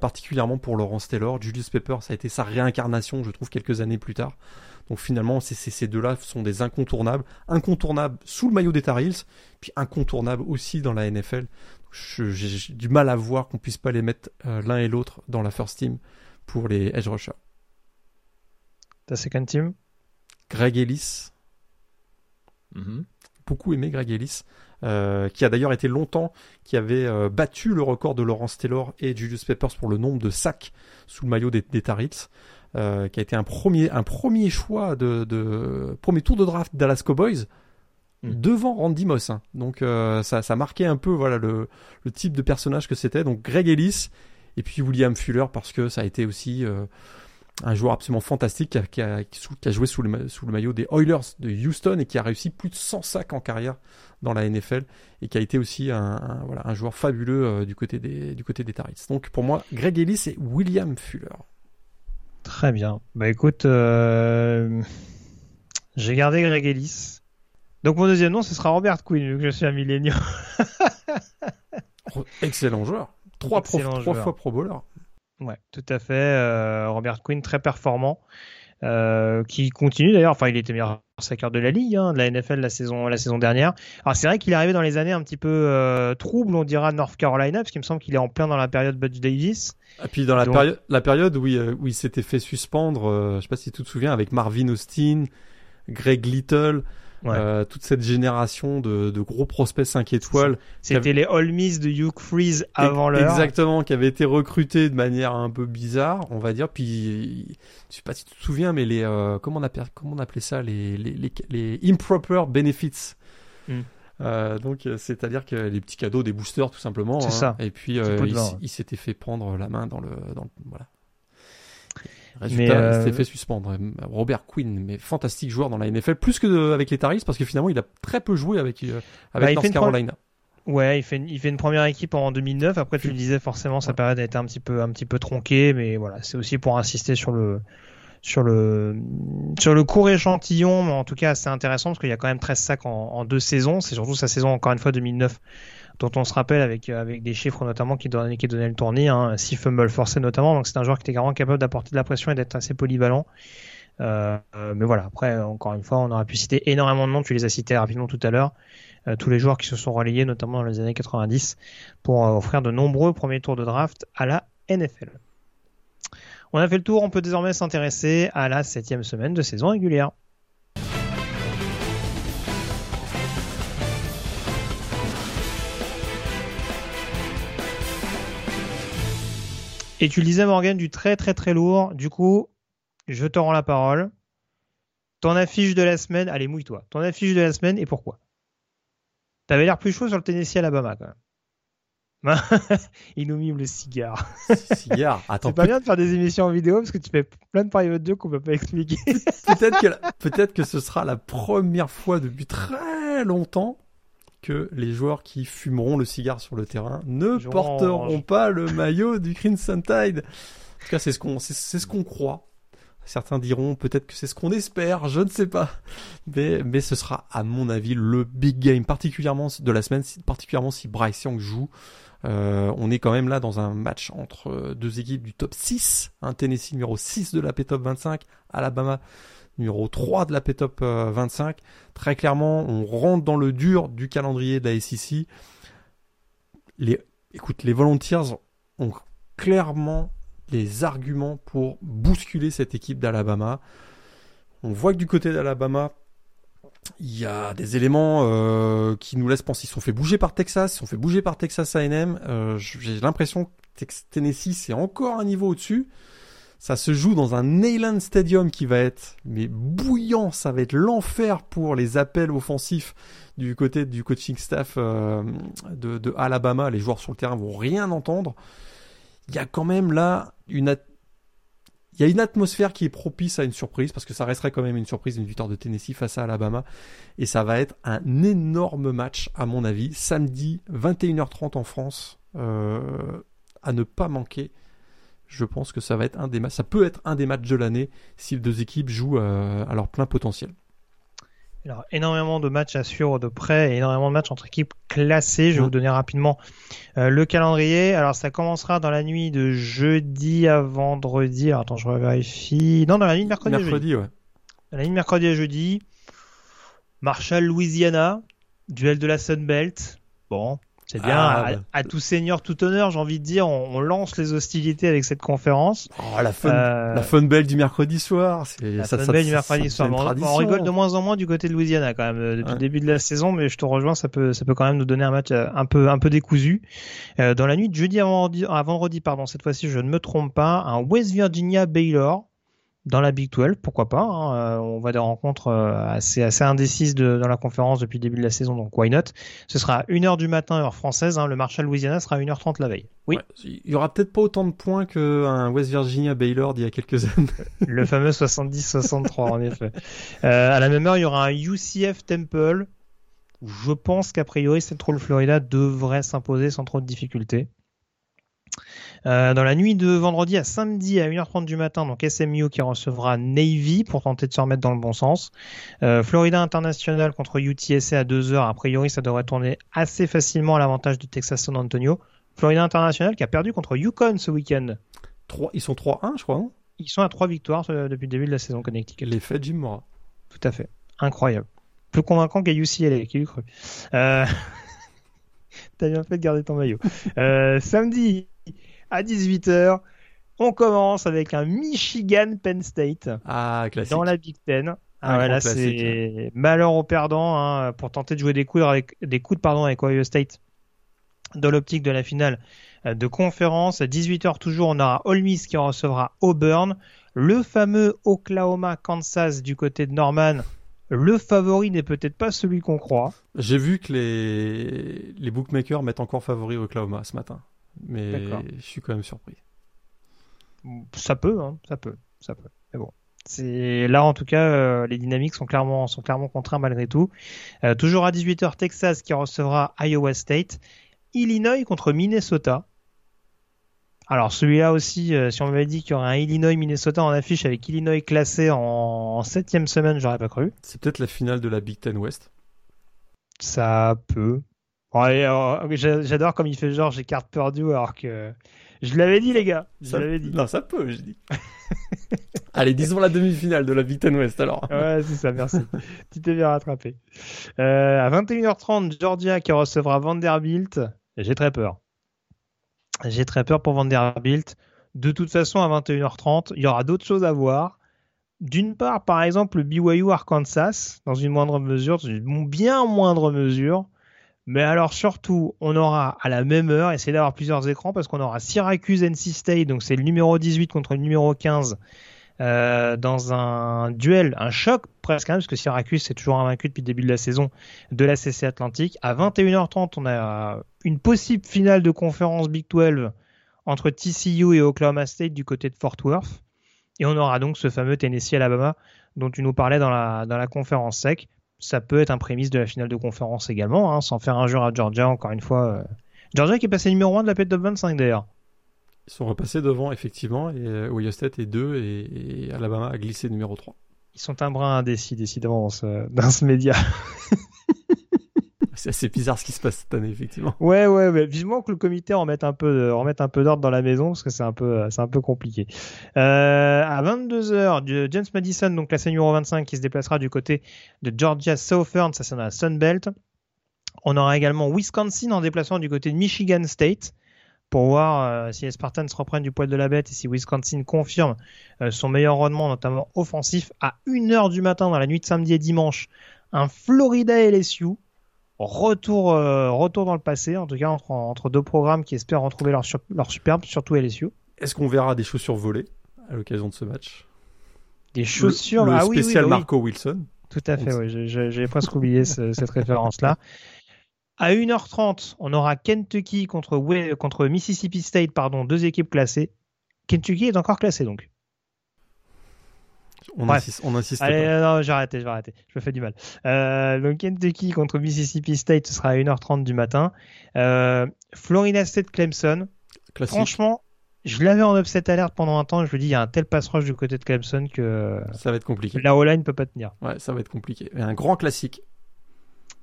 particulièrement pour Lawrence Taylor. Julius Peppers, ça a été sa réincarnation, je trouve, quelques années plus tard. Donc finalement, ces deux-là sont des incontournables. Incontournables sous le maillot des Tar Heels, puis incontournables aussi dans la NFL. J'ai du mal à voir qu'on puisse pas les mettre l'un et l'autre dans la first team pour les edge rushers. Ta second team, Greg Ellis. Mm-hmm. Beaucoup aimé Greg Ellis, qui a d'ailleurs été longtemps, qui avait battu le record de Lawrence Taylor et Julius Peppers pour le nombre de sacs sous le maillot des Tar Heels, qui a été un premier choix de premier tour de draft d'Allas Cowboys devant Randy Moss. Hein. Donc ça marquait un peu voilà le type de personnage que c'était. Donc Greg Ellis et puis William Fuller, parce que ça a été aussi un joueur absolument fantastique qui a joué sous le maillot des Oilers de Houston et qui a réussi plus de 100 sacs en carrière dans la NFL et qui a été aussi un joueur fabuleux du côté des Tar Heels. Donc pour moi, Greg Ellis et William Fuller. Très bien. Bah écoute, j'ai gardé Greg Ellis. Donc mon deuxième nom, ce sera Robert Quinn, vu que je suis un millénial. Excellent joueur. Trois fois Pro Bowler. Ouais, tout à fait. Robert Quinn, très performant, qui continue d'ailleurs. Enfin, il était meilleur saqueur de la ligue, hein, de la NFL la saison dernière. Alors c'est vrai qu'il est arrivé dans les années un petit peu troubles, on dira North Carolina, parce qu'il me semble qu'il est en plein dans la période Butch Davis. Et puis dans la période où il s'était fait suspendre, je sais pas si tu te souviens, avec Marvin Austin, Greg Little. Ouais. Toute cette génération de gros prospects 5 étoiles. C'était les Ole Miss de Hugh Freeze avant l'heure. Exactement, qui avaient été recrutés de manière un peu bizarre, on va dire. Puis, je sais pas si tu te souviens, mais les comment on appelait ça, les improper benefits. Donc, c'est-à-dire que les petits cadeaux des boosters, tout simplement. C'est ça. Et puis, il s'était fait prendre la main dans le voilà. Résultat, il s'était fait suspendre. Robert Quinn, mais fantastique joueur dans la NFL, plus que avec les Tar Heels, parce que finalement il a très peu joué avec North Carolina. Ouais, il fait une première équipe en 2009. Après, tu le disais, forcément, sa période a été un petit peu tronquée, mais voilà, c'est aussi pour insister sur le court échantillon, mais en tout cas assez intéressant, parce qu'il y a quand même 13 sacs en 2 saisons. C'est surtout sa saison, encore une fois, 2009, dont on se rappelle avec des chiffres notamment qui donnaient le tournis, hein, 6 fumbles forcés notamment. Donc c'est un joueur qui était vraiment capable d'apporter de la pression et d'être assez polyvalent. Mais voilà, après, encore une fois, on aurait pu citer énormément de noms, tu les as cités rapidement tout à l'heure, tous les joueurs qui se sont relayés notamment dans les années 90 pour offrir de nombreux premiers tours de draft à la NFL. On a fait le tour, on peut désormais s'intéresser à la 7e semaine de saison régulière. Et tu le disais, Morgane, du très très très lourd. Du coup, je te rends la parole. Ton affiche de la semaine, allez, mouille-toi. Ton affiche de la semaine, et pourquoi ? T'avais l'air plus chaud sur le Tennessee-Alabama, quand même. Il nous mime le cigare. Cigare, attends. C'est pas bien de faire des émissions en vidéo, parce que tu fais plein de paris audio qu'on peut pas expliquer. Peut-être que ce sera la première fois depuis très longtemps que les joueurs qui fumeront le cigare sur le terrain ne porteront pas le maillot du Crimson Tide. En tout cas, c'est ce qu'on croit. Certains diront peut-être que c'est ce qu'on espère, je ne sais pas. Mais ce sera, à mon avis, le big game, particulièrement de la semaine, particulièrement si Bryce Young joue. On est quand même là dans un match entre deux équipes du top 6. Hein, Tennessee, numéro 6 de la P-Top 25. Alabama, numéro 3 de la P-Top 25. Très clairement, on rentre dans le dur du calendrier de la SEC. Les Volunteers ont clairement les arguments pour bousculer cette équipe d'Alabama. On voit que du côté d'Alabama, il y a des éléments qui nous laissent penser. Ils sont fait bouger par Texas, ils sont fait bouger par Texas A&M. J'ai l'impression que Tennessee, c'est encore un niveau au-dessus. Ça se joue dans un Neyland Stadium qui va être mais bouillant. Ça va être l'enfer pour les appels offensifs du côté du coaching staff de Alabama. Les joueurs sur le terrain vont rien entendre. Il y a quand même là une atmosphère qui est propice à une surprise, parce que ça resterait quand même une surprise, une victoire de Tennessee face à Alabama. Et ça va être un énorme match, à mon avis, samedi 21h30 en France, à ne pas manquer. Je pense que ça va être ça peut être un des matchs de l'année si les deux équipes jouent à leur plein potentiel. Alors, énormément de matchs à suivre de près, énormément de matchs entre équipes classées. Je vais vous donner rapidement le calendrier. Alors, ça commencera dans la nuit de jeudi à vendredi. Alors, attends, je vérifie. Non, dans la nuit de mercredi à jeudi. Mercredi, ouais. Dans la nuit de mercredi à jeudi. Marshall, Louisiana. Duel de la Sunbelt. Bon, c'est bien. À tout seigneur, tout honneur, j'ai envie de dire. On lance les hostilités avec cette conférence. Oh, la fun belle du mercredi soir. On rigole de moins en moins du côté de Louisiana quand même depuis le début de la saison, mais je te rejoins, ça peut quand même nous donner un match un peu décousu. Dans la nuit de jeudi à vendredi, pardon, cette fois-ci, je ne me trompe pas, un West Virginia Baylor. Dans la Big 12, pourquoi pas, hein. On voit des rencontres assez indécises dans la conférence depuis le début de la saison, donc why not. Ce sera à 1h du matin, heure française, hein. Le Marshall-Louisiana sera à 1h30 la veille. Oui. Ouais, il y aura peut-être pas autant de points qu'un West Virginia Baylor d'il y a quelques années. Le fameux 70-63, en effet. À la même heure, il y aura un UCF Temple. Je pense qu'a priori, Central Florida devrait s'imposer sans trop de difficultés. Dans la nuit de vendredi à samedi à 1h30 du matin, donc SMU qui recevra Navy pour tenter de se remettre dans le bon sens. Florida International contre UTSA à 2h, a priori ça devrait tourner assez facilement à l'avantage de Texas San Antonio. Florida International qui a perdu contre UConn ce week-end. Ils sont 3-1 je crois, non ? Ils sont à 3 victoires depuis le début de la saison Connecticut. L'effet Jim Mora. Tout à fait, incroyable. Plus convaincant qu'à UCLA, qui l'eût cru. T'as bien fait de garder ton maillot. Samedi à 18h, on commence avec un Michigan-Penn State classique. Dans la Big Ten. Là, c'est malheur aux perdants pour tenter de jouer des coudes avec Ohio State dans l'optique de la finale de conférence. À 18h toujours, on aura Ole Miss qui recevra Auburn. Le fameux Oklahoma-Kansas du côté de Norman. Le favori n'est peut-être pas celui qu'on croit. J'ai vu que les bookmakers mettent encore favori Oklahoma ce matin. Mais d'accord. Je suis quand même surpris. Ça peut. Mais bon, là en tout cas, les dynamiques sont clairement contraires malgré tout. Toujours à 18h, Texas qui recevra Iowa State, Illinois contre Minnesota. Alors celui-là aussi, si on m'avait dit qu'il y aurait un Illinois-Minnesota en affiche avec Illinois classé en 7ème semaine, j'aurais pas cru. C'est peut-être la finale de la Big Ten West. Ça peut. Ouais, j'adore comme il fait genre j'écarte Purdue alors que je l'avais dit les gars. Je l'avais dit. Non, ça peut, j'ai dit. Allez, disons la demi-finale de la Big Ten West alors. Ouais, c'est ça, merci. Tu t'es bien rattrapé. À 21h30, Georgia qui recevra Vanderbilt. J'ai très peur pour Vanderbilt. De toute façon, à 21h30, il y aura d'autres choses à voir. D'une part, par exemple, le BYU Arkansas, dans une bien moindre mesure. Mais alors surtout, on aura à la même heure, essayez d'avoir plusieurs écrans, parce qu'on aura Syracuse NC State, donc c'est le numéro 18 contre le numéro 15, dans un duel, un choc presque, hein, parce que Syracuse c'est toujours invaincu depuis le début de la saison de la CC Atlantique. À 21h30, on a une possible finale de conférence Big 12 entre TCU et Oklahoma State du côté de Fort Worth. Et on aura donc ce fameux Tennessee-Alabama dont tu nous parlais dans la conférence SEC. Ça peut être un prémisse de la finale de conférence également, sans faire injure à Georgia, encore une fois. Georgia qui est passé numéro 1 de la P-Top 25 d'ailleurs. Ils sont repassés devant, effectivement, et Ohio State est 2 et Alabama a glissé numéro 3. Ils sont un brin indécis, décidément, dans ce média. C'est assez bizarre ce qui se passe cette année, effectivement. Ouais, mais vivement que le comité remette un peu d'ordre dans la maison, parce que c'est un peu compliqué. À 22h, James Madison, donc classé numéro 25, qui se déplacera du côté de Georgia Southern, ça c'est dans la Sunbelt. On aura également Wisconsin en déplacement du côté de Michigan State, pour voir si les Spartans se reprennent du poil de la bête et si Wisconsin confirme son meilleur rendement, notamment offensif, à 1h du matin dans la nuit de samedi et dimanche. Un Florida LSU, retour dans le passé, en tout cas entre deux programmes qui espèrent retrouver leur superbe, surtout LSU. Est-ce qu'on verra des chaussures volées à l'occasion de ce match ? Des chaussures... Le spécial oui. Marco Wilson. Tout à fait, oui. J'ai presque oublié cette référence-là. À 1h30, on aura Kentucky contre Mississippi State, deux équipes classées. Kentucky est encore classé, donc. On insiste. Allez, non, j'ai arrêté. Je me fais du mal. Donc, Kentucky contre Mississippi State, ce sera à 1h30 du matin. Florida State Clemson. Classique. Franchement, je l'avais en upset alert pendant un temps. Je me dis, il y a un tel pass rush du côté de Clemson que... Ça va être compliqué. La O-line ne peut pas tenir. Ouais, ça va être compliqué. Et un grand classique.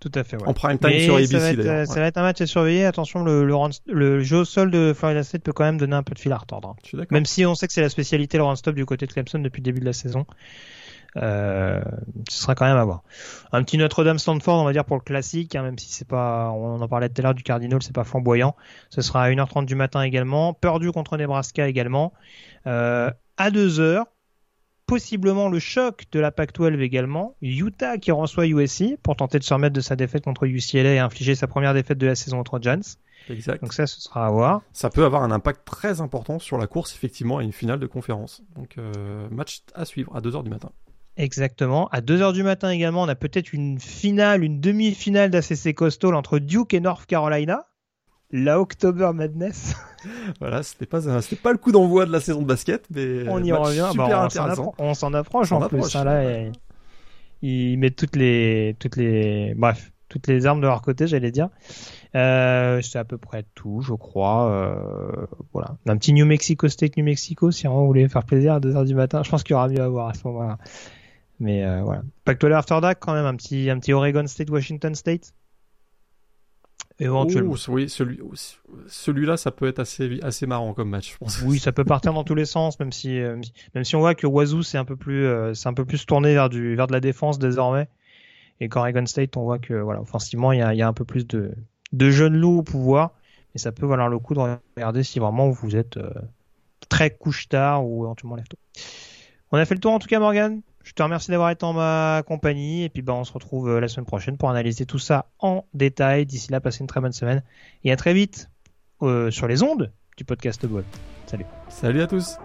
Tout à fait, ouais. En prime time sur ABC, d'ailleurs. Ouais. Ça va être un match à surveiller. Attention, le jeu au sol de Florida State peut quand même donner un peu de fil à retordre. Je suis d'accord. Même si on sait que c'est la spécialité, le run stop du côté de Clemson depuis le début de la saison. Ce sera quand même à voir. Un petit Notre-Dame-Stanford, on va dire, pour le classique, hein, même si c'est pas, on en parlait tout à l'heure du Cardinal, c'est pas flamboyant. Ce sera à 1h30 du matin également. Purdue contre Nebraska également. À 2h. Possiblement le choc de la Pac-12 également. Utah qui reçoit USC pour tenter de se remettre de sa défaite contre UCLA et infliger sa première défaite de la saison aux Trojans. Exact. Donc ça, ce sera à voir. Ça peut avoir un impact très important sur la course, effectivement, à une finale de conférence. Donc match à suivre à 2h du matin. Exactement. À 2h du matin également, on a peut-être une demi-finale d'ACC Coastal entre Duke et North Carolina. La October Madness. Voilà, c'était pas le coup d'envoi de la saison de basket, mais on y revient. Super intéressant. On s'en approche en plus. Là, ils mettent toutes les armes de leur côté, j'allais dire. C'est à peu près tout, je crois. Voilà, un petit New Mexico State, New Mexico, si on voulait faire plaisir à 2h du matin. Je pense qu'il y aura mieux à voir à ce moment-là. Mais voilà. Pac-12 After Dark quand même, un petit Oregon State, Washington State. Éventuellement. Oui, celui-là, ça peut être assez marrant comme match, je pense. Oui, ça peut partir dans tous les sens, même si on voit que Wazoo c'est un peu plus tourné vers de la défense désormais, et qu'Oregon State, on voit que voilà, offensivement, il y a un peu plus de jeunes loups au pouvoir, mais ça peut valoir le coup de regarder si vraiment vous êtes très couche tard ou éventuellement lève tôt. On a fait le tour en tout cas, Morgane. Je te remercie d'avoir été en ma compagnie et puis on se retrouve la semaine prochaine pour analyser tout ça en détail. D'ici là, passez une très bonne semaine et à très vite sur les ondes du podcast Ball. Salut. Salut à tous.